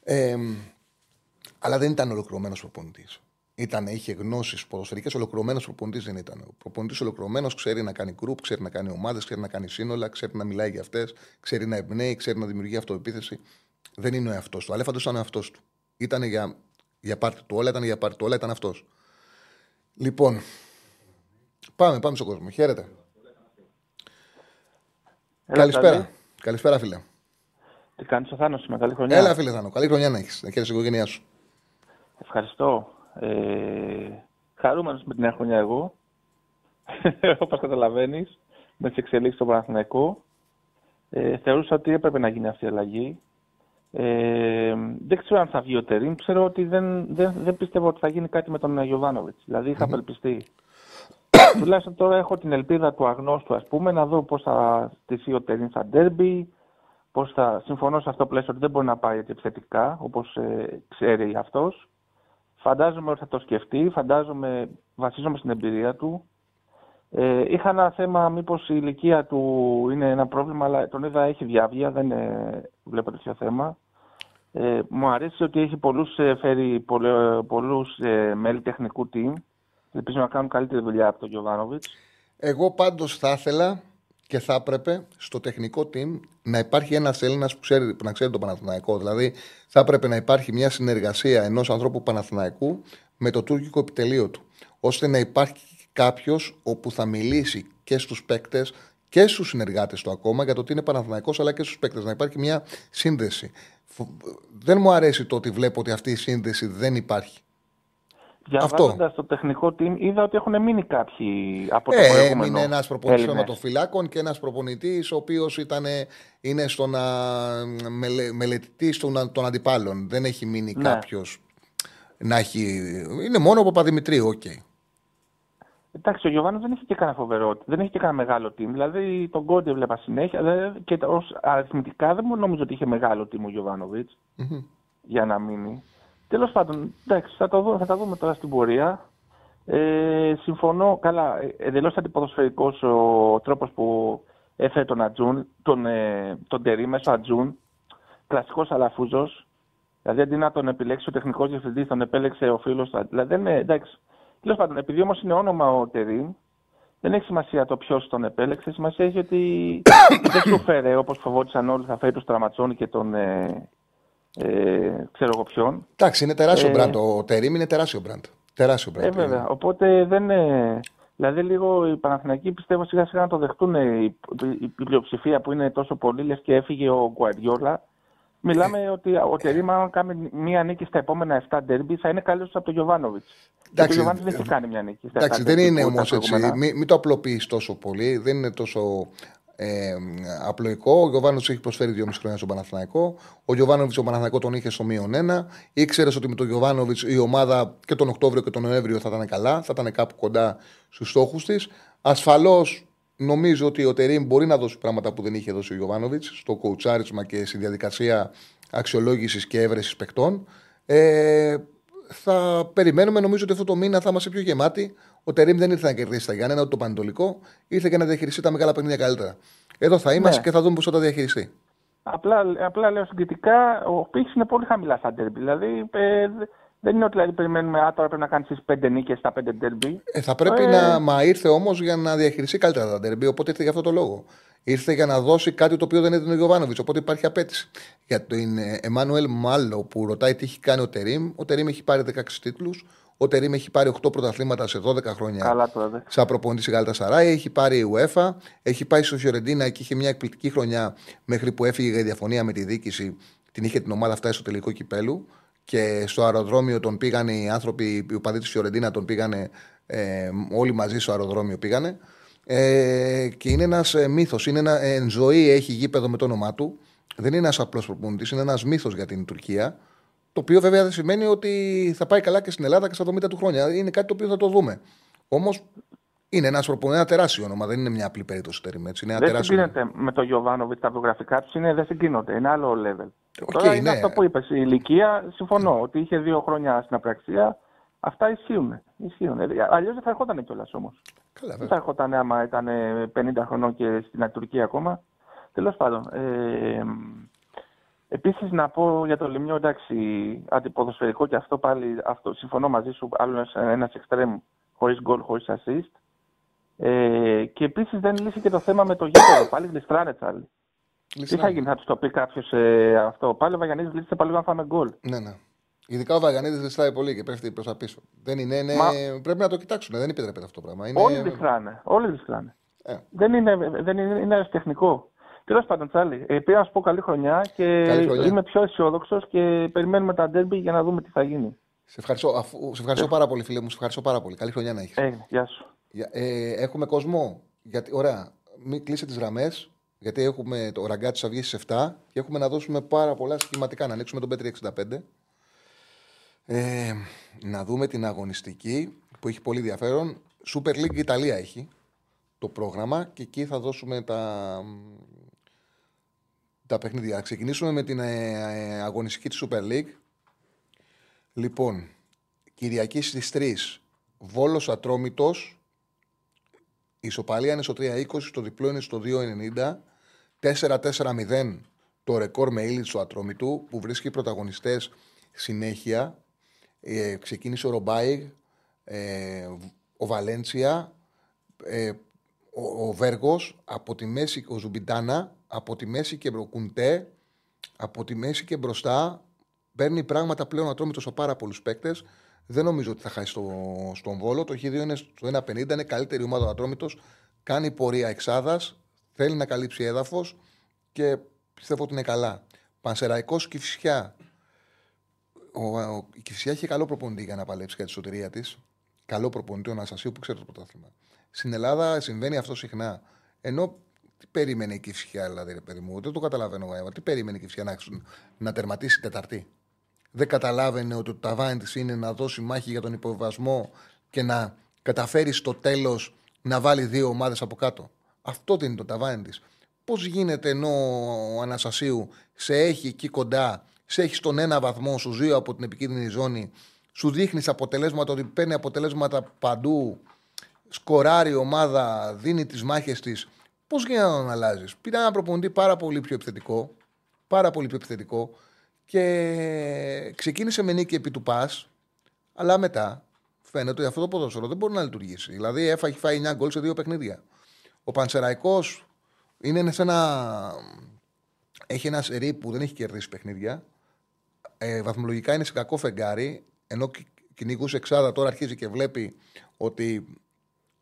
Ε, αλλά δεν ήταν ολοκληρωμένος προπονητής. Ήτανε, είχε γνώσεις ποδοσφαιρικές, ολοκληρωμένος προπονητής δεν ήταν. Ο προπονητής ολοκληρωμένος ξέρει να κάνει group, ξέρει να κάνει ομάδες, ξέρει να κάνει σύνολα, ξέρει να μιλάει για αυτές, ξέρει να εμπνέει, ξέρει να δημιουργεί αυτοεπίθεση. Δεν είναι ο εαυτός του. Ο Αλέφαντος ήταν ο εαυτός του. Ήτανε για, για πάρτι του όλα, ήταν για πάρτι του όλα, ήταν αυτός. Λοιπόν, πάμε, πάμε στον κόσμο. Χαίρετε. Έλα, καλησπέρα. Καλή. Καλησπέρα, φίλε. Τι κάνεις ο Θάνος σήμερα, καλή χρονιά. Έλα, φίλε Θάνο, καλή χρονιά να έχεις, να χαίρεσαι την οικογένειά σου. Ευχαριστώ. Ε, χαρούμενος με την νέα χρονιά εγώ, όπως καταλαβαίνεις, με τις εξελίξεις στο Παναθηναϊκό. Ε, θεωρούσα ότι έπρεπε να γίνει αυτή η αλλαγή. Ε, δεν ξέρω αν θα βγει ο Τερίμ, ξέρω ότι δεν, δεν, δεν πιστεύω ότι θα γίνει κάτι με τον Γιοβάνοβιτς. Δηλαδή είχα απελπιστεί. Τουλάχιστον τώρα έχω την ελπίδα του αγνώστου, ας πούμε, να δω πώς θα στηθεί ο Τερίμ στα ντέρμπι, πώς θα... Συμφωνώ σε αυτό το πλαίσιο ότι δεν μπορεί να πάει έτσι επιθετικά, όπως ε, ξέρει αυτός. Φαντάζομαι ότι θα το σκεφτεί, φαντάζομαι, βασίζομαι στην εμπειρία του. Ε, είχα ένα θέμα, μήπως η ηλικία του είναι ένα πρόβλημα, αλλά τον είδα έχει διάβγεια, δεν ε, βλέπω τέτοιο θέμα. Ε, μου αρέσει ότι έχει πολλούς, ε, φέρει πολλού, πολλούς ε, μέλη τεχνικού team. Ελπίζω να κάνουν καλύτερη δουλειά από τον Γιοβάνοβιτς. Εγώ πάντως θα ήθελα και θα έπρεπε στο τεχνικό team να υπάρχει ένας Έλληνας που, ξέρει, που να ξέρει τον Παναθηναϊκό. Δηλαδή, θα έπρεπε να υπάρχει μια συνεργασία ενός ανθρώπου Παναθηναϊκού με το τουρκικό επιτελείο του. ώστε να υπάρχει κάποιος όπου θα μιλήσει και στους παίκτες και στους συνεργάτες του ακόμα για το ότι είναι Παναθηναϊκός, αλλά και στους παίκτες. Να υπάρχει μια σύνδεση. Δεν μου αρέσει το ότι βλέπω ότι αυτή η σύνδεση δεν υπάρχει. Διαβάζοντας το τεχνικό team, είδα ότι έχουν μείνει κάποιοι από το ε, προηγούμενο. Έμεινε ένας προπονητής θεματοφυλάκων και ένας προπονητής ο οποίος είναι στο να μελε, μελετητής των, των αντιπάλων. Δεν έχει μείνει ναι. κάποιος να έχει... Είναι μόνο ο Παπαδημητρίου, οκ. Okay. Εντάξει, ο Γιωβάνος δεν έχει και κανένα φοβερό, δεν έχει και κανένα μεγάλο team. Δηλαδή τον Κόντε βλέπα συνέχεια δηλαδή, και ως αριθμητικά δεν νομίζω ότι είχε μεγάλο team ο Γιωβάνοβιτς mm-hmm. για να μείνει. Τέλος πάντων, εντάξει, θα, το δω, θα τα δούμε τώρα στην πορεία. Ε, συμφωνώ, καλά, εντελώς αντιποδοσφαιρικός ο τρόπος που έφερε τον Ατζούν, τον, ε, τον Τερί μέσω Ατζούν, κλασικός αλαφούζος. Δηλαδή, αντί να τον επιλέξει ο τεχνικός διευθυντής, τον επέλεξε ο φίλος του. Δηλαδή, δεν, ε, εντάξει. Τέλος πάντων, επειδή όμως είναι όνομα ο Τερί, δεν έχει σημασία το ποιος τον επέλεξε. Σημασία έχει ότι δεν σου φέρε, όπως φοβόντουσαν όλοι, θα φέρει τον Στραματσόνη και τον... Ε, Ε, ξέρω εγώ ποιον. Εντάξει, είναι τεράστιο ε, μπραντ. Ο Τερίμ είναι τεράστιο μπραντ. Τεράστιο μπραντ. Ε, βέβαια. Οπότε δεν. Ε, δηλαδή, λίγο οι Παναθηναϊκοί πιστεύω σιγά σιγά να το δεχτούν ε, η, η, η πλειοψηφία που είναι τόσο πολύ, λες και έφυγε ο Γκουαρδιόλα. Μιλάμε ε, ότι ο Τερίμ, αν κάνει μία νίκη στα επόμενα εφτά ντέρμπι, θα είναι καλύτερος από τον Γιωβάνοβιτς. Ο Γιωβάνοβιτς δεν έχει κάνει μία νίκη. Στα εντάξει, δεν είναι όμως έτσι. Μην, μην το απλοποιεί τόσο πολύ. Δεν είναι τόσο. Ε, απλοϊκό. Ο Γιωβάνοβιτς έχει προσφέρει δύο μισή χρόνια στον Παναθηναϊκό. Ο Γιωβάνοβιτς στον Παναθηναϊκό τον είχε στο μείον ένα. Ήξερε ότι με τον Γιωβάνοβιτς η ομάδα και τον Οκτώβριο και τον Νοέμβριο θα ήταν καλά, θα ήταν κάπου κοντά στους στόχους της. Ασφαλώς νομίζω ότι ο Τερίμ μπορεί να δώσει πράγματα που δεν είχε δώσει ο Γιωβάνοβιτς στο κοουτσάρισμα και στη διαδικασία αξιολόγησης και έβρεσης παικτών. Ε, θα περιμένουμε, νομίζω ότι αυτό το μήνα θα είμαστε πιο γεμάτοι. Ο Τερίμ δεν ήρθε να κερδίσει τα Γιάννενα, ούτε το Πανατολικό, ήρθε και να διαχειριστεί τα μεγάλα παιχνίδια καλύτερα. Εδώ θα είμαστε ναι. και θα δούμε πώς θα τα διαχειριστεί. Απλά, απλά λέω συγκριτικά, ο πύχης είναι πολύ χαμηλά στα ντέρμπι. Δηλαδή ε, δεν είναι ότι δηλαδή, περιμένουμε άτομα πρέπει να κάνει τις πέντε νίκες στα πέντε ντέρμπι. Ε, θα πρέπει ε... να. Μα ήρθε όμως για να διαχειριστεί καλύτερα τα ντέρμπι, οπότε ήρθε για αυτό το λόγο. Ήρθε για να δώσει κάτι το οποίο δεν έδινε ο Γιωβάνοβιτς, οπότε υπάρχει απέτηση. Για τον Εμμάνουελ Μάλλο που ρωτάει τι έχει κάνει ο Τερίμ, ο Τερίμ έχει πάρει δεκαέξι τίτλους. Ο Τερίμ έχει πάρει οκτώ πρωταθλήματα σε δώδεκα χρόνια σαν προπονητή στη Γαλατασαράι. Έχει πάρει η UEFA, έχει πάει στο Φιωρεντίνα και είχε μια εκπληκτική χρονιά μέχρι που έφυγε για διαφωνία με τη διοίκηση. Την είχε την ομάδα φτάσει στο τελικό κυπέλου και στο αεροδρόμιο τον πήγαν οι άνθρωποι, οι οπαδοί της Φιωρεντίνα τον πήγανε ε, όλοι μαζί στο αεροδρόμιο πήγανε. Ε, και είναι ένας μύθος, είναι ένα, εν ζωή έχει γήπεδο με το όνομά του. Δεν είναι ένας απλός προπονητής, είναι ένας μύθος για την Τουρκία. Το οποίο βέβαια δεν σημαίνει ότι θα πάει καλά και στην Ελλάδα και στα εβδομήντα του χρόνια. Είναι κάτι το οποίο θα το δούμε. Όμως είναι ένας προπονητής, ένα τεράστιο όνομα. Δεν είναι μια απλή περίπτωση. Δεν συγκρίνεται με τον Γιωβάνοβιτς τα βιογραφικά του. Δεν συγκρίνονται. Είναι άλλο level. Okay, τώρα είναι ναι. αυτό που είπες. Η ηλικία, συμφωνώ ότι είχε δύο χρόνια στην απραξία. Αυτά ισχύουν. ισχύουν. Αλλιώς δεν θα ερχόταν κιόλας όμως. Δεν θα ερχόταν άμα ήταν πενήντα χρονών και στην Τουρκία ακόμα. Τέλος πάντων. Ε, Επίσης να πω για το Λιμιό, εντάξει, αντιποδοσφαιρικό και αυτό πάλι, αυτό, συμφωνώ μαζί σου, άλλο ένας εξτρέμ χωρίς γκολ, χωρίς assist. Ε, και επίσης δεν λύσει και το θέμα με το γήπεδο, πάλι γλιστράνε τσάλι. Τι θα γίνει, θα του το πει κάποιος ε, αυτό, πάλι ο Βαγιανίδης γλίστησε πάλι όταν φάμε γκολ. Ναι, ναι. Ειδικά ο Βαγιανίδης γλιστράει πολύ και πέφτει προς τα πίσω. Δεν είναι, είναι... Μα... πρέπει να το κοιτάξουν, δεν επιτρέπεται αυτό το πράγμα. Είναι... Όλοι γλιστράνε, όλοι γλιστράνε. Ε. Δεν είναι, δεν είναι, είναι τεχνικό. Τέλος πάντων, Τσάλι, ε, πήγα να σου πω καλή χρονιά και καλή χρονιά. Είμαι πιο αισιόδοξος και περιμένουμε τα ντέρμπι για να δούμε τι θα γίνει. Σε ευχαριστώ, αφού, σε ευχαριστώ ε. πάρα πολύ, φίλε μου. Σε ευχαριστώ πάρα πολύ. Καλή χρονιά να έχεις. Ε, γεια σου. Ε, έχουμε κόσμο. Γιατί, ωραία, μην κλείσει τις γραμμές, γιατί έχουμε το ραγκάτσι θα βγει στις εφτά και έχουμε να δώσουμε πάρα πολλά σχηματικά. Να ανοίξουμε τον πι τριακόσια εξήντα πέντε. Ε, να δούμε την αγωνιστική που έχει πολύ ενδιαφέρον. Super League Ιταλία έχει το πρόγραμμα και εκεί θα δώσουμε τα. Τα παιχνίδια. Ξεκινήσουμε με την ε, ε, αγωνιστική της Super League. Λοιπόν, Κυριακή στις τρεις, Βόλος Ατρόμητος, η ισοπαλία είναι στο τρία είκοσι, το διπλό είναι στο δύο ενενήντα, τέσσερα τέσσερα μηδέν το ρεκόρ με Ήλιτς του Ατρόμητου που βρίσκει πρωταγωνιστές συνέχεια. Ε, ξεκίνησε ο Ρομπάι, ε, ο Βαλένσια, ε, ο, ο Βέργος, από τη μέση ο Ζουμπιντάνα, από τη μέση και Κουντέ, από τη μέση και μπροστά, παίρνει πράγματα πλέον Ατρόμητος από πάρα πολλούς παίκτες. Δεν νομίζω ότι θα χάσει στο, στον Βόλο. Το Χ δύο είναι στο ένα πενήντα, είναι καλύτερη ομάδα ο Ατρόμητος. Κάνει πορεία εξάδας, θέλει να καλύψει έδαφος και πιστεύω ότι είναι καλά. Πανσεραϊκός Κηφισιά. Ο, ο, η Κηφισιά είχε καλό προπονητή για να παλέψει για τη σωτηρία της. Καλό προπονητή, ο Αναστασίου που ξέρει το πρωτάθλημα. Στην Ελλάδα συμβαίνει αυτό συχνά. Ενώ τι περίμενε η Κηφισιά, δηλαδή, ρε παιδί μου, δεν το καταλαβαίνω. Έμα. Τι περίμενε η Κηφισιά να, να τερματίσει Τεταρτή. Δεν καταλάβαινε ότι το ταβάνι της είναι να δώσει μάχη για τον υποβιβασμό και να καταφέρει στο τέλος να βάλει δύο ομάδες από κάτω. Αυτό είναι το ταβάνι της. Πώς γίνεται ενώ ο Αναστασίου σε έχει εκεί κοντά, σε έχει στον ένα βαθμό, σου δύο από την επικίνδυνη ζώνη, σου δείχνει αποτελέσματα, ότι παίρνει αποτελέσματα παντού, σκοράρει η ομάδα, δίνει τις μάχες της. Πώς γίνεται να αλλάζεις? Πήρε ένα προπονητή πάρα πολύ πιο επιθετικό, πάρα πολύ πιο επιθετικό. Και ξεκίνησε με νίκη επί του ΠΑΣ, αλλά μετά φαίνεται ότι αυτό το ποδόσφαιρο δεν μπορεί να λειτουργήσει. Δηλαδή, έχει φάει εννιά γκολ σε δύο παιχνίδια. Ο Πανσεραϊκός είναι σε ένα... έχει ένα σερί που δεν έχει κερδίσει παιχνίδια. Ε, βαθμολογικά είναι σε κακό φεγγάρι, ενώ κυνηγούσε εξάδα, τώρα αρχίζει και βλέπει ότι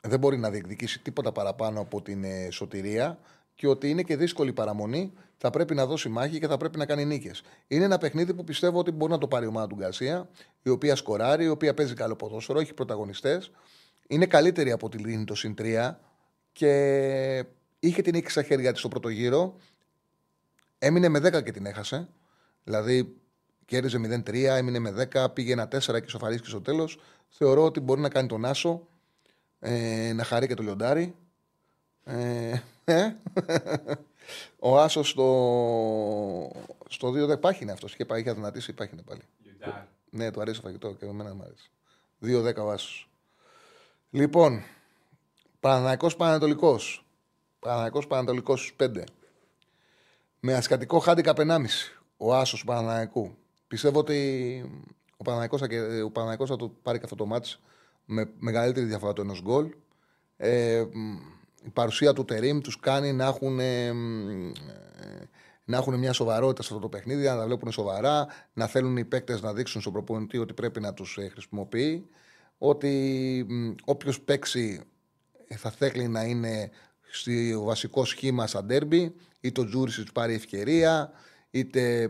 δεν μπορεί να διεκδικήσει τίποτα παραπάνω από την σωτηρία και ότι είναι και δύσκολη παραμονή. Θα πρέπει να δώσει μάχη και θα πρέπει να κάνει νίκες. Είναι ένα παιχνίδι που πιστεύω ότι μπορεί να το πάρει η ομάδα του Γκαρσία, η οποία σκοράρει, η οποία παίζει καλό ποδόσφαιρο, έχει πρωταγωνιστές. Είναι καλύτερη από τη Λίνη το συν τρία και είχε την νίκη στα χέρια της στο πρώτο γύρο. Έμεινε με δέκα και την έχασε. Δηλαδή κέρδιζε μηδέν τρία, έμεινε με δέκα, πήγε ένα τέσσερα και σοφαρίστηκε στο τέλος. Θεωρώ ότι μπορεί να κάνει τον άσο, ε, να χαρεί και το λιοντάρι. Ε, ε. Ο Άσος στο, στο δύο δεν πάχινε αυτός. Και πάει, είχε αδυνατήσει, πάχινε πάλι. Yeah. Ναι, του αρέσει το φαγητό και εμένα μου αρέσει. δύο δέκα ο Άσος. Λοιπόν, Παναθηναϊκός Πανατολικός. Παναθηναϊκός Πανατολικός στους πέντε. Με ασκατικό χάντικαπ ενάμιση. Ο Άσος του Παναθηναϊκού. Πιστεύω ότι ο Παναθηναϊκός θα, θα το πάρει και αυτό το μάτς με μεγαλύτερη διαφορά του ενός γκολ. Ε, Η παρουσία του Τερίμ τους κάνει να έχουν, ε, ε, να έχουν μια σοβαρότητα σε αυτό το παιχνίδι, να τα βλέπουν σοβαρά, να θέλουν οι παίκτες να δείξουν στον προπονητή ότι πρέπει να τους ε, χρησιμοποιεί, ότι ε, όποιος παίξει ε, θα θέλει να είναι στο βασικό σχήμα σαν ντέρμπι, είτε ο Τζούρισιτς πάρει ευκαιρία, είτε ε, ε,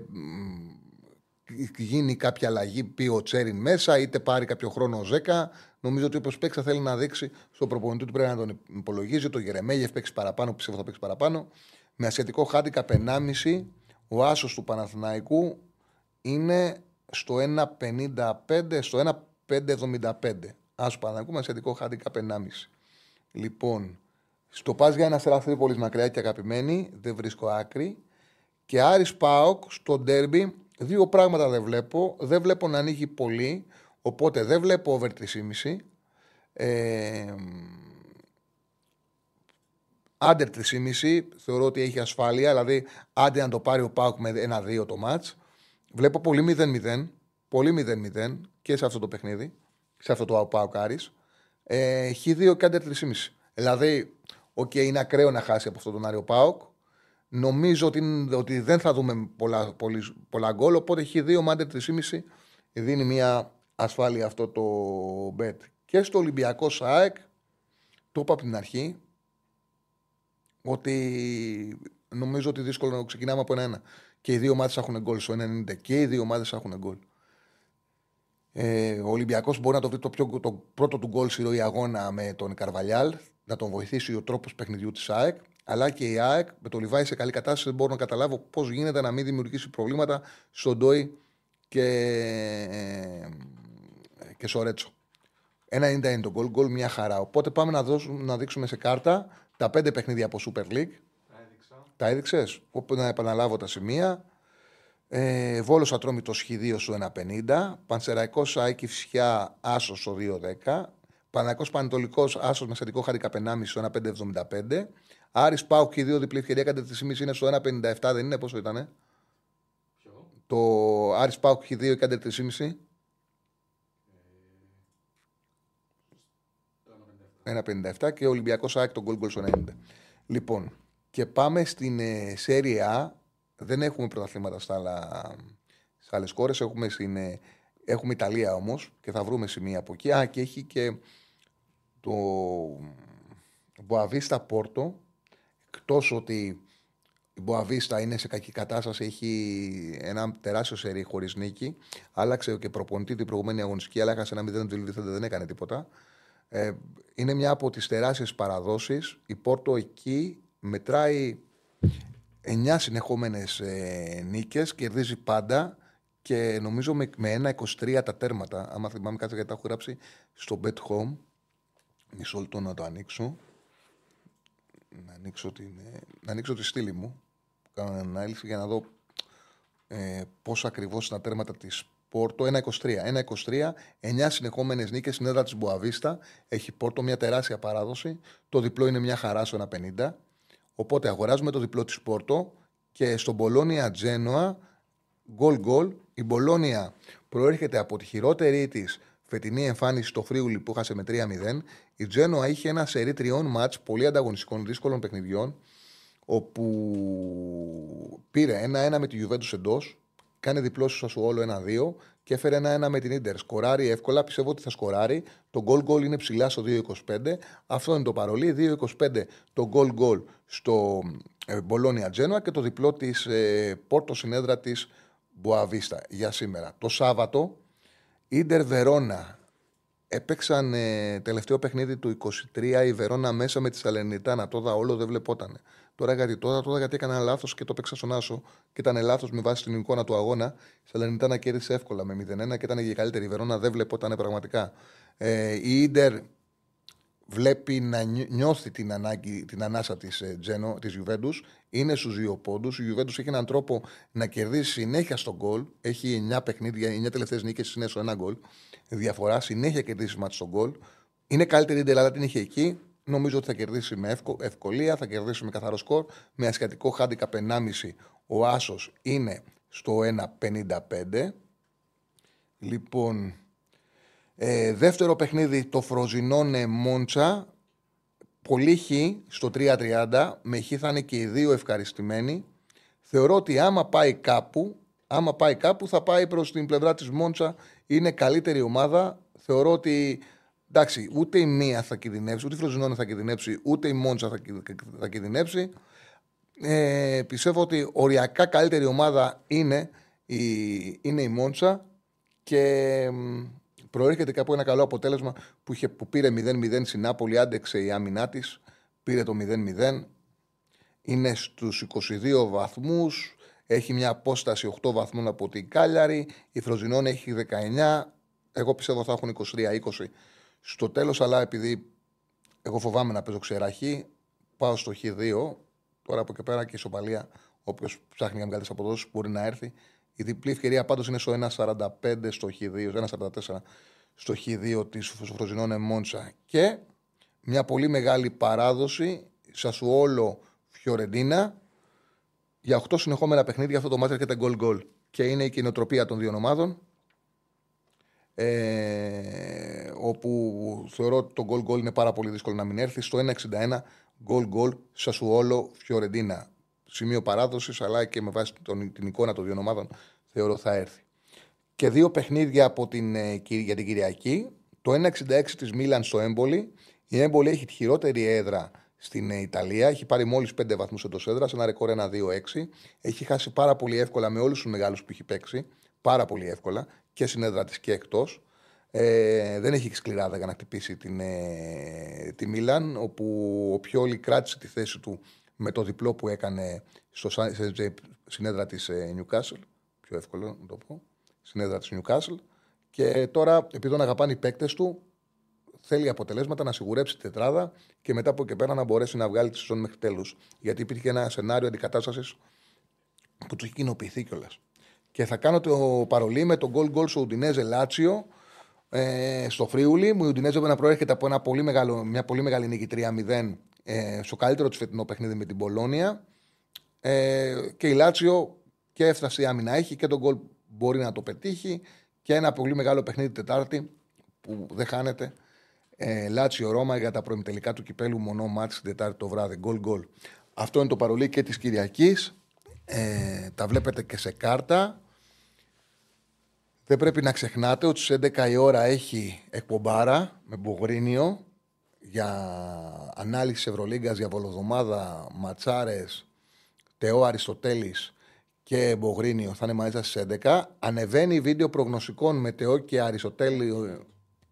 γίνει κάποια αλλαγή, πει ο Τσέριν μέσα, είτε πάρει κάποιο χρόνο ο Ζέκα. Νομίζω ότι όποιος παίξει θα θέλει να δείξει στον προπονητή ότι πρέπει να τον υπολογίζει. Το Γερεμέγεφ παίξει παραπάνω, πιστεύω θα παίξει παραπάνω. Με ασιατικό χάντικαπ ενάμιση, ο άσος του Παναθηναϊκού είναι στο ένα πενήντα πέντε, στο ένα πέντε εβδομήντα πέντε. Άσος Παναθηναϊκού με ασιατικό χάντικαπ ενάμιση. Λοιπόν, στο Πας για ένα στραθρή πολύ μακριά και αγαπημένη, δεν βρίσκω άκρη. Και Άρης Πάοκ στο ντέρμπι, δύο πράγματα δεν βλέπω. Δεν βλέπω να ανοίγει πολύ. Οπότε δεν βλέπω over τρία κόμμα πέντε. Ε, under τρία κόμμα πέντε θεωρώ ότι έχει ασφάλεια. Δηλαδή, άντε να το πάρει ο Πάουκ με ένα δύο το μάτς. Βλέπω πολύ μηδέν μηδέν. Πολύ μηδέν μηδέν και σε αυτό το παιχνίδι. Σε αυτό το Πάουκ Άρης. Ε, χ δύο και under τρία κόμμα πέντε. Δηλαδή, okay, είναι ακραίο να χάσει από αυτόν τον Άριο Πάουκ. Νομίζω ότι, ότι δεν θα δούμε πολλά, πολλά, πολλά γκολ. Οπότε χ δύο με under τρία κόμμα πέντε δίνει μια ασφάλεια αυτό το bet. Και στο Ολυμπιακό ΣΑΕΚ το είπα από την αρχή ότι νομίζω ότι δύσκολο να ξεκινάμε από ένα ένα. Και οι δύο ομάδες έχουν γκολ στο ένα ενενήντα και οι δύο ομάδες έχουν γκολ. Ε, ο Ολυμπιακός μπορεί να το βρει το, πιο, το πρώτο του γκολ στη ροή αγώνα με τον Καρβαλιάλ, να τον βοηθήσει ο τρόπος παιχνιδιού της ΑΕΚ, αλλά και η ΑΕΚ με το Λιβάη σε καλή κατάσταση. Δεν μπορώ να καταλάβω πώς γίνεται να μην δημιουργήσει προβλήματα στον Ντόι και και Σορέτσο. Ένα ενενήντα είναι το γκολ, γκολ μια χαρά. Οπότε πάμε να, δώσουμε, να δείξουμε σε κάρτα τα πέντε παιχνίδια από Super League. Έδειξα. Τα έδειξες. Όπου να επαναλάβω τα σημεία. Ε, Βόλος Ατρόμητος χ δύο στο ένα πενήντα. Πανσεραϊκός ΑΕΚ Κηφισιά άσος στο δύο δέκα. Παναθηναϊκός Πανατολικός άσος με σαντικό χάρη καπενάμιση στο ένα πέντε εβδομήντα πέντε. Άρης ΠΑΟΚ χ δύο διπλή ευκαιρία κατά τη σημεία είναι στο ένα πενήντα επτά. Δεν είναι πόσο ήτανε? Το Άρης Πάοκ χ δύο και άντερ τρία κόμμα πέντε. ένα πενήντα επτά και ο Ολυμπιακός ΑΕΚ τον γκολ γκολ στο ενενήντα. Λοιπόν, και πάμε στην ε, Serie A. Δεν έχουμε πρωταθλήματα στα άλλα, σε άλλες χώρες. Έχουμε στην ε, Έχουμε Ιταλία όμως και θα βρούμε σημεία από εκεί. Α, και έχει και το Μποαβίστα Πόρτο. Εκτός ότι η Μποαβίστα είναι σε κακή κατάσταση, έχει ένα τεράστιο σερί χωρίς νίκη. Άλλαξε και προπονητή την προηγούμενη αγωνιστική, αλλά έχασε ένα μηδέν του Λιβερπούλ, δεν έκανε τίποτα. Ε, είναι μια από τις τεράστιες παραδόσεις. Η Πόρτο εκεί μετράει εννιά συνεχόμενες ε, νίκες, κερδίζει πάντα και νομίζω με, με ένα είκοσι τρία τα τέρματα. Άμα θυμάμαι κάτι, γιατί τα έχω γράψει στο Bet Home. Μισό λεπτό να το ανοίξω. Να ανοίξω, την, να ανοίξω τη στήλη μου που κάνω ανάλυση για να δω ε, πόσο ακριβώς τα τέρματα της Πόρτο. ένα είκοσι τρία, ένα είκοσι τρία, εννιά συνεχόμενες νίκες στην έδρα της Μποαβίστα. Έχει Πόρτο μια τεράστια παράδοση. Το διπλό είναι μια χαρά στο ένα πενήντα. Οπότε αγοράζουμε το διπλό της Πόρτο και στον Μπολόνια Τζένοα γκολ γκολ. Η Μπολόνια προέρχεται από τη χειρότερη της φετινή εμφάνιση στο Φρίουλι που έχασε με τρία μηδέν. Η Τζένοα είχε ένα σερί τριών μάτς πολύ ανταγωνιστικών, δύσκολων παιχνιδιών, όπου πήρε ένα ένα με τη Γιουβέντους εντός, κάνει διπλό στο Σασουόλο ένα δύο και έφερε ένα ένα με την Ίντερ. Σκοράρει εύκολα, πιστεύω ότι θα σκοράρει. Το goal goal είναι ψηλά στο δύο είκοσι πέντε. Αυτό είναι το παρολί. δύο είκοσι πέντε το goal goal στο Μπολόνια Τζένοα και το διπλό της Πόρτο στην έδρα της Μποαβίστα για σήμερα. Το Σάββατο Ίντερ Βερόνα. Έπαιξαν ε, τελευταίο παιχνίδι του είκοσι τρία η Βερόνα μέσα με τη Σαλερνιτάνα. Τότε όλο δεν βλεπότανε. Τώρα γιατί, τώρα, τώρα γιατί έκανα λάθος και το παίξα στον Άσο και ήταν λάθος με βάση την εικόνα του αγώνα. Η Σαλερνιτάνα κέρδισε εύκολα με μηδέν ένα και ήταν η καλύτερη. Η Βερόνα δεν βλεπότανε πραγματικά. Ε, η Ίντερ βλέπει να νιώθει την, ανάγκη, την ανάσα της, ε, Τζένο, της Ιουβέντους. Είναι στους δύο πόντους. Η Ιουβέντους έχει έναν τρόπο να κερδίσει συνέχεια στον γκολ. Έχει εννιά παιχνίδια, εννιά τελευταίες νίκες, είναι στο ένα γκολ. Διαφορά, συνέχεια κερδίσει μάτς στον γκολ. Είναι καλύτερη η Ίντερ, αλλά την είχε εκεί. Νομίζω ότι θα κερδίσει με ευκολία, θα κερδίσει με καθαρό σκορ. Με ασιατικό χάντικα ενάμιση ο άσος είναι στο ένα πενήντα πέντε. Λοιπόν... Ε, δεύτερο παιχνίδι το Φροζινόνε Μόντσα. Πολύ χ στο τρία τριάντα. Με χ θα είναι και οι δύο ευχαριστημένοι. Θεωρώ ότι άμα πάει κάπου, άμα πάει κάπου θα πάει προς την πλευρά της Μόντσα. Είναι καλύτερη ομάδα. Θεωρώ ότι εντάξει, ούτε η μία θα κινδυνεύσει, ούτε η Φροζινόνε θα κινδυνεύσει, ούτε η Μόντσα θα, θα κινδυνεύσει. Ε, πιστεύω ότι οριακά καλύτερη ομάδα είναι η, είναι η Μόντσα και προέρχεται και από ένα καλό αποτέλεσμα που, είχε, που πήρε μηδέν μηδέν στην Νάπολη, άντεξε η άμυνά της, πήρε το μηδέν μηδέν. Είναι στους είκοσι δύο βαθμούς, έχει μια απόσταση οκτώ βαθμών από την Κάλιαρη, η Φροζινόν έχει δεκαεννιά, εγώ πιστεύω θα έχουν είκοσι τρία είκοσι στο τέλος, αλλά επειδή εγώ φοβάμαι να παίζω ξεραχή, πάω στο χ δύο, τώρα από και πέρα και ισοπαλία, όποιος ψάχνει για μεγάλες αποδόσεις μπορεί να έρθει. Η διπλή ευκαιρία πάντως είναι στο ένα σαράντα πέντε στο χ δύο, ένα σαράντα τέσσερα στο χ δύο της Φροζινόνε Μόντσα. Και μια πολύ μεγάλη παράδοση, Σασουόλο Φιωρεντίνα, για οκτώ συνεχόμενα παιχνίδια. Αυτό το μάτι έρχεται γκολ γκολ. Και είναι η κοινοτροπία των δύο ομάδων. Ε, όπου θεωρώ ότι το γκολ γκολ είναι πάρα πολύ δύσκολο να μην έρθει. Στο ένα εξήντα ένα γκολ γκολ Σασουόλο Φιωρεντίνα. Σημείο παράδοσης, αλλά και με βάση τον, την εικόνα των δύο ομάδων, θεωρώ θα έρθει. Και δύο παιχνίδια από την, για την Κυριακή. Το ένα εξήντα έξι της Μίλαν στο Έμπολι. Η Έμπολι έχει τη χειρότερη έδρα στην Ιταλία. Έχει πάρει μόλις πέντε βαθμούς εντός έδρας, ένα ρεκόρ ένα δύο έξι. Έχει χάσει πάρα πολύ εύκολα με όλους τους μεγάλους που έχει παίξει. Πάρα πολύ εύκολα και στην έδρα της και εκτός. Ε, δεν έχει σκληράδα για να χτυπήσει την, ε, τη Μίλαν, όπου ο Πιόλι κράτησε τη θέση του με το διπλό που έκανε στο, στην έδρα της Newcastle. Πιο εύκολο να το πω. Στην έδρα της Newcastle. Και τώρα, επειδή τον αγαπάνε οι παίκτες του, θέλει αποτελέσματα να σιγουρέψει τη τετράδα και μετά από εκεί πέρα να μπορέσει να βγάλει τη σεζόν μέχρι τέλους. Γιατί υπήρχε ένα σενάριο αντικατάστασης που του έχει κοινοποιηθεί κιόλας. Και θα κάνω το παρολί με τον goal goal στο Ουντινέζε Λάτσιο. Ε, στο Φρίουλι, μου η Ουντινέζε να προέρχεται από ένα πολύ μεγάλο, μια πολύ μεγάλη νίκη τρία μηδέν. Ε, στο καλύτερο της φετινό παιχνίδι με την Μπολόνια, ε, και η Λάτσιο και έφτασε η άμυνα έχει και τον γκολ μπορεί να το πετύχει και ένα πολύ μεγάλο παιχνίδι Τετάρτη που δεν χάνεται, ε, Λάτσιο Ρώμα για τα προημιτελικά του κυπέλου, μονό μάτς την Τετάρτη το βράδυ, γκολ γκολ. Αυτό είναι το παρολί και της Κυριακής, ε, τα βλέπετε και σε κάρτα. Δεν πρέπει να ξεχνάτε ότι στις έντεκα η ώρα έχει εκπομπάρα με Μπογρίνιο για ανάλυση Ευρωλίγκας για βολοδομάδα, ματσάρες, Τεό Αριστοτέλης και Μπογρίνιο θα είναι μαζί σας στις έντεκα. Ανεβαίνει βίντεο προγνωστικών με Τεό και Αριστοτέλη.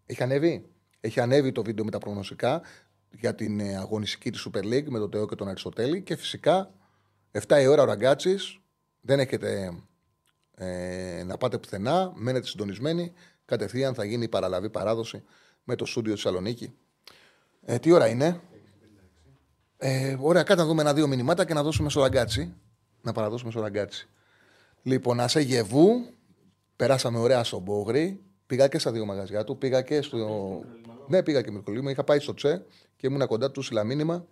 Έχει ανέβει. Έχει ανέβει το βίντεο με τα προγνωστικά για την αγωνιστική της Super League με τον Τεό και τον Αριστοτέλη. Και φυσικά εφτά η ώρα ο Ραγκάτσης. Δεν έχετε ε, να πάτε πουθενά. Μένετε συντονισμένοι. Κατευθείαν θα γίνει η παραλαβή παράδοση με το στούντιο Θεσσαλονίκη. Ε, τι ώρα είναι? Ε, ωραία, κάτω να δούμε ένα-δύο μηνυμάτα και να δώσουμε στο Ραγκάτσι. Να παραδώσουμε στο Ραγκάτσι. Λοιπόν, ας Αιγεβού. Περάσαμε ωραία στον Μπόγρι. Πήγα και στα δύο μαγαζιά του. Πήγα και στο. Ναι, πήγα και Μυρκολίμνη. Είχα πάει στο Τσε και ήμουν κοντά του Σιλαμίνημα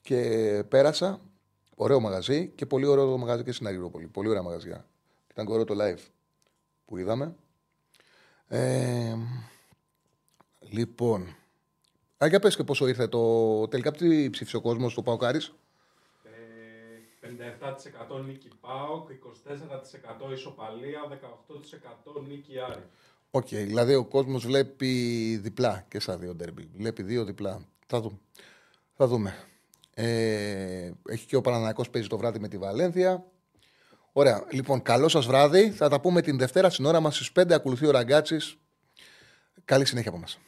και πέρασα. Ωραίο μαγαζί και πολύ ωραίο το μαγαζί και στην Αγγλοπολή. Πολύ ωραία μαγαζιά. Ήταν και ωραίο το live που είδαμε. Ε, λοιπόν. Α, για πες και πόσο ήρθε το. Τελικά, τι ψήφισε ο κόσμος του ΠΑΟΚ Άρης? πενήντα επτά τοις εκατό νίκη ΠΑΟΚ, είκοσι τέσσερα τοις εκατό ισοπαλία, δεκαοκτώ τοις εκατό νίκη Άρη. Οκ, okay, δηλαδή ο κόσμος βλέπει διπλά και στα δύο ντέρμπι. Βλέπει δύο διπλά. Θα δούμε. Θα δούμε. Ε, έχει και ο Παναθηναϊκός παίζει το βράδυ με τη Βαλένθια. Ωραία, λοιπόν, καλό σας βράδυ. Θα τα πούμε την Δευτέρα στην ώρα μας στις πέντε. Ακολουθεί ο Ραγκάτσης. Καλή συνέχεια από μας.